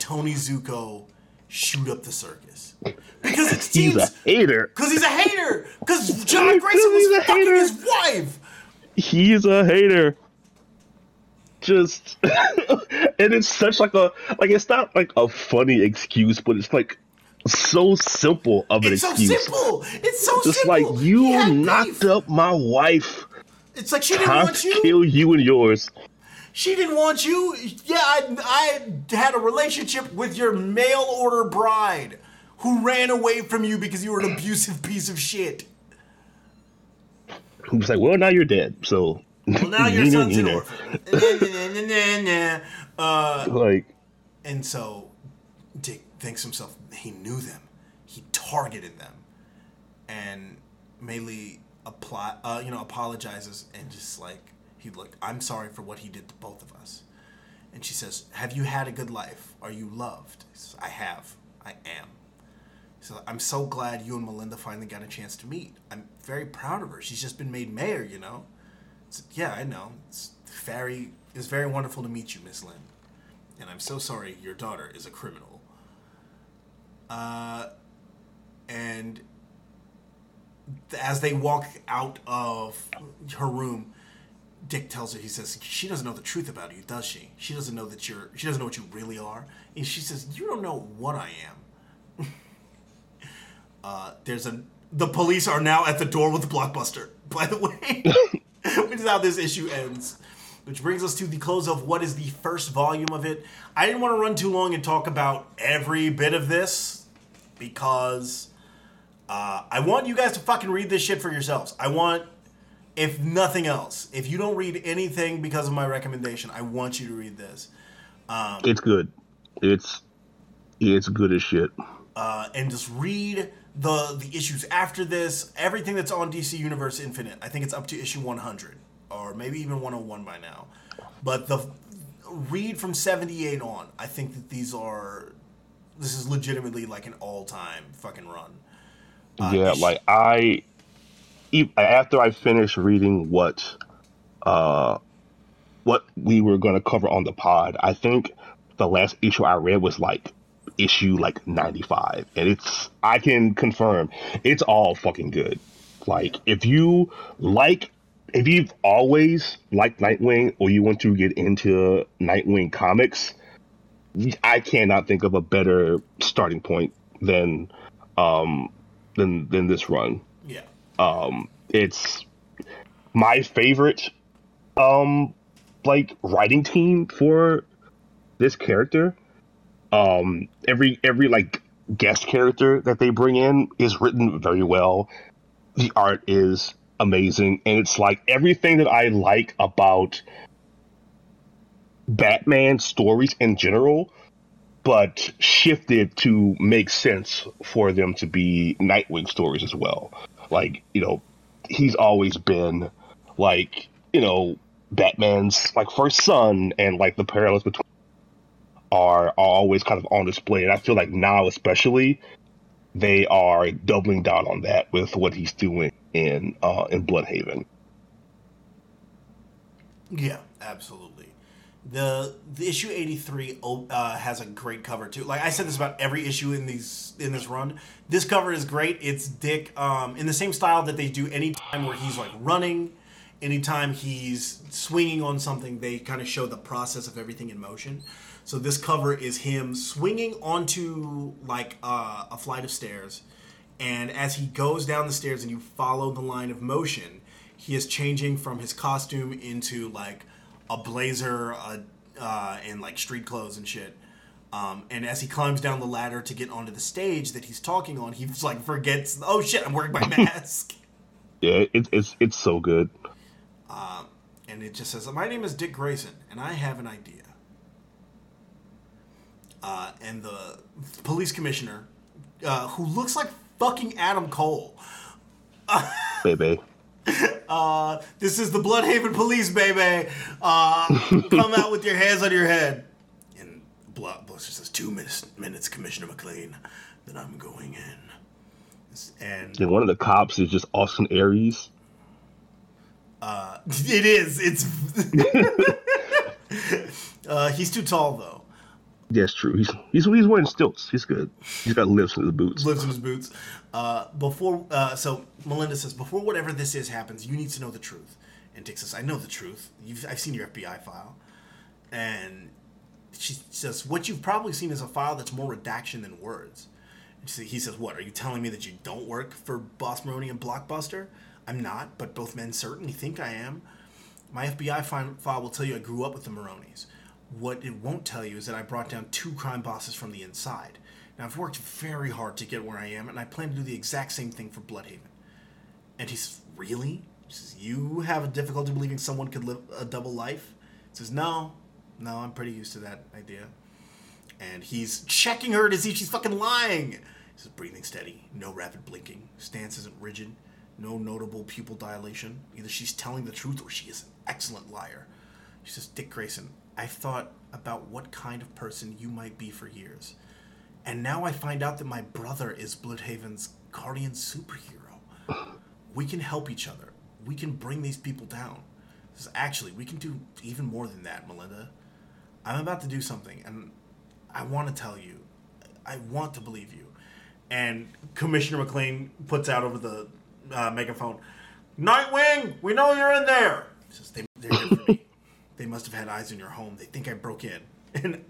Tony Zuko shoot up the circus? Because it seems... He's a hater. Because he's a hater. Because John Grayson was fucking his wife. He's a hater. Just... And it's such like a... Like, it's not like a funny excuse, but it's like so simple of an excuse. It's so simple. Just like, you knocked up my wife. It's like, she didn't want you. Time to kill you and yours. She didn't want you? Yeah, I had a relationship with your mail-order bride who ran away from you because you were an abusive piece of shit. Who was like, well, now you're dead, so... Well, now your son's an orphan. And so, Dick thinks to himself, he knew them. He targeted them. And Maylee apologizes and just like, I'm sorry for what he did to both of us. And she says, have you had a good life? Are you loved? He says, I have. I am. He says, I'm so glad you and Melinda finally got a chance to meet. I'm very proud of her. She's just been made mayor, I said, yeah, I know. It's very wonderful to meet you, Miss Lynn. And I'm so sorry your daughter is a criminal. And as they walk out of her room, Dick tells her, he says, she doesn't know the truth about you, does she? She doesn't know that you're, she doesn't know what you really are. And she says, you don't know what I am. The police are now at the door with the Blockbuster, by the way, which is how this issue ends. Which brings us to the close of what is the first volume of it. I didn't want to run too long and talk about every bit of this because I want you guys to fucking read this shit for yourselves. I want, if nothing else, if you don't read anything because of my recommendation, I want you to read this. It's good. It's good as shit. And just read the issues after this, everything that's on DC Universe Infinite. I think it's up to issue 100. Or maybe even 101 by now. But the read from 78 on, I think that this is legitimately like an all-time fucking run. After I finished reading what we were going to cover on the pod, I think the last issue I read was like issue like 95. And I can confirm, it's all fucking good. Like, if you've always liked Nightwing or you want to get into Nightwing comics, I cannot think of a better starting point than this run. Yeah. It's my favorite writing team for this character. Every like guest character that they bring in is written very well. The art is amazing, and it's like everything that I like about Batman stories in general, but shifted to make sense for them to be Nightwing stories as well. Like, you know, he's always been like, you know, Batman's like first son, and like the parallels between are always kind of on display, and I feel like now especially they are doubling down on that with what he's doing in Bloodhaven. Yeah, absolutely. The issue 83 has a great cover too. Like I said, this about every issue in this run. This cover is great. It's Dick in the same style that they do anytime where he's like running, anytime he's swinging on something, they kind of show the process of everything in motion. So this cover is him swinging onto like a flight of stairs. And as he goes down the stairs and you follow the line of motion, he is changing from his costume into like a blazer and like street clothes and shit. And as he climbs down the ladder to get onto the stage that he's talking on, he just like forgets, oh shit, I'm wearing my mask. Yeah, it's so good. And it just says, my name is Dick Grayson and I have an idea. And the police commissioner, who looks like fucking Adam Cole. Baby. This is the Bloodhaven police, baby. Come out with your hands on your head. And Blockbuster says, 2 minutes, Commissioner McLean, then I'm going in. And one of the cops is just Austin Aries. It is. It's. He's too tall, though. That's true. He's wearing stilts. He's good. He's got lifts in his boots. Lifts in his boots. So Melinda says, before whatever this is happens, you need to know the truth. And Dick says, I know the truth. I've seen your FBI file. And she says, what you've probably seen is a file that's more redaction than words. And he says, what, are you telling me that you don't work for Boss Maroney and Blockbuster? I'm not, but both men certainly think I am. My FBI file will tell you I grew up with the Maroneys. What it won't tell you is that I brought down 2 crime bosses from the inside. Now, I've worked very hard to get where I am, and I plan to do the exact same thing for Bloodhaven. And he says, really? He says, you have a difficulty believing someone could live a double life? He says, no, I'm pretty used to that idea. And he's checking her to see if she's fucking lying. He says, breathing steady, no rapid blinking, stance isn't rigid, no notable pupil dilation. Either she's telling the truth or she is an excellent liar. She says, Dick Grayson, I've thought about what kind of person you might be for years. And now I find out that my brother is Bloodhaven's guardian superhero. We can help each other. We can bring these people down. Actually, we can do even more than that, Melinda. I'm about to do something, and I want to tell you. I want to believe you. and Commissioner McLean puts out over the megaphone, "Nightwing, we know you're in there." He says, "They're here for me. They must have had eyes in your home. They think I broke in." And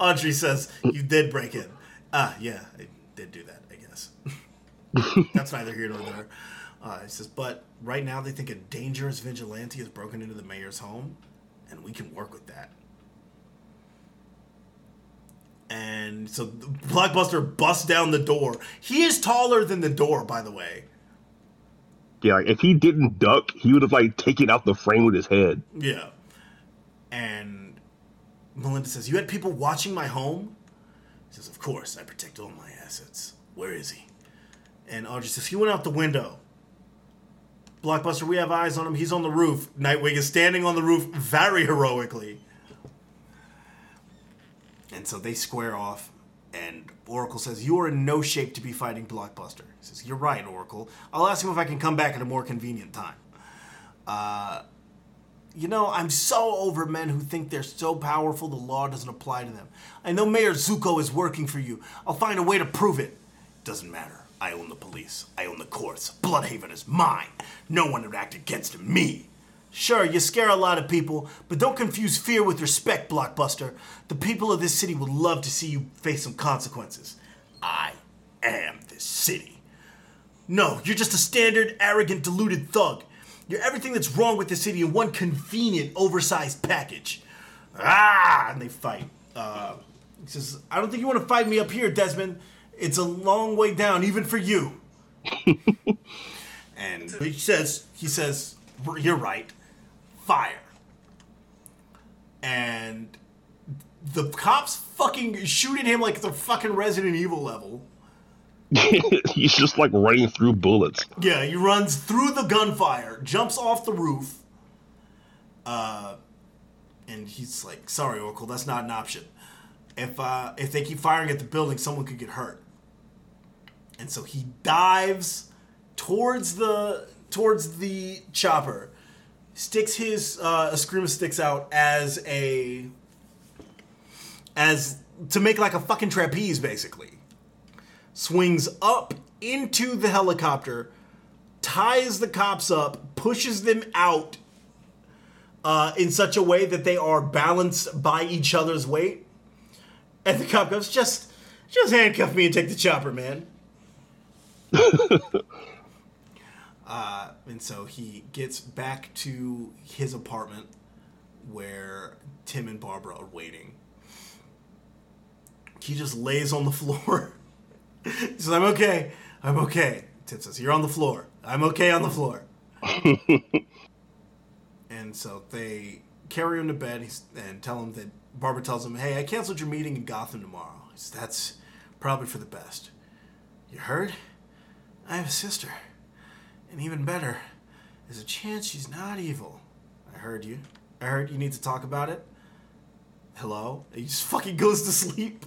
Audrey says, "You did break in." Yeah, I did do that, I guess. That's neither here nor there. He says, "But right now they think a dangerous vigilante has broken into the mayor's home, and we can work with that." And so Blockbuster busts down the door. He is taller than the door, by the way. Yeah, like if he didn't duck, he would have like taken out the frame with his head. Yeah. And Melinda says, "You had people watching my home?" He says, "Of course, I protect all my assets. Where is he?" And Audrey says, "He went out the window. Blockbuster, we have eyes on him. He's on the roof." Nightwing is standing on the roof very heroically. And so they square off, and Oracle says, "You are in no shape to be fighting Blockbuster." He says, "You're right, Oracle. I'll ask him if I can come back at a more convenient time. You know, I'm so over men who think they're so powerful the law doesn't apply to them. I know Mayor Zuko is working for you. I'll find a way to prove it." "Doesn't matter. I own the police. I own the courts. Bloodhaven is mine. No one would act against me." "Sure, you scare a lot of people, but don't confuse fear with respect, Blockbuster. The people of this city would love to see you face some consequences." "I am this city." "No, you're just a standard, arrogant, deluded thug. You're everything that's wrong with this city in one convenient, oversized package." "Ah!" And they fight. He says, "I don't think you want to fight me up here, Desmond. It's a long way down, even for you." And he says, "You're right. Fire." And the cops fucking shoot at him like it's a fucking Resident Evil level. He's just like running through bullets. Yeah, he runs through the gunfire, jumps off the roof. And he's like, "Sorry, Oracle, that's not an option. If they keep firing at the building, someone could get hurt." And so he dives towards the chopper, sticks his Eskrima sticks out as to make like a fucking trapeze, basically. Swings up into the helicopter, ties the cops up, pushes them out in such a way that they are balanced by each other's weight. And the cop goes, just handcuff me and take the chopper, man." And so he gets back to his apartment where Tim and Barbara are waiting. He just lays on the floor. He says, "I'm okay. I'm okay." Tim says, "You're on the floor. I'm okay on the floor." And so they carry him to bed and tell him that Barbara tells him, "Hey, I canceled your meeting in Gotham tomorrow." He says, "That's probably for the best. You heard? I have a sister. And even better, there's a chance she's not evil." "I heard you. I heard you need to talk about it. Hello?" And he just fucking goes to sleep.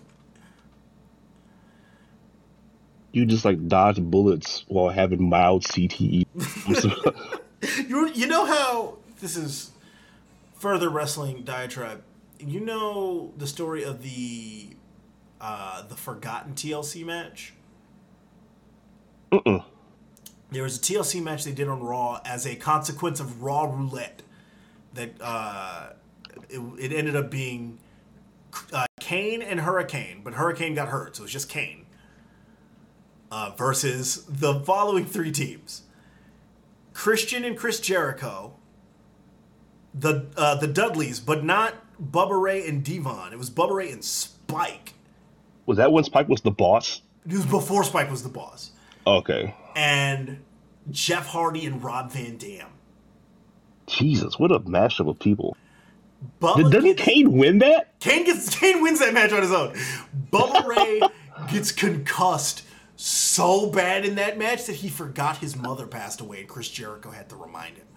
You just like dodge bullets while having mild CTE. You know how this is further wrestling diatribe. You know the story of the forgotten TLC match? Uh-uh. There was a TLC match they did on Raw as a consequence of Raw Roulette. That it ended up being Kane and Hurricane, but Hurricane got hurt, so it was just Kane. Versus the following three teams: Christian and Chris Jericho, the Dudleys, but not Bubba Ray and Devon. It was Bubba Ray and Spike. Was that when Spike was the boss? It was before Spike was the boss. Okay. And Jeff Hardy and Rob Van Dam. Jesus, what a mashup of people! Doesn't Kane win that? Kane wins that match on his own. Bubba Ray gets concussed so bad in that match that he forgot his mother passed away and Chris Jericho had to remind him.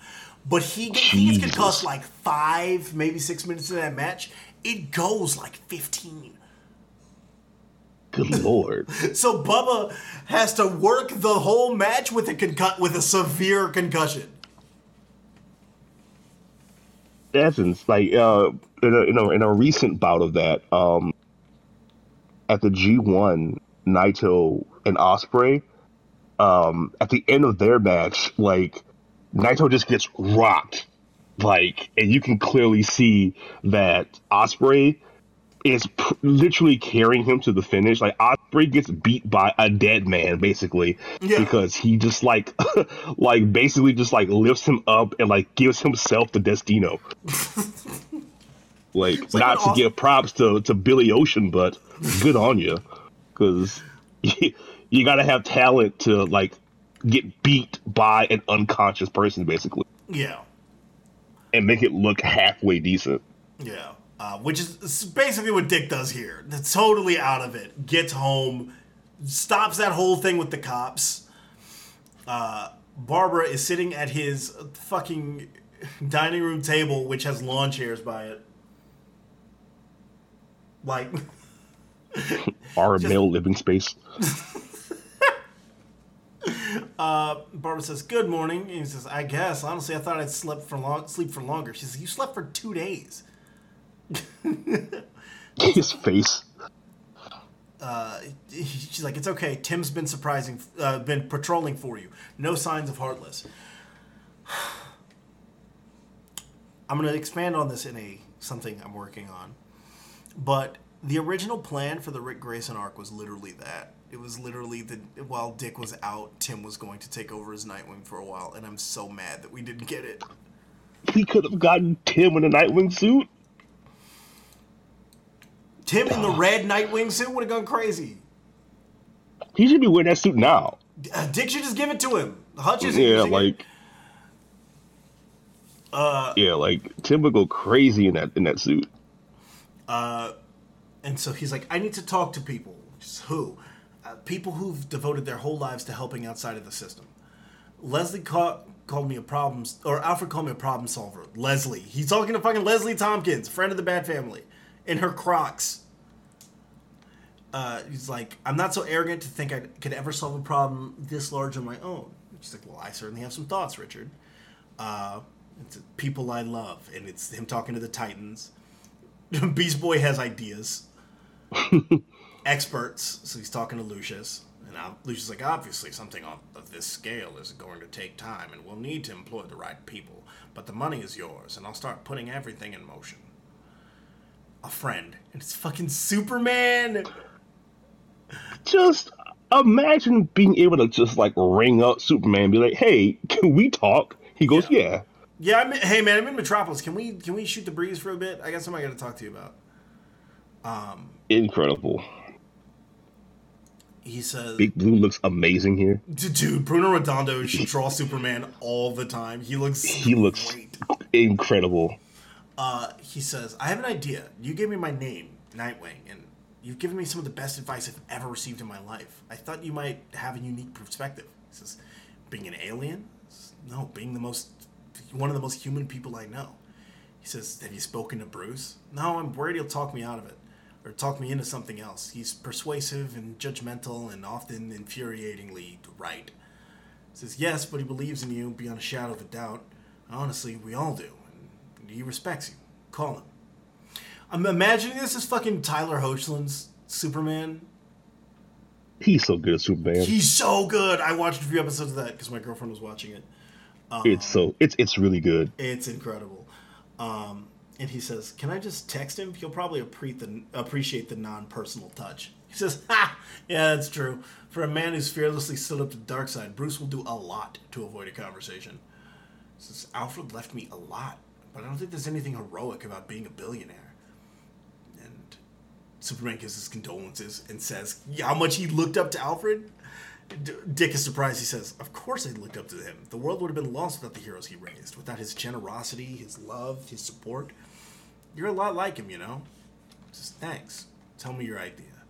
But he gets concussed like 5, maybe 6 minutes into that match. It goes like 15. Good lord. So Bubba has to work the whole match with a severe concussion. That's like in a recent bout of that at the G1 Naito and Ospreay, at the end of their match, like, Naito just gets rocked. Like, and you can clearly see that Ospreay is literally carrying him to the finish. Like, Ospreay gets beat by a dead man, basically, because he just, like, basically just, like, lifts him up and, like, gives himself the Destino. Like, it's not to give props to Billy Ocean, but good on you, because you gotta have talent to, like, get beat by an unconscious person, basically. Yeah. And make it look halfway decent. Yeah. Which is basically what Dick does here. That's totally out of it. Gets home, stops that whole thing with the cops. Barbara is sitting at his fucking dining room table, which has lawn chairs by it. Like, our male living space. Barbara says, "Good morning." And he says, "I guess. Honestly, I thought I'd sleep for longer." She says, "You slept for 2 days." His face. She's like, "It's okay. Tim's been been patrolling for you. No signs of Heartless." I'm going to expand on this in something I'm working on. But the original plan for the Rick Grayson arc was literally that. It was literally while Dick was out, Tim was going to take over as Nightwing for a while, and I'm so mad that we didn't get it. He could have gotten Tim in a Nightwing suit. Tim in the red Nightwing suit would have gone crazy. He should be wearing that suit now. Dick should just give it to him. Hutch is using it. Tim would go crazy in that suit. And so he's like, "I need to talk to people." Just who? People who've devoted their whole lives to helping outside of the system. Leslie called me a problem, or Alfred called me a problem solver. Leslie. He's talking to fucking Leslie Tompkins, friend of the Bat Family, in her Crocs. He's like, "I'm not so arrogant to think I could ever solve a problem this large on my own." She's like, "Well, I certainly have some thoughts, Richard." It's people I love, and it's him talking to the Titans. Beast Boy has ideas. Experts. So he's talking to Lucius. And Lucius is like, "Obviously, something of this scale is going to take time, and we'll need to employ the right people. But the money is yours, and I'll start putting everything in motion." A friend. And it's fucking Superman! Just imagine being able to just, like, ring up Superman and be like, "Hey, can we talk?" He goes, "Yeah." "Yeah, I'm in Metropolis. Can we shoot the breeze for a bit? I got something I got to talk to you about." Incredible. He says, "Big Blue looks amazing here." Dude, Bruno Redondo should draw Superman all the time. He looks great. Incredible. He says, "I have an idea. You gave me my name, Nightwing, and you've given me some of the best advice I've ever received in my life. I thought you might have a unique perspective." He says, "Being an alien?" Says, "No, being one of the most human people I know." He says, "Have you spoken to Bruce?" "No, I'm worried he'll talk me out of it, or talk me into something else. He's persuasive and judgmental and often infuriatingly right." He says, "Yes, but he believes in you beyond a shadow of a doubt. Honestly, we all do. And he respects you. Call him." I'm imagining this as fucking Tyler Hoechlin's Superman. He's so good at Superman. He's so good. I watched a few episodes of that because my girlfriend was watching it. It's really good. It's incredible. And he says, "Can I just text him? He'll probably appreciate the non-personal touch." He says, "Ha! Yeah, that's true. For a man who's fearlessly stood up to the dark side, Bruce will do a lot to avoid a conversation." He says, "Alfred left me a lot, but I don't think there's anything heroic about being a billionaire." And Superman gives his condolences and says how much he looked up to Alfred. Dick is surprised. He says, "Of course I looked up to him. The world would have been lost without the heroes he raised, without his generosity, his love, his support. You're a lot like him, you know." He says, "Thanks. Tell me your idea."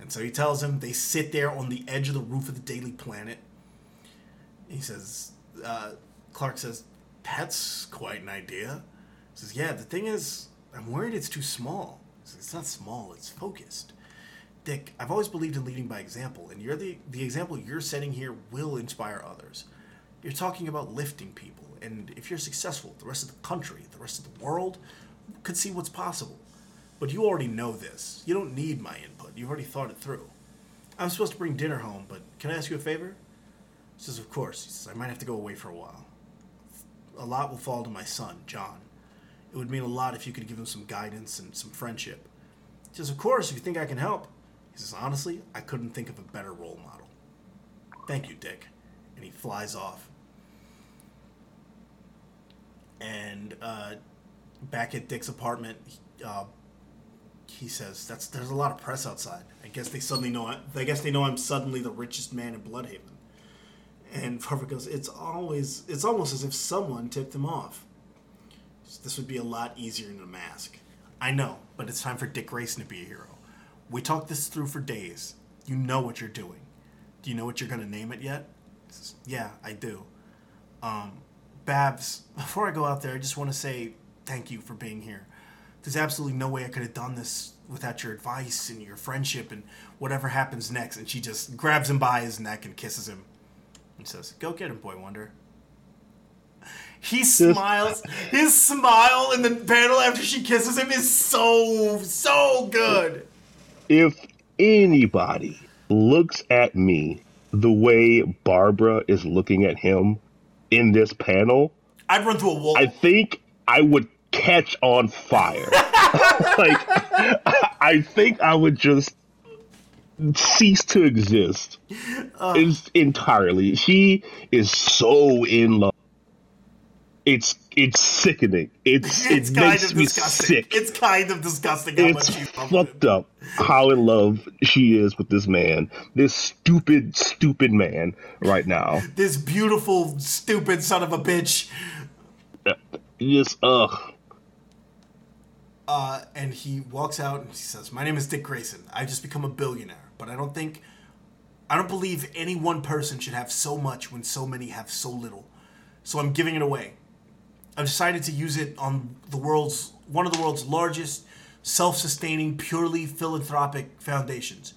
And so he tells him. They sit there on the edge of the roof of the Daily Planet. He says, Clark says, "That's quite an idea." He says, "Yeah, the thing is, I'm worried it's too small." He says, "It's not small, it's focused. Dick, I've always believed in leading by example, and you're the example you're setting here will inspire others. You're talking about lifting people, and if you're successful, the rest of the country, the rest of the world, could see what's possible. But you already know this. You don't need my input. You've already thought it through." I'm supposed to bring dinner home, but can I ask you a favor? He says, of course. He says, I might have to go away for a while. A lot will fall to my son, John. It would mean a lot if you could give him some guidance and some friendship. He says, of course, if you think I can help. He says, honestly, I couldn't think of a better role model. Thank you, Dick. And he flies off. And back at Dick's apartment, he says, there's a lot of press outside. I guess they know I'm suddenly the richest man in Bloodhaven. And Farver goes, it's almost as if someone tipped him off. This would be a lot easier than a mask. I know, but it's time for Dick Grayson to be a hero. We talked this through for days. You know what you're doing. Do you know what you're going to name it yet? He says, yeah, I do. Babs, before I go out there, I just want to say thank you for being here. There's absolutely no way I could have done this without your advice and your friendship and whatever happens next. And she just grabs him by his neck and kisses him and says, go get him, Boy Wonder. He smiles. His smile in the panel after she kisses him is so good. If anybody looks at me the way Barbara is looking at him in this panel, I'd run through a wall. I think I would catch on fire. I think I would just cease to exist entirely. She is so in love. It's sickening. It's it makes me sick. It's kind of disgusting. It's fucked up how in love she is with this man. This stupid man right now. This beautiful, stupid son of a bitch. Just ugh. And he walks out and he says, "My name is Dick Grayson. I've just become a billionaire, but I don't believe any one person should have so much when so many have so little. So I'm giving it away. I've decided to use it on one of the world's largest, self-sustaining, purely philanthropic foundations.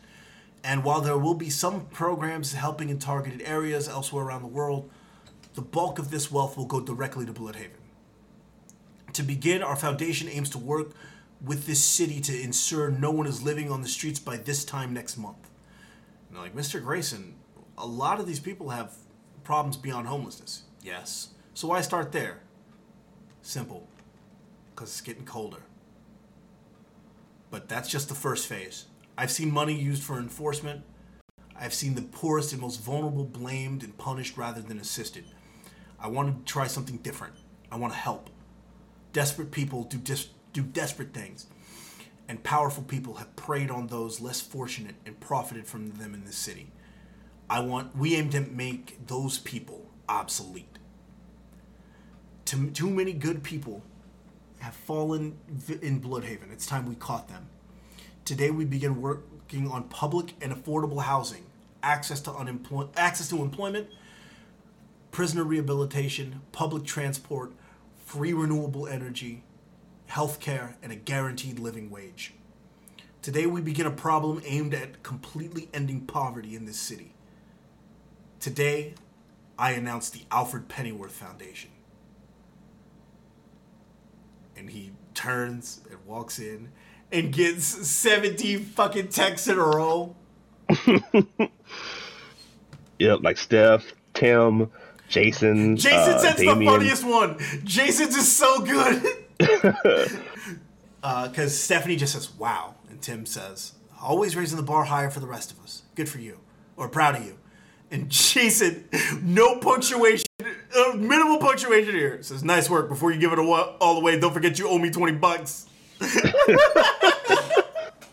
And while there will be some programs helping in targeted areas elsewhere around the world, the bulk of this wealth will go directly to Bloodhaven. To begin, our foundation aims to work with this city to ensure no one is living on the streets by this time next month." And they're like, "Mr. Grayson, a lot of these people have problems beyond homelessness." "Yes. So why start there?" "Simple. Because it's getting colder. But that's just the first phase. I've seen money used for enforcement. I've seen the poorest and most vulnerable blamed and punished rather than assisted. I want to try something different. I want to help. Desperate people do desperate things. And powerful people have preyed on those less fortunate and profited from them in this city. We aim to make those people obsolete. Too many good people have fallen in Bloodhaven. It's time we caught them. Today we begin working on public and affordable housing, access to employment, prisoner rehabilitation, public transport, free renewable energy, health care, and a guaranteed living wage. Today we begin a problem aimed at completely ending poverty in this city. Today I announced the Alfred Pennyworth Foundation." And he turns and walks in and gets 70 fucking texts in a row. Yep, like Steph, Tim, Jason. Jason sends Damien. The funniest one. Jason's is so good. Because Stephanie just says, "Wow." And Tim says, "Always raising the bar higher for the rest of us. Good for you. Or proud of you." And Jason, no punctuation, minimal punctuation here, says, "Nice work. Before you give it all away, don't forget you owe me $20.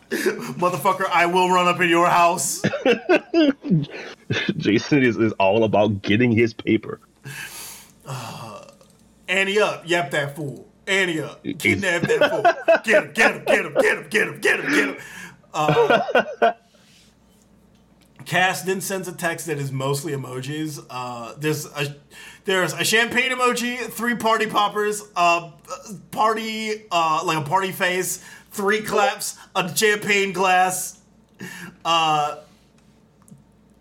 Motherfucker, I will run up in your house." Jason is all about getting his paper. Annie up. Yap that fool. Annie up. Kidnap that fool. Get him, get him, get him, get him, get him, get him, get him. Cass then sends a text that is mostly emojis. There's a champagne emoji, 3 party poppers, like a party face, 3 claps, a champagne glass,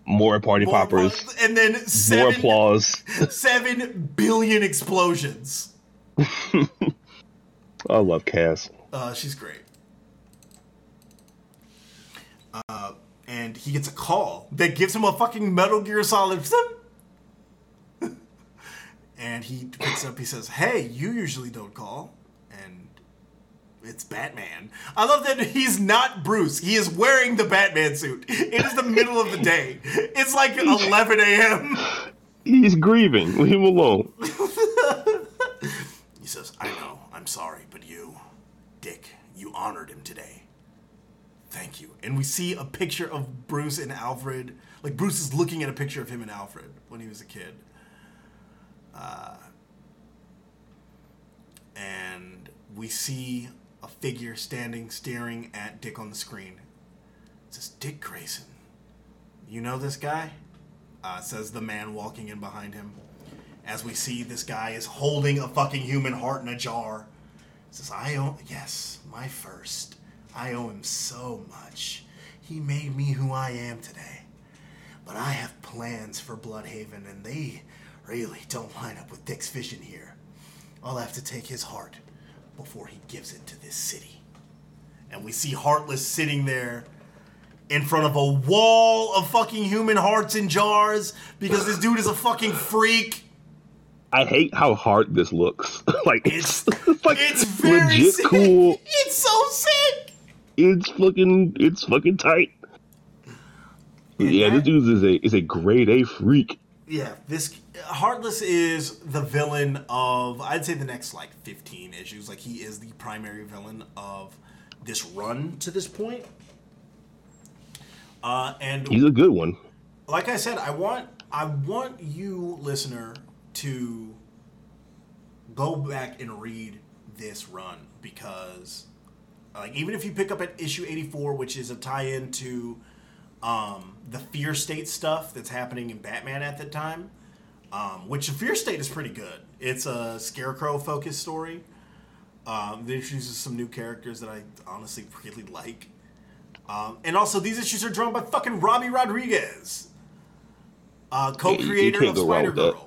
more party poppers, and then 7 more applause, 7 billion explosions. I love Cass. She's great. and he gets a call that gives him a fucking Metal Gear Solid. And he picks up, he says, hey, you usually don't call. And it's Batman. I love that he's not Bruce. He is wearing the Batman suit. It is the middle of the day. It's like 11 a.m. He's grieving. Leave him alone. He says, I know. I'm sorry. But you, Dick, you honored him today. Thank you. And we see a picture of Bruce and Alfred. Like, Bruce is looking at a picture of him and Alfred when he was a kid. And we see a figure standing, staring at Dick on the screen. It says, Dick Grayson. You know this guy? Says the man walking in behind him. As we see, this guy is holding a fucking human heart in a jar. It says, my first. I owe him so much. He made me who I am today. But I have plans for Bloodhaven, and they really don't line up with Dick's vision here. I'll have to take his heart before he gives it to this city. And we see Heartless sitting there in front of a wall of fucking human hearts in jars because this dude is a fucking freak. I hate how hard this looks. Like, it's like, it's very legit sick. Cool. It's so sick. It's fucking tight. And yeah, this dude is a grade A freak. Yeah, this Heartless is the villain of, I'd say, the next, 15 issues. Like, he is the primary villain of this run to this point. And he's a good one. Like I said, I want you, listener, to go back and read this run because, even if you pick up at issue 84, which is a tie-in to the Fear State stuff that's happening in Batman at that time, which the Fear State is pretty good. It's a Scarecrow-focused story. It introduces some new characters that I honestly really like. And also, these issues are drawn by fucking Robbie Rodriguez, co-creator of Spider-Girl.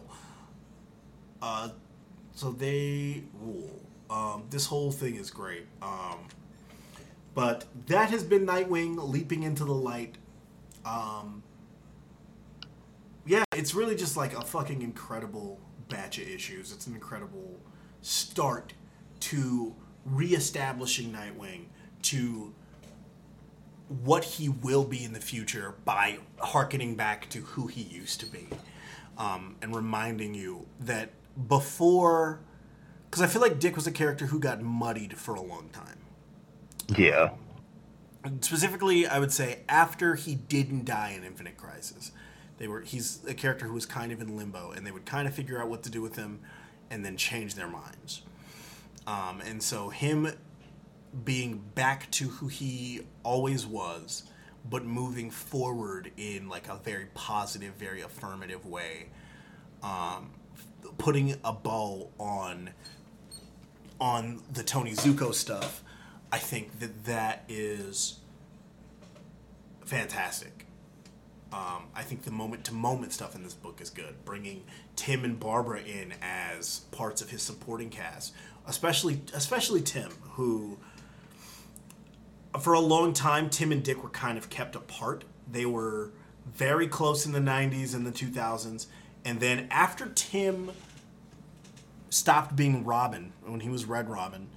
So they rule. This whole thing is great. But that has been Nightwing leaping into the light. Yeah, it's really just a fucking incredible batch of issues. It's an incredible start to reestablishing Nightwing to what he will be in the future by hearkening back to who he used to be. And reminding you that before... Because I feel like Dick was a character who got muddied for a long time. Yeah. Specifically, I would say after he didn't die in Infinite Crisis... He's a character who was kind of in limbo, and they would kind of figure out what to do with him and then change their minds. And so him being back to who he always was, but moving forward in a very positive, very affirmative way, putting a bow on the Tony Zuko stuff, I think that is fantastic. I think the moment-to-moment stuff in this book is good. Bringing Tim and Barbara in as parts of his supporting cast, especially Tim, who for a long time Tim and Dick were kind of kept apart. They were very close in the 90s and the 2000s, and then after Tim stopped being Robin, when he was Red Robin,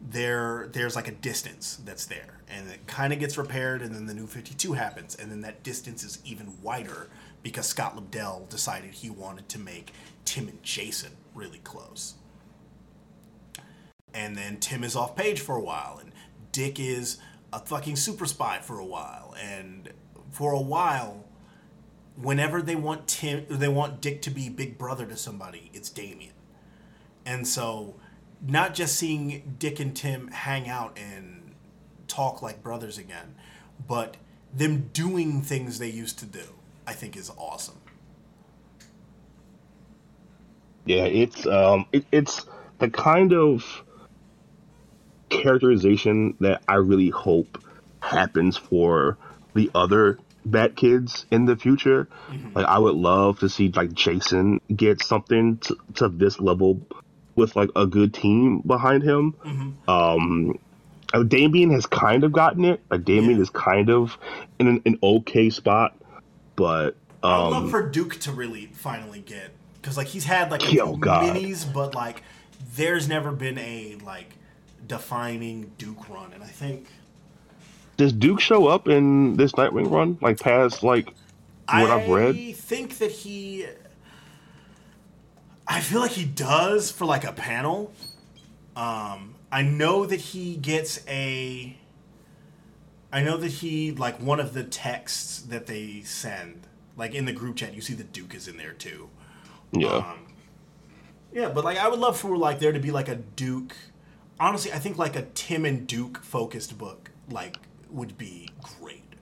there's a distance that's there, and it kind of gets repaired, and then the New 52 happens, and then that distance is even wider because Scott Lobdell decided he wanted to make Tim and Jason really close. And then Tim is off page for a while, and Dick is a fucking super spy for a while, and for a while, whenever they want Dick to be big brother to somebody, it's Damien. And so not just seeing Dick and Tim hang out and talk like brothers again, but them doing things they used to do, I think is awesome. Yeah, it's the kind of characterization that I really hope happens for the other Bat kids in the future. Mm-hmm. I would love to see Jason get something to this level with a good team behind him. Mm-hmm. Damian has kind of gotten it. Like Damian is kind of in an okay spot, but I'd love for Duke to really finally get, because like he's had like a minis, but like there's never been a like defining Duke run, and I think does Duke show up in this Nightwing run? Like past like what I've read, I think that he. I feel like he does for like a panel. I know that he gets a. I know that he like one of the texts that they send, like in the group chat, you see the Duke is in there too. Yeah. Yeah, but like I would love for like there to be like a Duke. Honestly, I think like a Tim and Duke focused book like would be great.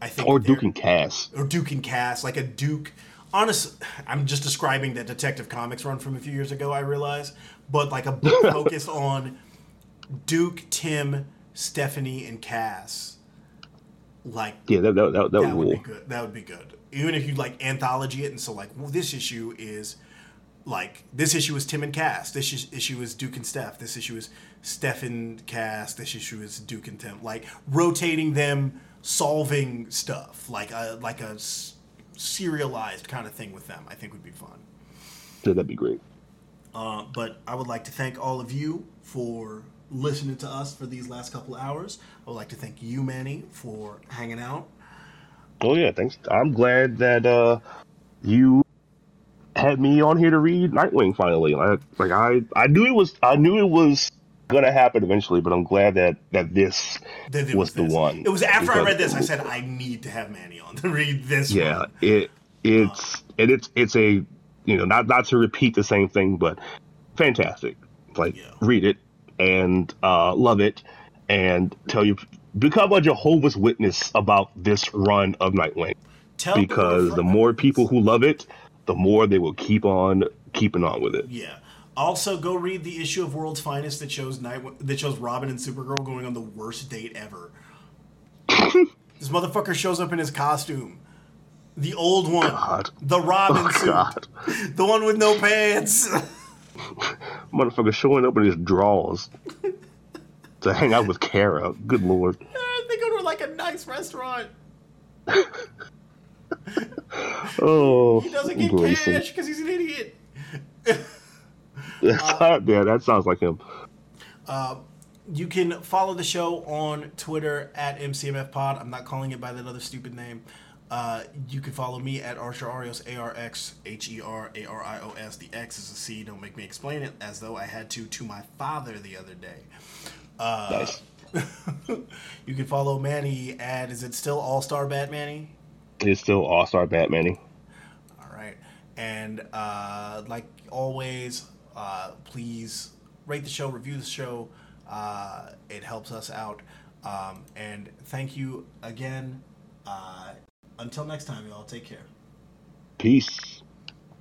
I think or Duke and Cass. Or Duke and Cass, like a Duke. Honestly, I'm just describing that Detective Comics run from a few years ago, I realize. But, like, a book focused on Duke, Tim, Stephanie, and Cass. Like, yeah, that would be good. That would be good. Even if you, like, anthology it. And so, like, well, this issue is, like, this issue is Tim and Cass. This issue is Duke and Steph. This issue is Steph and Cass. This issue is Duke and Tim. Like, rotating them, solving stuff. Like a serialized kind of thing with them, I think would be fun. Yeah, that'd be great. But I would like to thank all of you for listening to us for these last couple of hours. I would like to thank you, Manny, for hanging out. Oh, yeah, thanks. I'm glad that you had me on here to read Nightwing finally. I knew it was going to happen eventually, but I'm glad that this was the one. It was after I read this, I said, I need to have Manny on to read this one. Yeah, it's a, you know, not to repeat the same thing, but fantastic. Like, read it and love it and become a Jehovah's Witness about this run of Nightwing. Because the more people who love it, the more they will keep on keeping on with it. Yeah. Also, go read the issue of World's Finest that shows Robin and Supergirl going on the worst date ever. This motherfucker shows up in his costume. The old one. God. The Robin suit. God. The one with no pants. Motherfucker showing up in his drawers to hang out with Kara. Good lord. They go to like a nice restaurant. Oh, he doesn't get cash because he's an idiot. Yeah, that sounds like him. You can follow the show on Twitter at MCMFPod. I'm not calling it by that other stupid name. You can follow me at Archer Arios, ArxHerArios. The X is a C. Don't make me explain it as though I had to my father the other day. Nice. You can follow Manny at, is it still All-Star Batmanny? It's still All-Star Batmanny. All right. And like always... please rate the show, review the show. It helps us out. And thank you again. Until next time, y'all. Take care. Peace.